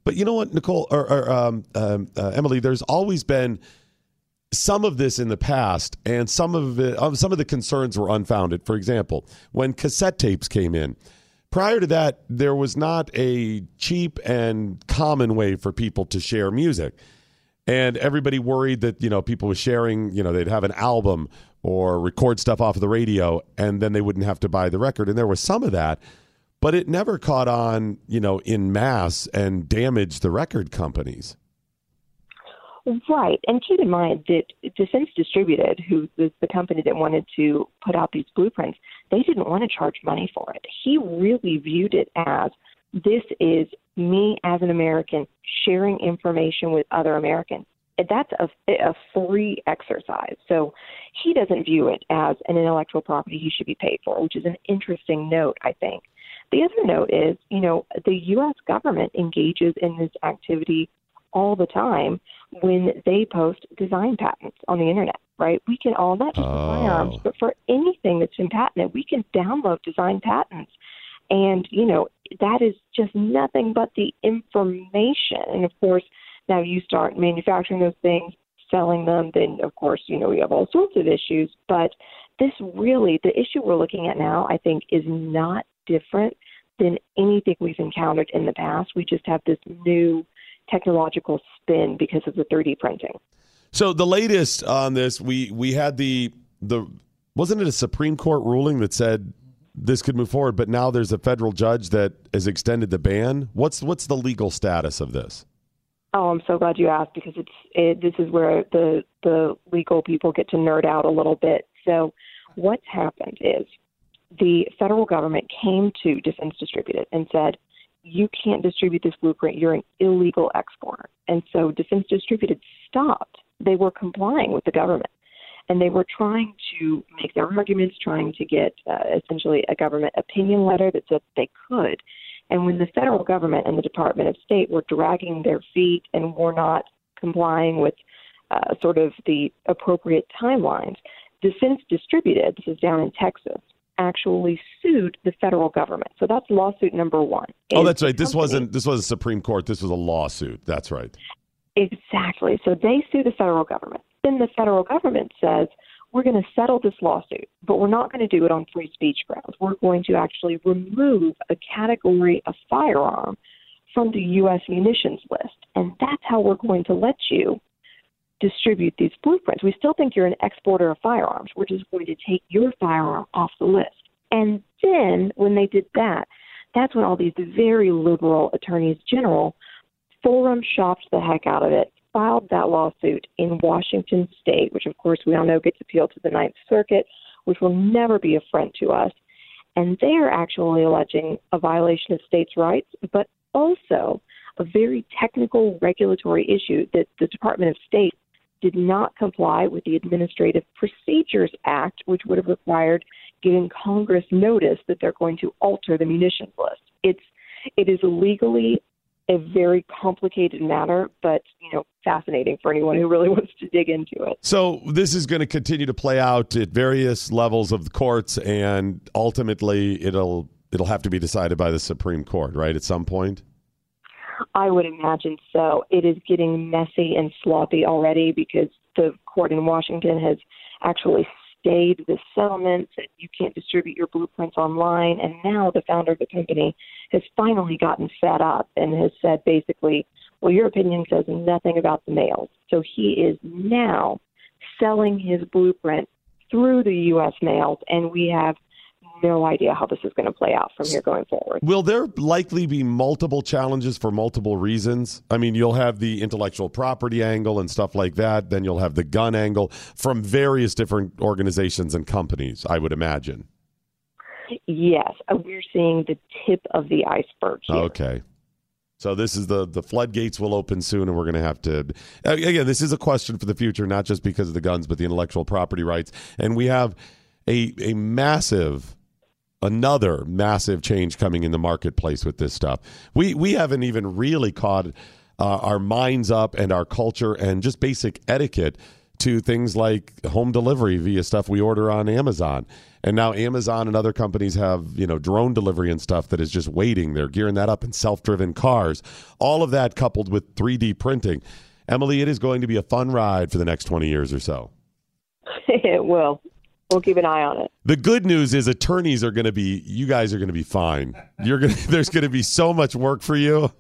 But you know what, Nicole, or, or um, um, uh, Emily, there's always been some of this in the past, and some of it, um, some of the concerns were unfounded. For example, when cassette tapes came in, prior to that, there was not a cheap and common way for people to share music. And everybody worried that, you know, people were sharing, you know, they'd have an album or record stuff off of the radio, and then they wouldn't have to buy the record. And there was some of that, but it never caught on, you know, in mass and damaged the record companies. Right. And keep in mind that Defense Distributed, who was the company that wanted to put out these blueprints, they didn't want to charge money for it. He really viewed it as, this is me as an American sharing information with other Americans. That's a, a free exercise. So he doesn't view it as an intellectual property he should be paid for, which is an interesting note, I think. The other note is, you know, the U S government engages in this activity all the time when they post design patents on the internet, right? We can all, not just for firearms, but for anything that's been patented, we can download design patents. And, you know, that is just nothing but the information. And, of course, now you start manufacturing those things, selling them, then, of course, you know, we have all sorts of issues. But this really, the issue we're looking at now, I think, is not different than anything we've encountered in the past. We just have this new technological spin because of the three D printing. So the latest on this, we, we had the, the, wasn't it a Supreme Court ruling that said this could move forward, but now there's a federal judge that has extended the ban? What's what's the legal status of this? Oh, I'm so glad you asked, because it's it, this is where the, the legal people get to nerd out a little bit. So what's happened is the federal government came to Defense Distributed and said, you can't distribute this blueprint. You're an illegal exporter. And so Defense Distributed stopped. They were complying with the government. And they were trying to make their arguments, trying to get uh, essentially a government opinion letter that said they could. And when the federal government and the Department of State were dragging their feet and were not complying with uh, sort of the appropriate timelines, Defense Distributed, this is down in Texas, actually sued the federal government. So that's lawsuit number one. And oh, that's right. This wasn't this was a Supreme Court. This was a lawsuit. That's right. Exactly. So they sue the federal government. Then the federal government says, we're going to settle this lawsuit, but we're not going to do it on free speech grounds. We're going to actually remove a category of firearm from the U S munitions list. And that's how we're going to let you distribute these blueprints. We still think you're an exporter of firearms. We're just going to take your firearm off the list. And then when they did that, that's when all these very liberal attorneys general forum shopped the heck out of it, filed that lawsuit in Washington state, which, of course, we all know gets appealed to the Ninth Circuit, which will never be a friend to us. And they are actually alleging a violation of states' rights, but also a very technical regulatory issue that the Department of State did not comply with the Administrative Procedures Act, which would have required giving Congress notice that they're going to alter the munitions list. It's it is legally a very complicated matter, but you know, fascinating for anyone who really wants to dig into it. So this is going to continue to play out at various levels of the courts, and ultimately it'll it'll have to be decided by the Supreme Court, right, at some point? I would imagine so. It is getting messy and sloppy already because the court in Washington has actually stayed the settlement, that you can't distribute your blueprints online. And now the founder of the company has finally gotten fed up and has said basically, well, your opinion says nothing about the mails. So he is now selling his blueprint through the U S mails, and we have no idea how this is going to play out from here going forward. Will there likely be multiple challenges for multiple reasons? I mean, you'll have the intellectual property angle and stuff like that. Then you'll have the gun angle from various different organizations and companies, I would imagine. Yes. We're seeing the tip of the iceberg here. Okay. So this is the, the floodgates will open soon, and we're going to have to, again, this is a question for the future, not just because of the guns, but the intellectual property rights. And we have a a massive Another massive change coming in the marketplace with this stuff. We we haven't even really caught uh, our minds up and our culture and just basic etiquette to things like home delivery via stuff we order on Amazon. And now Amazon and other companies have, you know, drone delivery and stuff that is just waiting. They're gearing that up in self-driven cars. All of that coupled with three D printing. Emily, it is going to be a fun ride for the next twenty years or so. It will. We'll keep an eye on it. The good news is attorneys are going to be, you guys are going to be fine. You're going to, there's going to be so much work for you.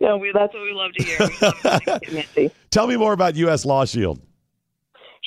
No, we, that's what we love to hear. We love to Tell me more about U S Law Shield.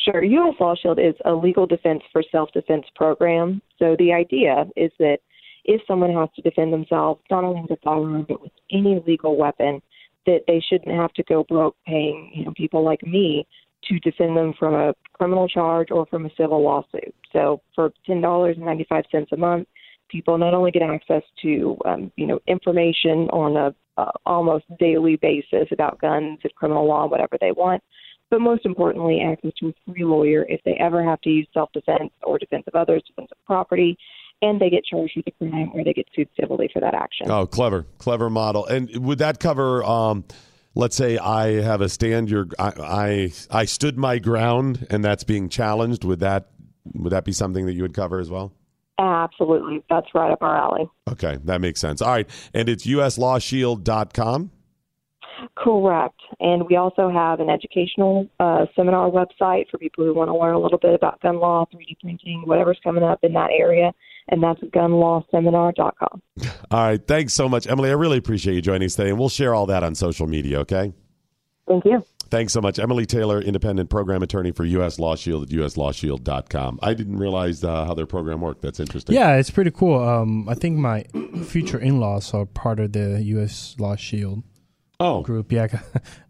Sure. U S Law Shield is a legal defense for self-defense program. So the idea is that if someone has to defend themselves, not only with a firearm, but with any legal weapon, that they shouldn't have to go broke paying, you know, people like me to defend them from a criminal charge or from a civil lawsuit. So for ten dollars and ninety-five cents a month, people not only get access to, um, you know, information on a uh, almost daily basis about guns and criminal law, whatever they want, but most importantly, access to a free lawyer if they ever have to use self-defense or defense of others, defense of property, and they get charged with a crime or they get sued civilly for that action. Oh, clever, clever model. And would that cover... Um Let's say I have a stand your I, I I stood my ground and that's being challenged. Would that would that be something that you would cover as well? Absolutely. That's right up our alley. Okay, that makes sense. All right. And it's U S law shield dot com? Correct. And we also have an educational uh, seminar website for people who want to learn a little bit about gun law, three D printing, whatever's coming up in that area. And that's gun law seminar dot com. All right. Thanks so much, Emily. I really appreciate you joining us today. And we'll share all that on social media, okay? Thank you. Thanks so much. Emily Taylor, independent program attorney for U S Law Shield at U S law shield dot com. I didn't realize uh, how their program worked. That's interesting. Yeah, it's pretty cool. Um, I think my future in-laws are part of the U S Law Shield oh. group. Yeah,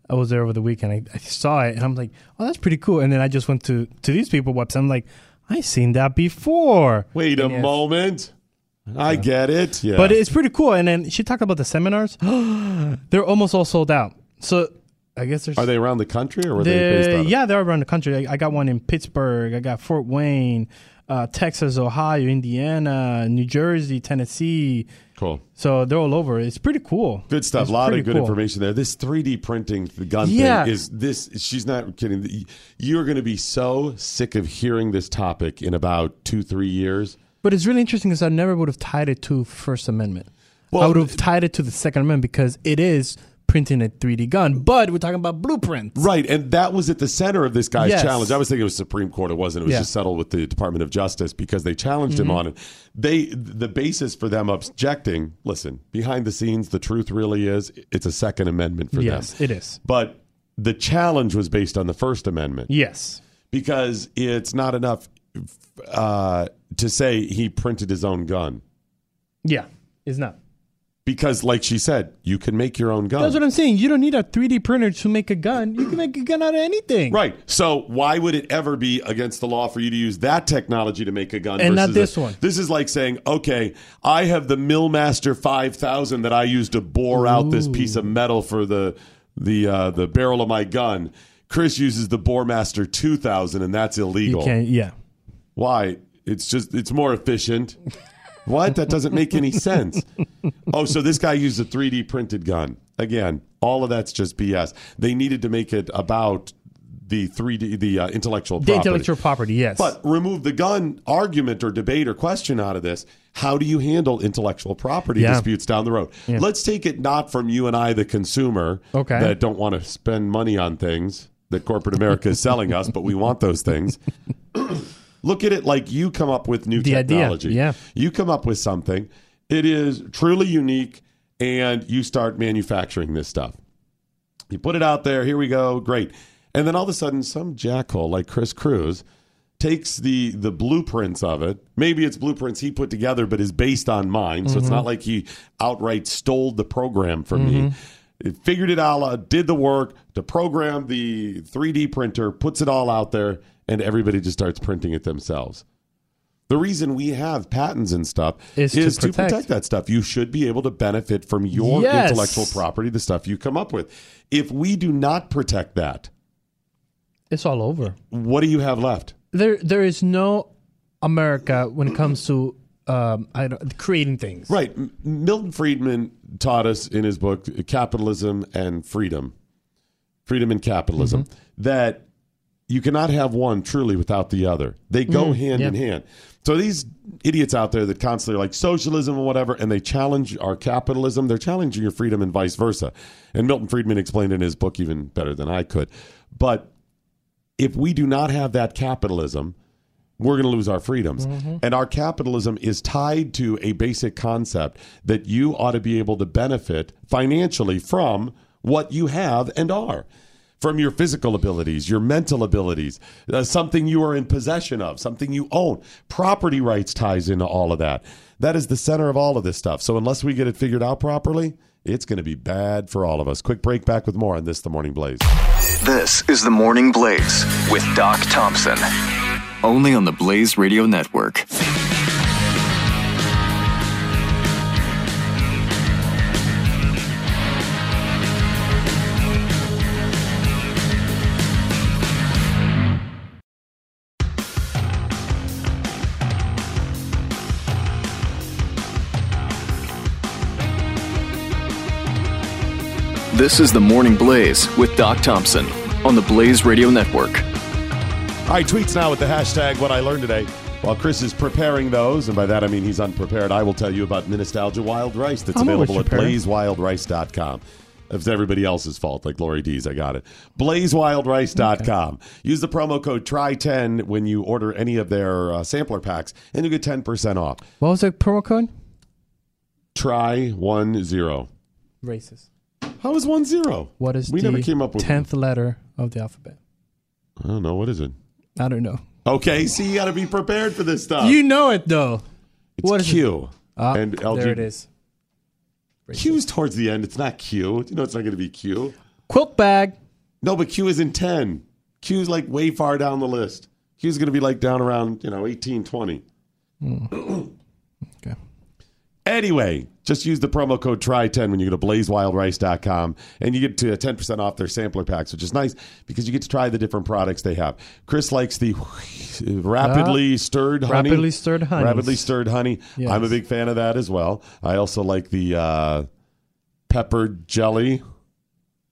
I was there over the weekend. I, I saw it, and I'm like, oh, that's pretty cool. And then I just went to, to these people's website. I'm like, I've seen that before. Wait and a yes. moment. I get it. Yeah. But it's pretty cool. And then she talked about the seminars. They're almost all sold out. So I guess there's... Are they around the country or were they based out of... Yeah, they're around the country. I, I got one in Pittsburgh. I got Fort Wayne, uh, Texas, Ohio, Indiana, New Jersey, Tennessee. Cool. So they're all over. It's pretty cool. Good stuff. It's a lot of good cool. information there. This three D printing the gun yeah. thing is this. She's not kidding. You're going to be so sick of hearing this topic in about two, three years. But it's really interesting because I never would have tied it to First Amendment. Well, I would have tied it to the Second Amendment because it is printing a three D gun, but we're talking about blueprints. Right, and that was at the center of this guy's yes. challenge. I was thinking it was Supreme Court. It wasn't. It was yeah. just settled with the Department of Justice because they challenged mm-hmm. him on it. They The basis for them objecting, listen, behind the scenes, the truth really is it's a Second Amendment for yes, them. Yes, it is. But the challenge was based on the First Amendment. Yes. Because it's not enough uh, to say he printed his own gun. Yeah, it's not. Because, like she said, you can make your own gun. That's what I'm saying. You don't need a three D printer to make a gun. You can make a gun out of anything. Right. So why would it ever be against the law for you to use that technology to make a gun? And not this a, one. This is like saying, okay, I have the Millmaster five thousand that I use to bore Ooh. out this piece of metal for the the uh, the barrel of my gun. Chris uses the Boremaster two thousand, and that's illegal. You can't, yeah. Why? It's just it's more efficient. What? That doesn't make any sense. Oh, so this guy used a three D printed gun. Again, all of that's just B S. They needed to make it about the three D, the uh, intellectual property. The intellectual property, yes. But remove the gun argument or debate or question out of this. How do you handle intellectual property yeah. disputes down the road? Yeah. Let's take it not from you and I, the consumer, okay. that don't want to spend money on things that corporate America is selling us, but we want those things. Look at it like you come up with new the technology. Idea, yeah. You come up with something. It is truly unique, and you start manufacturing this stuff. You put it out there. Here we go. Great. And then all of a sudden, some jackhole like Chris Cruz takes the, the blueprints of it. Maybe it's blueprints he put together, but is based on mine. So mm-hmm. it's not like he outright stole the program from mm-hmm. me. It figured it out, did the work to program the three D printer, puts it all out there, and everybody just starts printing it themselves. The reason we have patents and stuff is, is to, protect. to protect that stuff. You should be able to benefit from your yes. intellectual property, the stuff you come up with. If we do not protect that, it's all over. What do you have left? There, there is no America when it comes to um, I don't, creating things. Right. Milton Friedman taught us in his book, Capitalism and Freedom, Freedom and Capitalism, mm-hmm. that you cannot have one truly without the other. They go mm-hmm. hand yep. in hand. So these idiots out there that constantly are like socialism and whatever, and they challenge our capitalism, they're challenging your freedom and vice versa. And Milton Friedman explained in his book even better than I could. But if we do not have that capitalism, we're going to lose our freedoms. Mm-hmm. And our capitalism is tied to a basic concept that you ought to be able to benefit financially from what you have and are. From your physical abilities, your mental abilities, uh, something you are in possession of, something you own. Property rights ties into all of that. That is the center of all of this stuff. So unless we get it figured out properly, it's going to be bad for all of us. Quick break, back with more on this, The Morning Blaze. This is The Morning Blaze with Doc Thompson. Only on the Blaze Radio Network. This is The Morning Blaze with Doc Thompson on the Blaze Radio Network. All right, tweets now with the hashtag What I Learned Today. While Chris is preparing those, and by that I mean he's unprepared, I will tell you about Nostalgia Wild Rice that's I'm available at blaze wild rice dot com. It's everybody else's fault, like Lori D's. I got it. blaze wild rice dot com. Okay. Use the promo code try ten when you order any of their uh, sampler packs, and you get ten percent off. What was the promo code? try ten. Racist. How is one zero? What is we the never came up with tenth one. letter of the alphabet? I don't know. What is it? I don't know. Okay, see, you got to be prepared for this stuff. You know it, though. It's what Q. Is it? Ah, and L G B T. There it is. Q's towards the end. It's not Q. You know it's not going to be Q. Quilt bag. No, but Q is in ten. Q's like way far down the list. Q's going to be like down around, you know, eighteen, twenty. Mm. Okay. Anyway, just use the promo code try ten when you go to blaze wild rice dot com, and you get to ten percent off their sampler packs, which is nice because you get to try the different products they have. Chris likes the rapidly uh, stirred honey. Rapidly stirred honey. Rapidly stirred honey. Yes. I'm a big fan of that as well. I also like the uh, peppered jelly.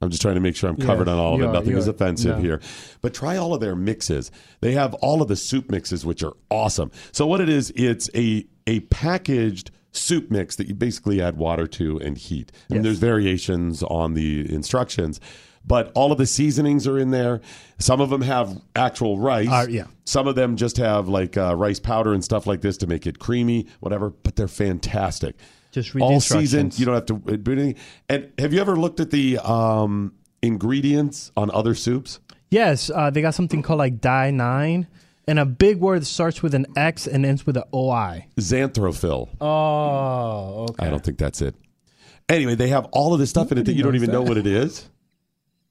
I'm just trying to make sure I'm covered yeah, on all of it. Are, Nothing is offensive no. here. But try all of their mixes. They have all of the soup mixes, which are awesome. So what it is, it's a a packaged soup mix that you basically add water to and heat. And yes. there's variations on the instructions, but all of the seasonings are in there. Some of them have actual rice. Uh, yeah. Some of them just have like uh, rice powder and stuff like this to make it creamy, whatever, but they're fantastic. Just read all the instructions. You don't have to do anything. And have you ever looked at the um, ingredients on other soups? Yes. Uh, they got something called like dye nine. And a big word that starts with an X and ends with an O I. Xanthrophil. Oh, okay. I don't think that's it. Anyway, they have all of this stuff Nobody in it that you don't even that. know what it is.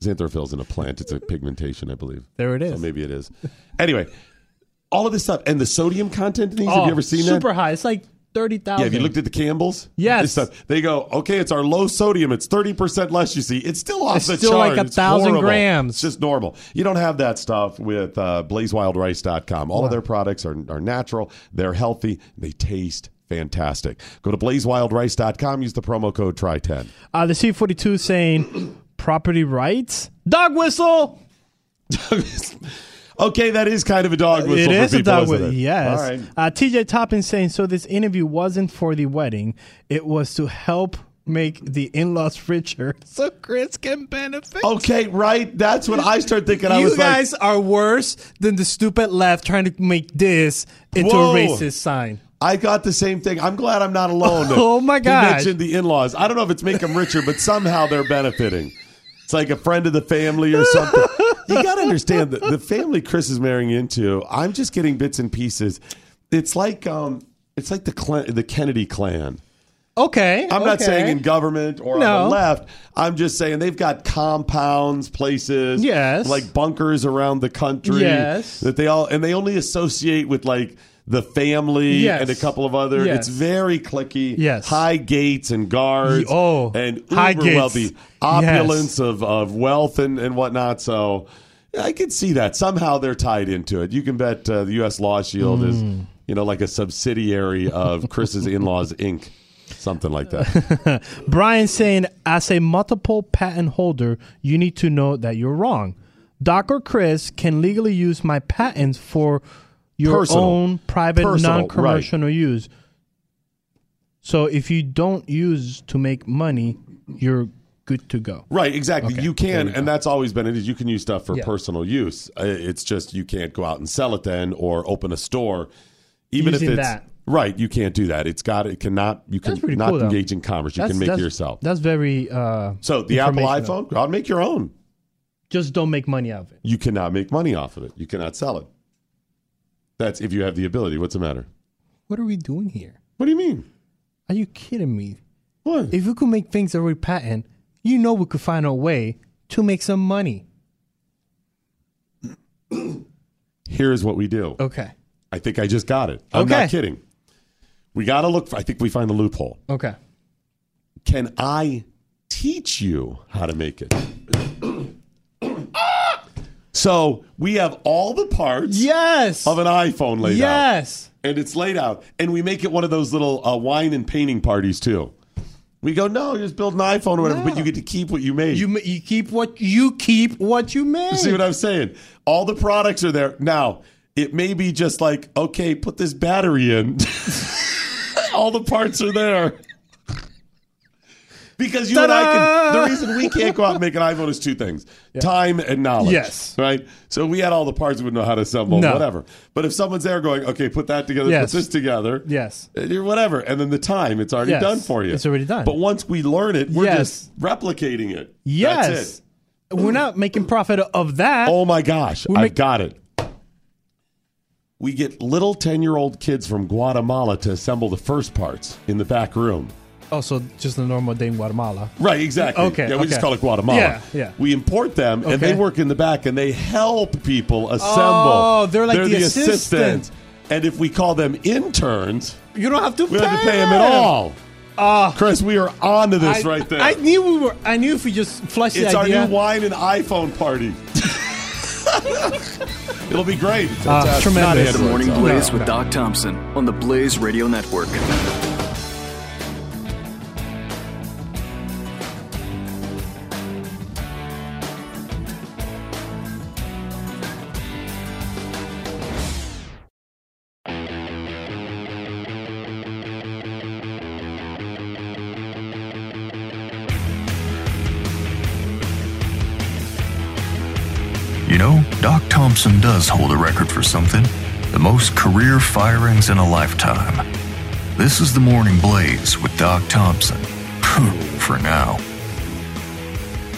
Xanthophyll is in a plant. It's a pigmentation, I believe. There it is. So maybe it is. Anyway, all of this stuff. And the sodium content in these, oh, have you ever seen super that? super high. It's like thirty thousand. Yeah, have you looked at the Campbell's? Yes. This stuff. They go, okay, it's our low sodium. It's thirty percent less, you see. It's still off it's the still chart. Like a it's still like one thousand grams. It's just normal. You don't have that stuff with uh, blaze wild rice dot com. All wow. of their products are, are natural. They're healthy. They taste fantastic. Go to blaze wild rice dot com. Use the promo code try ten. Uh, the C forty-two saying... Property rights? Dog whistle! Okay, that is kind of a dog whistle. It is for people, a dog whistle, yes. All right. uh, T J Toppin saying, so this interview wasn't for the wedding. It was to help make the in-laws richer so Chris can benefit. Okay, right? That's what I started thinking. I you was guys like, are worse than the stupid left trying to make this into whoa. a racist sign. I got the same thing. I'm glad I'm not alone. Oh, my God. You mentioned the in-laws. I don't know if it's make them richer, but somehow they're benefiting. It's like a friend of the family or something. You got to understand that the family Chris is marrying into, I'm just getting bits and pieces. It's like um, it's like the clan, the Kennedy clan. Okay. I'm okay. not saying in government or no. on the left. I'm just saying they've got compounds, places, yes. like bunkers around the country. Yes. That they all, and they only associate with like the family yes. and a couple of other. Yes. It's very cliquey. Yes. High gates and guards. Oh, and uber wealthy. Opulence yes. of, of wealth and, and whatnot. So I can see that. Somehow they're tied into it. You can bet uh, the U S Law Shield mm. is, you know, like a subsidiary of Chris's In-Laws Incorporated. Something like that. Brian saying, as a multiple patent holder, you need to know that you're wrong. Doc or Chris can legally use my patents for your personal, own private, personal, non-commercial right. use. So if you don't use to make money, you're good to go. Right, exactly. Okay, you can, and that's always been it. Is you can use stuff for yeah. personal use. It's just you can't go out and sell it then or open a store. Even Using if it's that. Right, you can't do that. It's got it cannot you can not cool, engage though. in commerce. You that's, can make it yourself. That's very uh, so the Apple iPhone, go out and make your own. Just don't make money out of it. You cannot make money off of it. You cannot sell it. That's if you have the ability. What's the matter? What are we doing here? What do you mean? Are you kidding me? What? If we could make things that we patent, you know we could find a way to make some money. Here's what we do. Okay. I think I just got it. I'm okay. not kidding. We got to look for, I think we find the loophole. Okay. Can I teach you how to make it? So we have all the parts yes. of an iPhone laid yes. out. Yes. And it's laid out. And we make it one of those little uh, wine and painting parties, too. We go, no, just build an iPhone or whatever, no. but you get to keep what you made. You, you keep what you keep what you made. You see what I'm saying? All the products are there. Now, it may be just like, okay, put this battery in. All the parts are there. Because you Ta-da! and I can, the reason we can't go out and make an iPhone is two things. Yeah. Time and knowledge. Yes. Right? So we had all the parts, we wouldn't know how to assemble, no. whatever. But if someone's there going, okay, put that together, yes. put this together. Yes. Whatever. And then the time, it's already yes. done for you. It's already done. But once we learn it, we're yes. just replicating it. Yes. That's it. We're not making profit of that. Oh my gosh. We're I make- got it. We get little ten-year-old kids from Guatemala to assemble the first parts in the back room. Oh, so just a normal day in Guatemala. Right, exactly. Okay. Yeah, we okay. just call it Guatemala. Yeah, yeah. We import them, okay. and they work in the back, and they help people assemble. Oh, they're like they're the, the assistants. Assistant. And if we call them interns, you don't have to we pay. We don't have to pay them at all. Uh, Chris, we are on to this I, right there. I knew we were. I knew if we just flushed it's the idea. It's our new wine and iPhone party. It'll be great. It's uh, tremendous. The Morning Blaze with Doc Thompson on the Blaze Radio Network. You know, Doc Thompson does hold a record for something. The most career firings in a lifetime. This is The Morning Blaze with Doc Thompson. For now.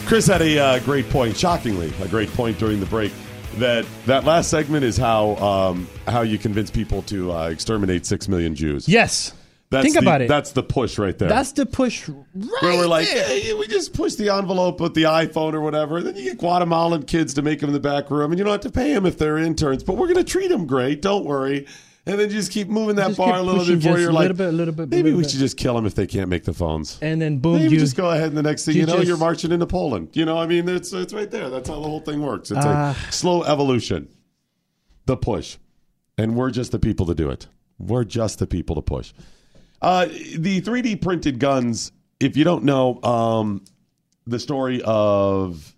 Chris had a uh, great point, shockingly, a great point during the break. That that last segment is how um, how you convince people to uh, exterminate six million Jews. Yes. That's Think the, about it. That's the push right there. That's the push right Where we're like, there. Hey, we just push the envelope with the iPhone or whatever. And then you get Guatemalan kids to make them in the back room. And you don't have to pay them if they're interns. But we're going to treat them great. Don't worry. And then just keep moving that bar a little bit before you're like, bit, little bit, maybe we bit. should just kill them if they can't make the phones. And then boom. Maybe you just go ahead and the next thing you, you know, just, you're marching into Poland. You know, I mean, it's, it's right there. That's how the whole thing works. It's uh, a slow evolution. The push. And we're just the people to do it. We're just the people to push. Uh, the three D printed guns, if you don't know, um, the story of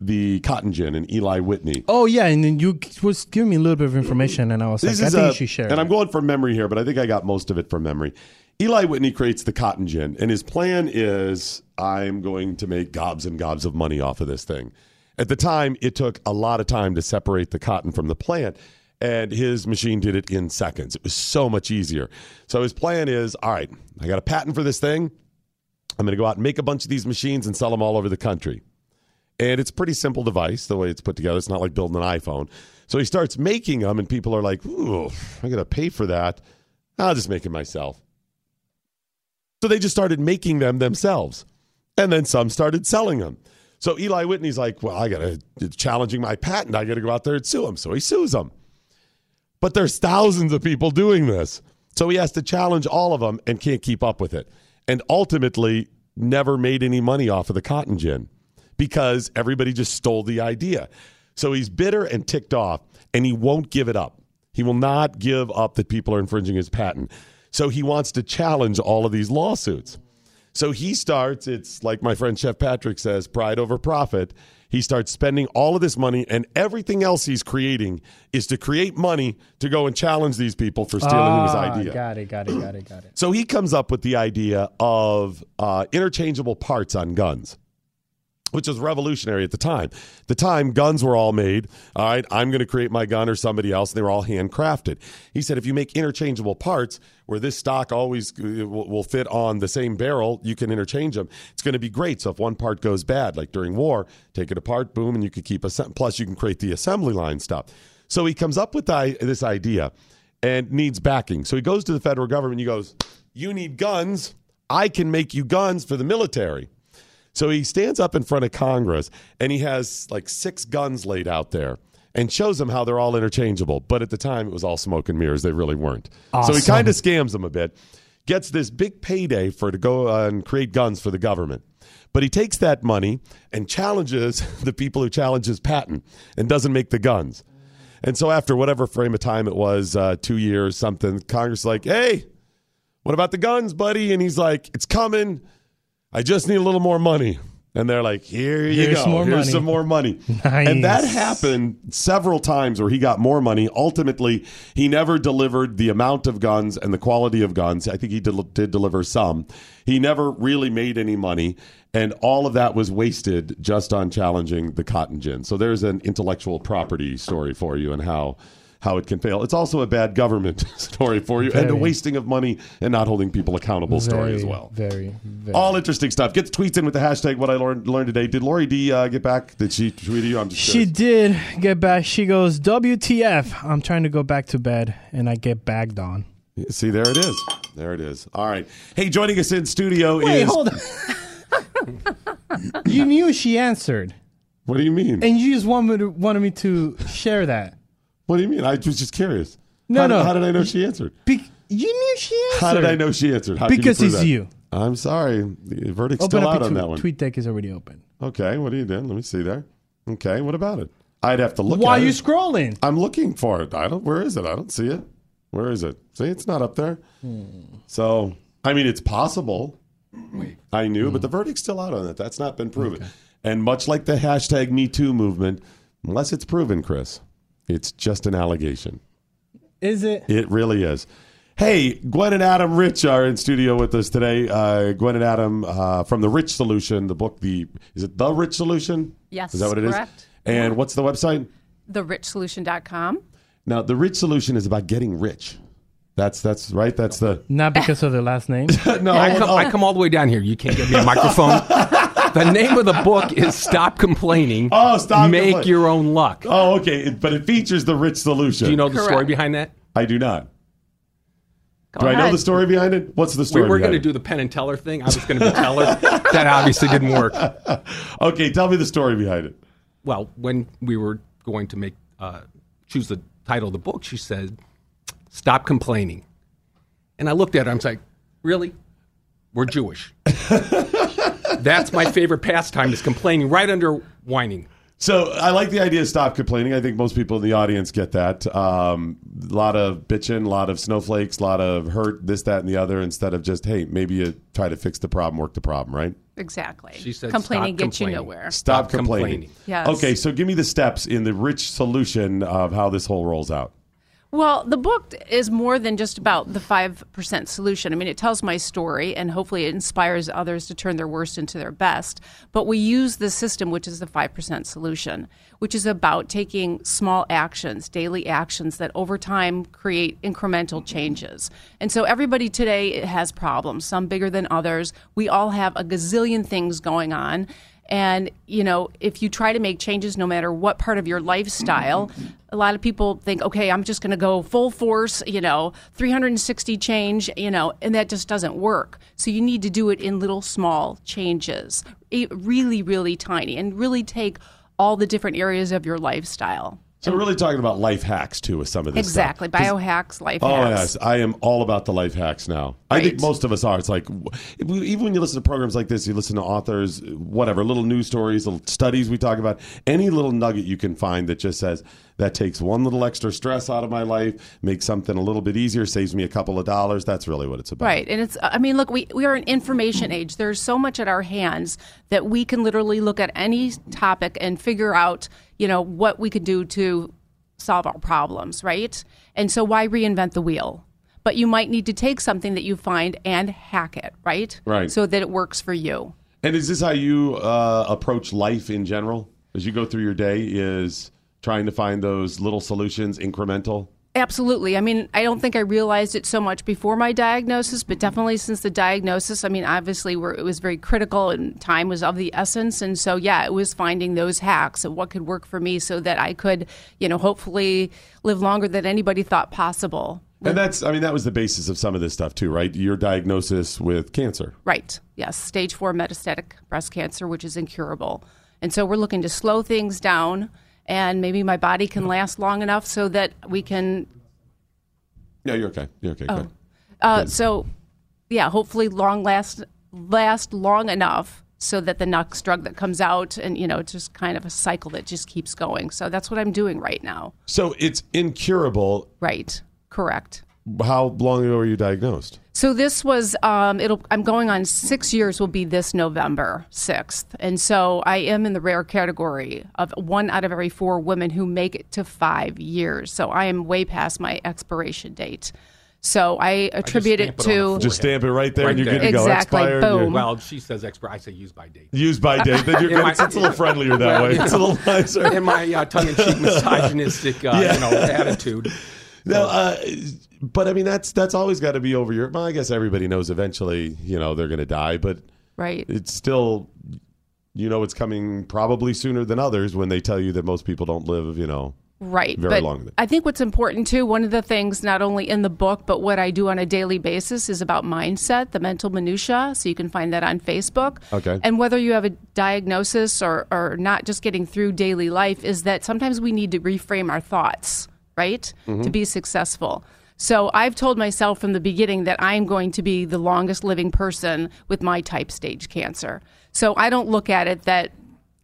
the cotton gin and Eli Whitney. Oh, yeah, and then you was giving me a little bit of information, and I was this like, I think a, you should share And it. I'm going from memory here, but I think I got most of it from memory. Eli Whitney creates the cotton gin, and his plan is, I'm going to make gobs and gobs of money off of this thing. At the time, it took a lot of time to separate the cotton from the plant. And his machine did it in seconds. It was so much easier. So his plan is, all right, I got a patent for this thing. I'm going to go out and make a bunch of these machines and sell them all over the country. And it's a pretty simple device, the way it's put together. It's not like building an iPhone. So he starts making them, and people are like, ooh, I got to pay for that. I'll just make it myself. So they just started making them themselves. And then some started selling them. So Eli Whitney's like, well, I got to, it's challenging my patent. I got to go out there and sue him. So he sues them. But there's thousands of people doing this. So he has to challenge all of them and can't keep up with it. And ultimately never made any money off of the cotton gin because everybody just stole the idea. So he's bitter and ticked off, and he won't give it up. He will not give up that people are infringing his patent. So he wants to challenge all of these lawsuits. So he starts, it's like my friend Chef Patrick says, pride over profit. He starts spending all of this money, and everything else he's creating is to create money to go and challenge these people for stealing ah, his idea. Got it, got it, got it, got it. So he comes up with the idea of uh, interchangeable parts on guns, which was revolutionary at the time. At the time, guns were all made. All right, I'm going to create my gun or somebody else. And they were all handcrafted. He said, if you make interchangeable parts where this stock always will fit on the same barrel, you can interchange them. It's going to be great. So if one part goes bad, like during war, take it apart, boom, and you could keep a, plus you can create the assembly line stuff. So he comes up with this idea and needs backing. So he goes to the federal government and he goes, you need guns. I can make you guns for the military. So he stands up in front of Congress, and he has like six guns laid out there and shows them how they're all interchangeable. But at the time, it was all smoke and mirrors. They really weren't. Awesome. So he kind of scams them a bit, gets this big payday for to go uh, and create guns for the government. But he takes that money and challenges the people who challenge his patent and doesn't make the guns. And so after whatever frame of time it was, uh, two years, something, Congress is like, hey, what about the guns, buddy? And he's like, it's coming. I just need a little more money. And they're like, here you Here's go. More Here's money. some more money. Nice. And that happened several times where he got more money. Ultimately, he never delivered the amount of guns and the quality of guns. I think he did, did deliver some. He never really made any money. And all of that was wasted just on challenging the cotton gin. So there's an intellectual property story for you and how... how it can fail. It's also a bad government story for you very, and a wasting of money and not holding people accountable very, story as well. Very, very. All interesting stuff. Get the tweets in with the hashtag what I learned, learned today. Did Lori D uh, get back? Did she tweet you? I'm just She curious. did get back. She goes, W T F, I'm trying to go back to bed and I get bagged on. See, there it is. There it is. All right. Hey, joining us in studio Wait, is... Wait, hold on. You knew she answered. What do you mean? And you just wanted, wanted me to share that. What do you mean? I was just curious. No, how no. Did, how did I know she answered? Be- you knew she answered. How did I know she answered? How because you it's that? you. I'm sorry. The verdict's open still out on tw- that one. Tweet deck is already open. Okay. What are you doing? Let me see there. Okay. What about it? I'd have to look Why at it. Why are you scrolling? I'm looking for it. I don't. Where is it? I don't see it. Where is it? See, it's not up there. Hmm. So, I mean, it's possible. Wait. I knew, hmm. but the verdict's still out on it. That's not been proven. Okay. And much like the hashtag Me Too movement, unless it's proven, Chris... it's just an allegation. Is it? It really is. Hey, Gwen and Adam Rich are in studio with us today. Uh, Gwen and Adam uh, from The Rich Solution, the book, the is it The Rich Solution? Yes, Is that what it correct. is? And yeah. What's the website? the rich solution dot com. Now, The Rich Solution is about getting rich. That's that's right. That's the not because of the last name. no, I come, I come all the way down here. You can't get me a microphone. The name of the book is Stop Complaining. Oh, stop! Make Complain. Your own luck. Oh, okay. But it features The Rich Solution. Do you know the Correct. story behind that? I do not. Go do ahead. I know the story behind it? What's the story? We were going to do the Penn and Teller thing. I was going to be Teller. That obviously didn't work. Okay, tell me the story behind it. Well, when we were going to make uh, choose the title of the book, she said, "Stop complaining." And I looked at her. I was like, "Really? We're Jewish." That's my favorite pastime, is complaining right under whining. So I like the idea of stop complaining. I think most people in the audience get that. Um, a lot of bitching, a lot of snowflakes, a lot of hurt, this, that, and the other, instead of just, hey, maybe you try to fix the problem, work the problem, right? Exactly. She said complaining gets you nowhere. Stop, stop complaining. complaining. Yes. Okay, so give me the steps in the rich solution of how this whole rolls out. Well, the book is more than just about the five percent solution. I mean, it tells my story, and hopefully it inspires others to turn their worst into their best. But we use the system, which is the five percent solution, which is about taking small actions, daily actions that over time create incremental changes. And so everybody today has problems, some bigger than others. We all have a gazillion things going on. And, you know, if you try to make changes, no matter what part of your lifestyle, a lot of people think, okay, I'm just going to go full force, you know, three hundred sixty change, you know, and that just doesn't work. So you need to do it in little small changes, really, really tiny, and really take all the different areas of your lifestyle. So we're really talking about life hacks, too, with some of this exactly. stuff. Exactly. Biohacks, life oh, hacks. Oh, yes. I am all about the life hacks now. Right. I think most of us are. It's like, even when you listen to programs like this, you listen to authors, whatever, little news stories, little studies we talk about, any little nugget you can find that just says, that takes one little extra stress out of my life, makes something a little bit easier, saves me a couple of dollars. That's really what it's about. Right. And it's, I mean, look, we, we are an information age. There's so much at our hands that we can literally look at any topic and figure out, you know, what we could do to solve our problems, right? And so why reinvent the wheel? But you might need to take something that you find and hack it, right? Right. So that it works for you. And is this how you uh, approach life in general? As you go through your day is trying to find those little solutions, incremental? Absolutely. I mean, I don't think I realized it so much before my diagnosis, but definitely since the diagnosis, I mean, obviously we're, it was very critical and time was of the essence. And so, yeah, it was finding those hacks and what could work for me so that I could, you know, hopefully live longer than anybody thought possible. And that's, I mean, that was the basis of some of this stuff too, right? Your diagnosis with cancer. Right. Yes. Stage four metastatic breast cancer, which is incurable. And so we're looking to slow things down. And maybe my body can last long enough so that we can... Yeah, you're okay. You're okay. Oh. Uh, so, yeah, hopefully long last last long enough so that the next drug that comes out and, you know, it's just kind of a cycle that just keeps going. So that's what I'm doing right now. So it's incurable. Right. Correct. How long ago were you diagnosed? So this was, um, it'll. I'm going on six years will be this November sixth. And so I am in the rare category of one out of every four women who make it to five years. So I am way past my expiration date. So I attribute I it to... It just stamp it right there right and you're good to go. Exactly. Expired. Boom. Well, she says expire. I say use by date. Use by date. Then you're good. My, it's, it's a little friendlier that way. It's a little nicer. In my uh, tongue-in-cheek misogynistic uh, yeah. you know, attitude. No, uh, but I mean that's that's always got to be over your. Well, I guess everybody knows eventually, you know, they're going to die, but right, it's still, you know, it's coming probably sooner than others when they tell you that most people don't live, you know, right, very but long. I think what's important too. One of the things not only in the book but what I do on a daily basis is about mindset, the mental minutia. So you can find that on Facebook. Okay, and whether you have a diagnosis or or not, just getting through daily life is that sometimes we need to reframe our thoughts. Right? Mm-hmm. To be successful. So I've told myself from the beginning that I'm going to be the longest living person with my type stage cancer. So I don't look at it that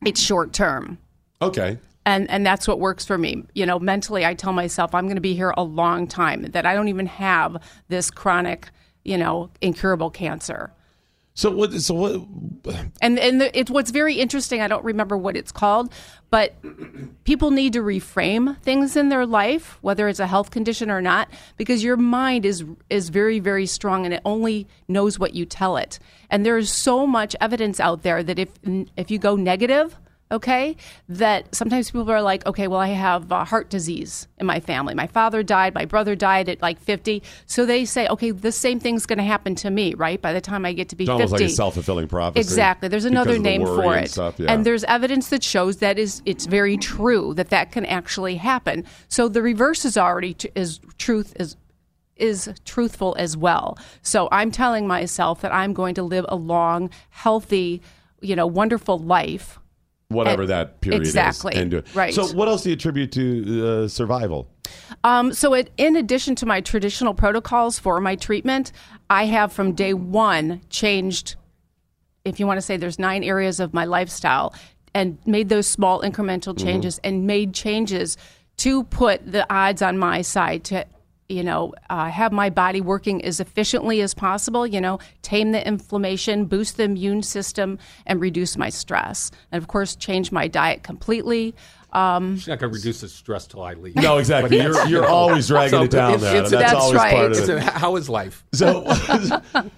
it's short term. Okay. And and that's what works for me. You know, mentally I tell myself I'm going to be here a long time, that I don't even have this chronic, you know, incurable cancer. So what? So what? And and the, it's what's very interesting. I don't remember what it's called, but people need to reframe things in their life, whether it's a health condition or not, because your mind is is very very strong and it only knows what you tell it. And there is so much evidence out there that if if you go negative, okay, that sometimes people are like, okay, well I have uh, heart disease in my family. My father died. My brother died at like fifty. So they say, okay, the same thing's going to happen to me, right? By the time I get to be it's fifty. It's almost like a self-fulfilling prophecy. Exactly. There's another name for it. And, stuff, yeah. And there's evidence that shows that is it's very true, that that can actually happen. So the reverse is already, t- is truth is is truthful as well. So I'm telling myself that I'm going to live a long, healthy, you know, wonderful life. Whatever and, that period exactly, is. Exactly. Right. So what else do you attribute to uh, survival? Um, so it, in addition to my traditional protocols for my treatment, I have from day one changed, if you want to say there's nine areas of my lifestyle, and made those small incremental changes mm-hmm. and made changes to put the odds on my side to, you know, uh, have my body working as efficiently as possible, you know, tame the inflammation, boost the immune system, and reduce my stress. And, of course, change my diet completely. Um, She's not going to reduce the stress till I leave. No, exactly. you're you're always dragging so, it down it's, there. It's, that's, that's always right. part of it's it. A, how is life? So,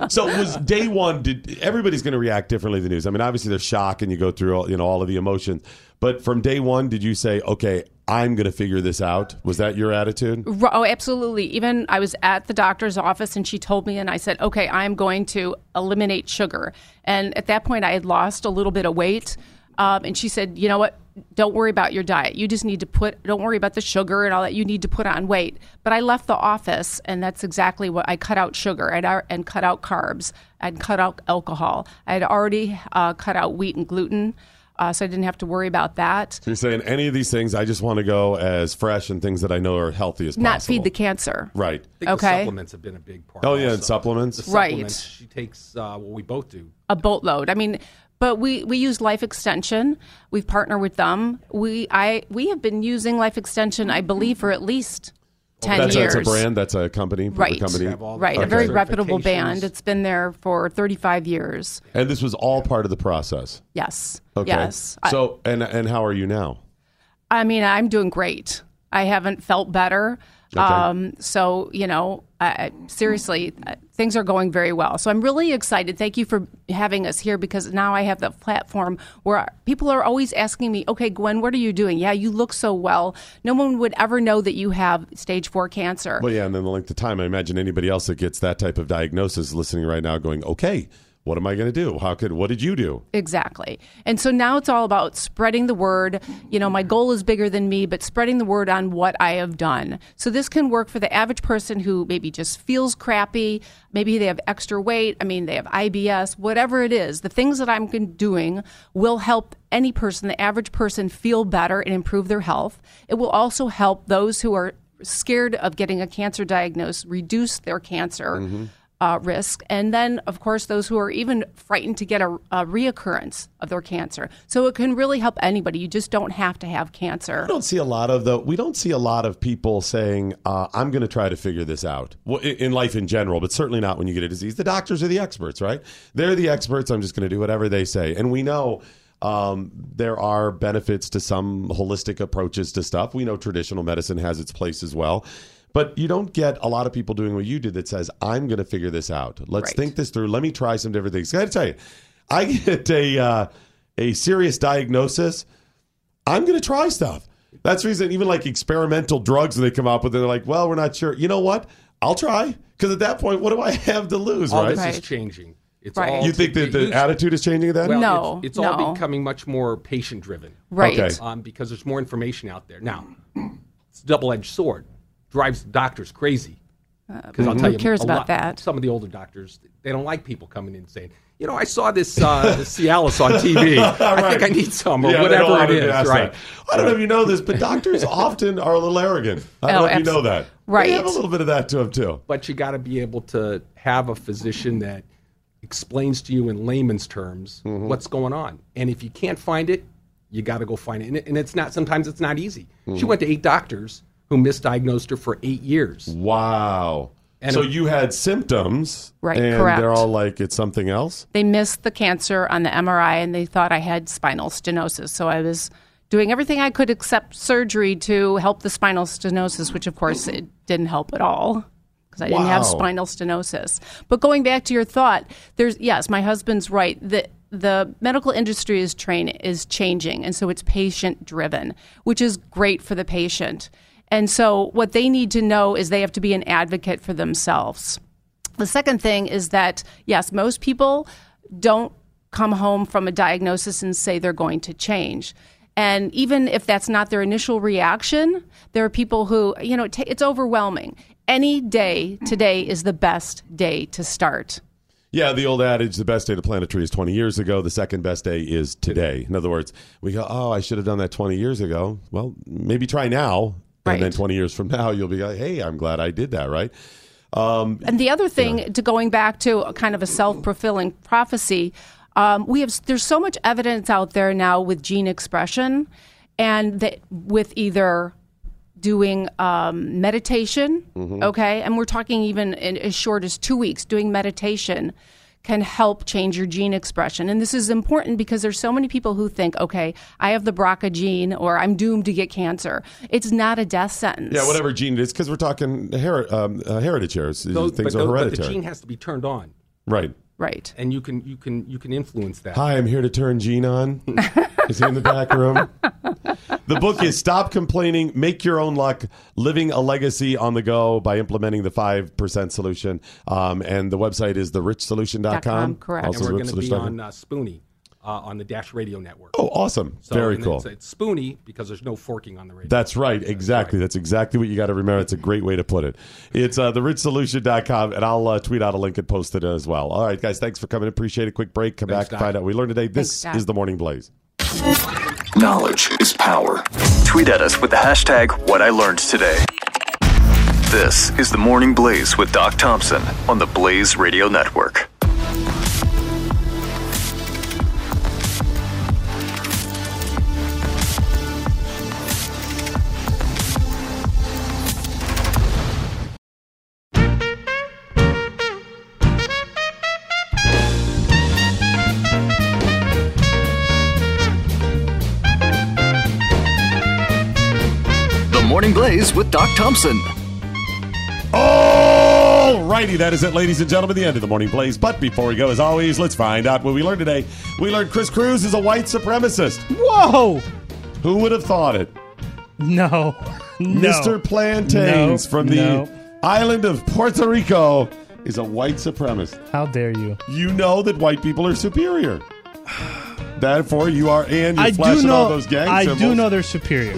so was day one, did, everybody's going to react differently to the news. I mean, obviously, there's shock, and you go through all, you know, all of the emotions. But from day one, did you say, okay, I'm going to figure this out? Was that your attitude? Oh, absolutely. Even I was at the doctor's office and she told me, and I said, okay, I'm going to eliminate sugar. And at that point, I had lost a little bit of weight. Um, and she said, you know what? Don't worry about your diet. You just need to put, don't worry about the sugar and all that. You need to put on weight. But I left the office, and that's exactly what I cut out sugar and, and cut out carbs and cut out alcohol. I had already uh, cut out wheat and gluten. Uh, so I didn't have to worry about that. So you're saying any of these things, I just want to go as fresh and things that I know are healthy as Not possible. Not feed the cancer. Right. I think okay. The supplements have been a big part. Oh, yeah, also. And supplements. The supplements, right. She takes, uh, what we both do. A boatload. I mean, but we, we use Life Extension. We've partnered with them. We I we have been using Life Extension, I believe, for at least ten that's, years. That's a brand. That's a company. Right. Company. Right. Okay. A very reputable band. It's been there for thirty-five years. And this was all part of the process. Yes. Okay. Yes. So, and and how are you now? I mean, I'm doing great. I haven't felt better. Okay. Um, so, you know, I, seriously, things are going very well. So I'm really excited. Thank you for having us here, because now I have the platform where people are always asking me, okay, Gwen, what are you doing? Yeah, you look so well. No one would ever know that you have stage four cancer. Well, yeah, and then the length of time. I imagine anybody else that gets that type of diagnosis listening right now going, okay, what am I going to do? How could, what did you do? Exactly. And so now it's all about spreading the word. You know, my goal is bigger than me, but spreading the word on what I have done. So this can work for the average person who maybe just feels crappy. Maybe they have extra weight. I mean, they have I B S, whatever it is. The things that I'm doing will help any person, the average person, feel better and improve their health. It will also help those who are scared of getting a cancer diagnosis reduce their cancer. Mm-hmm. Uh, risk, and then, of course, those who are even frightened to get a, a reoccurrence of their cancer. So it can really help anybody. You just don't have to have cancer. We don't see a lot of the. We don't see a lot of people saying, uh, "I'm going to try to figure this out." Well, in life in general, but certainly not when you get a disease. The doctors are the experts, right? They're the experts. I'm just going to do whatever they say, and we know. Um, there are benefits to some holistic approaches to stuff. We know traditional medicine has its place as well. But you don't get a lot of people doing what you did that says, I'm going to figure this out. Let's right. think this through. Let me try some different things. I got to tell you, I get a uh, a serious diagnosis. I'm going to try stuff. That's the reason even like experimental drugs that they come up with, they're like, well, we're not sure. You know what? I'll try. Because at that point, what do I have to lose? All right? This is changing. It's right. all you think that the used. attitude is changing then? Well, no. It's, it's no. all becoming much more patient-driven. Right. Okay. Um, because there's more information out there. Now, it's a double-edged sword. Drives the doctors crazy. Because uh, I'll tell who you, cares about lot, that? Some of the older doctors, they don't like people coming in saying, you know, I saw this, uh, this Cialis on T V. right. I think I need some or yeah, whatever it is. Right. That. I don't know if you know this, but doctors often are a little arrogant. I don't oh, know if absolutely. you know that. Right. They have a little bit of that to them, too. But you got to be able to have a physician that explains to you in layman's terms mm-hmm. what's going on. And if you can't find it, you got to go find it. And it's not, sometimes it's not easy. Mm-hmm. She went to eight doctors who misdiagnosed her for eight years. Wow. And so it, you had symptoms. Right, and correct. And they're all like, it's something else? They missed the cancer on the M R I, and they thought I had spinal stenosis. So I was doing everything I could except surgery to help the spinal stenosis, which, of course, it didn't help at all. Because I didn't wow. have spinal stenosis. But going back to your thought, there's yes, my husband's right. The, the medical industry is train, is changing, and so it's patient-driven, which is great for the patient. And so what they need to know is they have to be an advocate for themselves. The second thing is that, yes, most people don't come home from a diagnosis and say they're going to change. And even if that's not their initial reaction, there are people who, you know, it t- it's overwhelming. Any day today is the best day to start. Yeah, the old adage, the best day to plant a tree is twenty years ago. The second best day is today. In other words, we go, oh, I should have done that twenty years ago. Well, maybe try now. Right. And then twenty years from now, you'll be like, hey, I'm glad I did that, right? Um, and the other thing, you know, to going back to kind of a self-fulfilling prophecy, um, we have there's so much evidence out there now with gene expression, and that with either doing um, meditation, mm-hmm. okay, and we're talking even in as short as two weeks, doing meditation can help change your gene expression. And this is important because there's so many people who think, okay, I have the B R C A gene or I'm doomed to get cancer. It's not a death sentence. Yeah, whatever gene it is, because we're talking heri- um, uh, heritage here. Things those, are those, hereditary. But the gene has to be turned on. Right. Right. And you can you can, you can influence that. Hi, I'm here to turn Gene on. Is he in the back room? The book is Stop Complaining, Make Your Own Luck, Living a Legacy on the Go by Implementing the five percent Solution. Um, and the website is the rich solution dot com. Correct. Also, and we're going to be on uh, Spoonie uh, on the Dash Radio Network. Oh, awesome. So, very cool. It's, it's Spoonie because there's no forking on the radio. That's right. That's exactly. Right. That's exactly what you got to remember. It's a great way to put it. It's uh, the rich solution dot com, and I'll uh, tweet out a link and post it as well. All right, guys. Thanks for coming. Appreciate it. Quick break. Come thanks, back and find out what we learned today. This thanks, is The Morning Blaze. Knowledge is power. Tweet at us with the hashtag WhatILearnedToday. This is The Morning Blaze with Doc Thompson on the Blaze Radio Network. Morning Blaze with Doc Thompson. All righty, that is it, ladies and gentlemen, the end of the Morning Blaze. But before we go, as always, let's find out what we learned today. We learned Chris Cruz is a white supremacist. Whoa! Who would have thought it? No. no. Mister Plantains no. from the no. island of Puerto Rico is a white supremacist. How dare you? You know that white people are superior. Therefore, you are, and you're I flashing know, all those gang I symbols. I do know they're superior.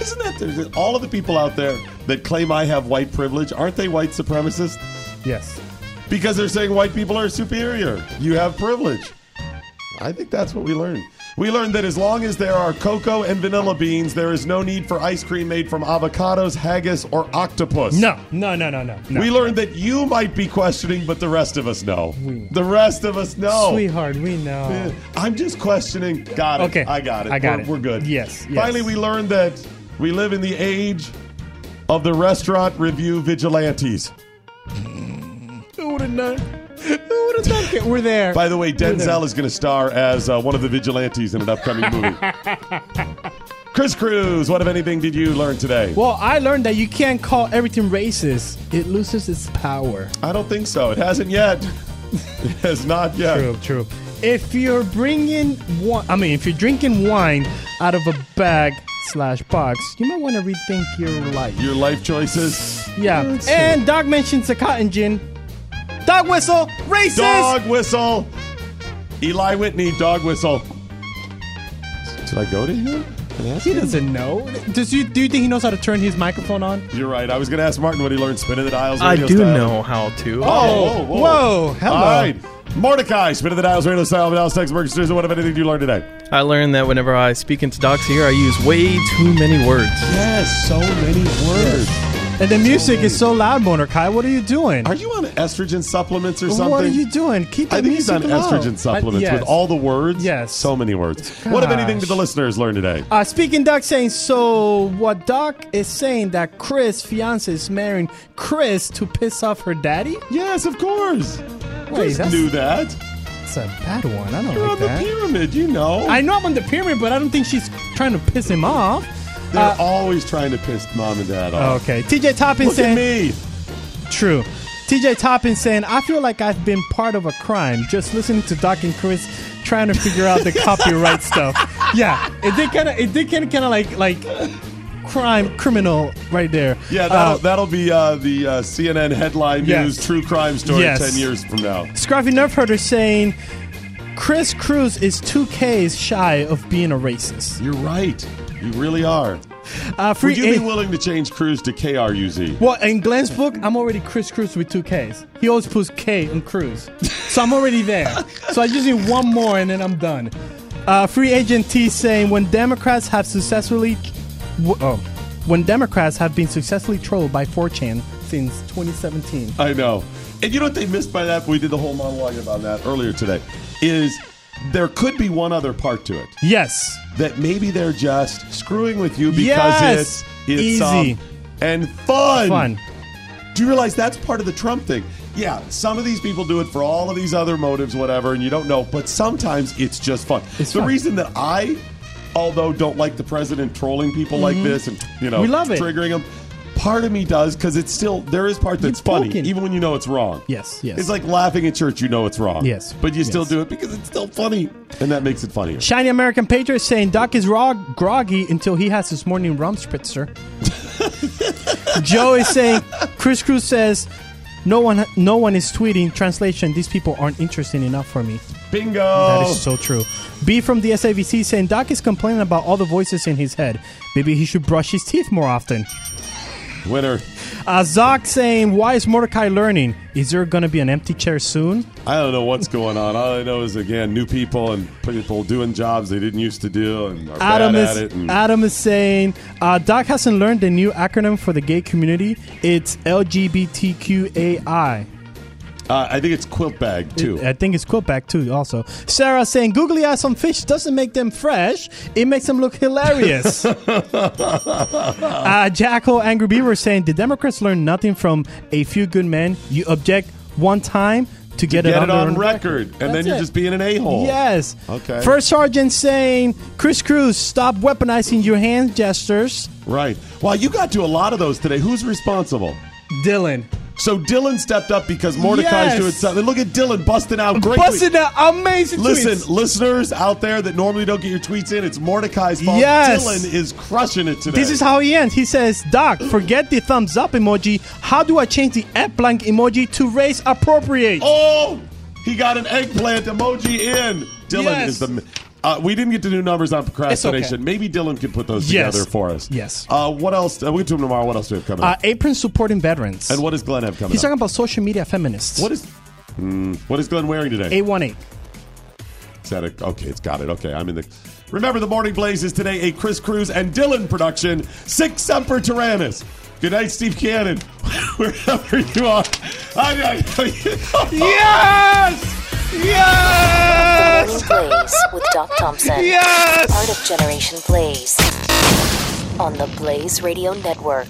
Isn't that all of the people out there that claim I have white privilege, aren't they white supremacists? Yes. Because they're saying white people are superior. You have privilege. I think that's what we learned. We learned that as long as there are cocoa and vanilla beans, there is no need for ice cream made from avocados, haggis, or octopus. No, no, no, no, no. no. We learned that you might be questioning, but the rest of us know. know. The rest of us know. Sweetheart, we know. I'm just questioning. Got it. Okay. I got it. I got we're, it. We're good. Yes, yes. Finally, we learned that we live in the age of the restaurant review vigilantes. Who would have known? Who would have thought it? We're there. By the way, Denzel is going to star as uh, one of the vigilantes in an upcoming movie. Chris Cruz, what, if anything, did you learn today? Well, I learned that you can't call everything racist. It loses its power. I don't think so. It hasn't yet. It has not yet. True, true. If you're bringing one, I mean, if you're drinking wine out of a bag slash box, you might want to rethink your life. Your life choices. Yeah. That's and it. Doc mentions the cotton gin. Dog whistle. Racist. Dog whistle. Eli Whitney. Dog whistle. Should I go to him? He him? doesn't know. Does you, do you think he knows how to turn his microphone on? You're right. I was going to ask Martin what he learned. Spin of the Dials. I do style. know how to. Oh, oh whoa, whoa. whoa. Hello. All right. Mordecai, Spin of the Dials, Radio Style, Dials, Text, Merc, Susan, what, if anything, did you learn today? I learned that whenever I speak into Docs here, I use way too many words. Yes, so many words. Yes. And the so music many. is so loud, Mordecai. What are you doing? Are you on estrogen supplements or something? What are you doing? Keep the I think music he's on low. estrogen supplements I, yes. with all the words. Yes. So many words. Gosh. What, if anything, did the listeners learn today? Uh, speaking Doc saying, so what Doc is saying that Chris' fiance is marrying Chris to piss off her daddy? Yes, of course. Wait, Chris knew that. That's a bad one. I don't You're like that. You're on the pyramid, you know. I know I'm on the pyramid, but I don't think she's trying to piss him off. They're uh, always trying to piss mom and dad off. Okay. T J Toppin Look saying... Look at me. True. T J Toppin saying, I feel like I've been part of a crime just listening to Doc and Chris trying to figure out the copyright stuff. Yeah. It did kind of... It did kind of like... like crime criminal right there. Yeah, that'll, uh, that'll be uh, the uh, C N N headline yes. news true crime story yes. ten years from now. Scruffy Nerf Herder saying, Chris Cruz is two Ks shy of being a racist. You're right. You really are. Uh, free Would you a- be willing to change Cruz to K R U Z? Well, in Glenn's book, I'm already Chris Cruz with two Ks. He always puts K on Cruz. So I'm already there. So I just need one more and then I'm done. Uh, free agent T saying, when Democrats have successfully... W- oh. When Democrats have been successfully trolled by four chan since twenty seventeen. I know. And you know what they missed by that? We did the whole monologue about that earlier today. Is... There could be one other part to it. Yes. That maybe they're just screwing with you because yes. it's it's easy um, and fun. Fun. Do you realize that's part of the Trump thing? Yeah, some of these people do it for all of these other motives, whatever, and you don't know. But sometimes it's just fun. It's the fun. Reason that I, although don't like the president trolling people mm-hmm. like this and you know we love it. Triggering them, part of me does because it's still there is part that's funny even when you know it's wrong. Yes, yes. It's like laughing at church. You know it's wrong. Yes, but you still yes. do it because it's still funny, and that makes it funnier. Shiny American Patriot saying Doc is raw, groggy until he has his morning rumspritzer. Joe is saying Chris Cruz says no one no one is tweeting. Translation: these people aren't interesting enough for me. Bingo. That is so true. B from the S A V C saying Doc is complaining about all the voices in his head. Maybe he should brush his teeth more often. Winner. Uh, Zoc saying, why is Mordecai learning? Is there going to be an empty chair soon? I don't know what's going on. All I know is, again, new people and people doing jobs they didn't used to do and are Adam bad is, at it. And Adam is saying, uh, Doc hasn't learned the new acronym for the gay community. It's L G B T Q A I. Uh, I think it's quilt bag, too. It, I think it's quilt bag, too, also. Sarah saying, googly eyes on fish doesn't make them fresh. It makes them look hilarious. uh, Jackal Angry Beaver saying, the Democrats learn nothing from A Few Good Men. You object one time to get, to get it, it on, on record. record. And That's then you're it. just being an a-hole. Yes. Okay. First Sergeant saying, Chris Cruz, stop weaponizing your hand gestures. Right. Well, you got to a lot of those today. Who's responsible? Dylan. So Dylan stepped up because Mordecai's yes. doing something. Look at Dylan busting out great busting tweets. out amazing Listen, tweets. Listen, listeners out there that normally don't get your tweets in, it's Mordecai's fault. Yes. Dylan is crushing it today. This is how he ends. He says, Doc, forget the thumbs up emoji. How do I change the eggplant emoji to race appropriate? Oh, he got an eggplant emoji in. Dylan yes. is the... Uh, we didn't get to do numbers on procrastination. Okay. Maybe Dylan could put those yes. together for us. Yes. Uh, what else? Uh, we'll get to them tomorrow. What else do we have coming uh, up? Aprons supporting veterans. And what does Glenn have coming He's up? He's talking about social media feminists. What is mm, What is Glenn wearing today? A eighteen. Is that a... Okay, it's got it. Okay, I'm in the... Remember, The Morning Blaze is today a Chris Cruz and Dylan production. Six Semper Tyrannis. Good night, Steve Cannon. Wherever you are. I know. Yes! Yes! The Morning Blaze with Doc Thompson. Yes! Part of Generation Blaze. On the Blaze Radio Network.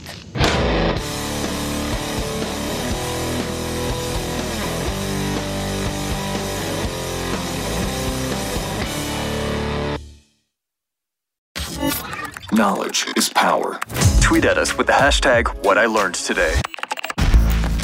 Knowledge is power. Tweet at us with the hashtag WhatILearnedToday.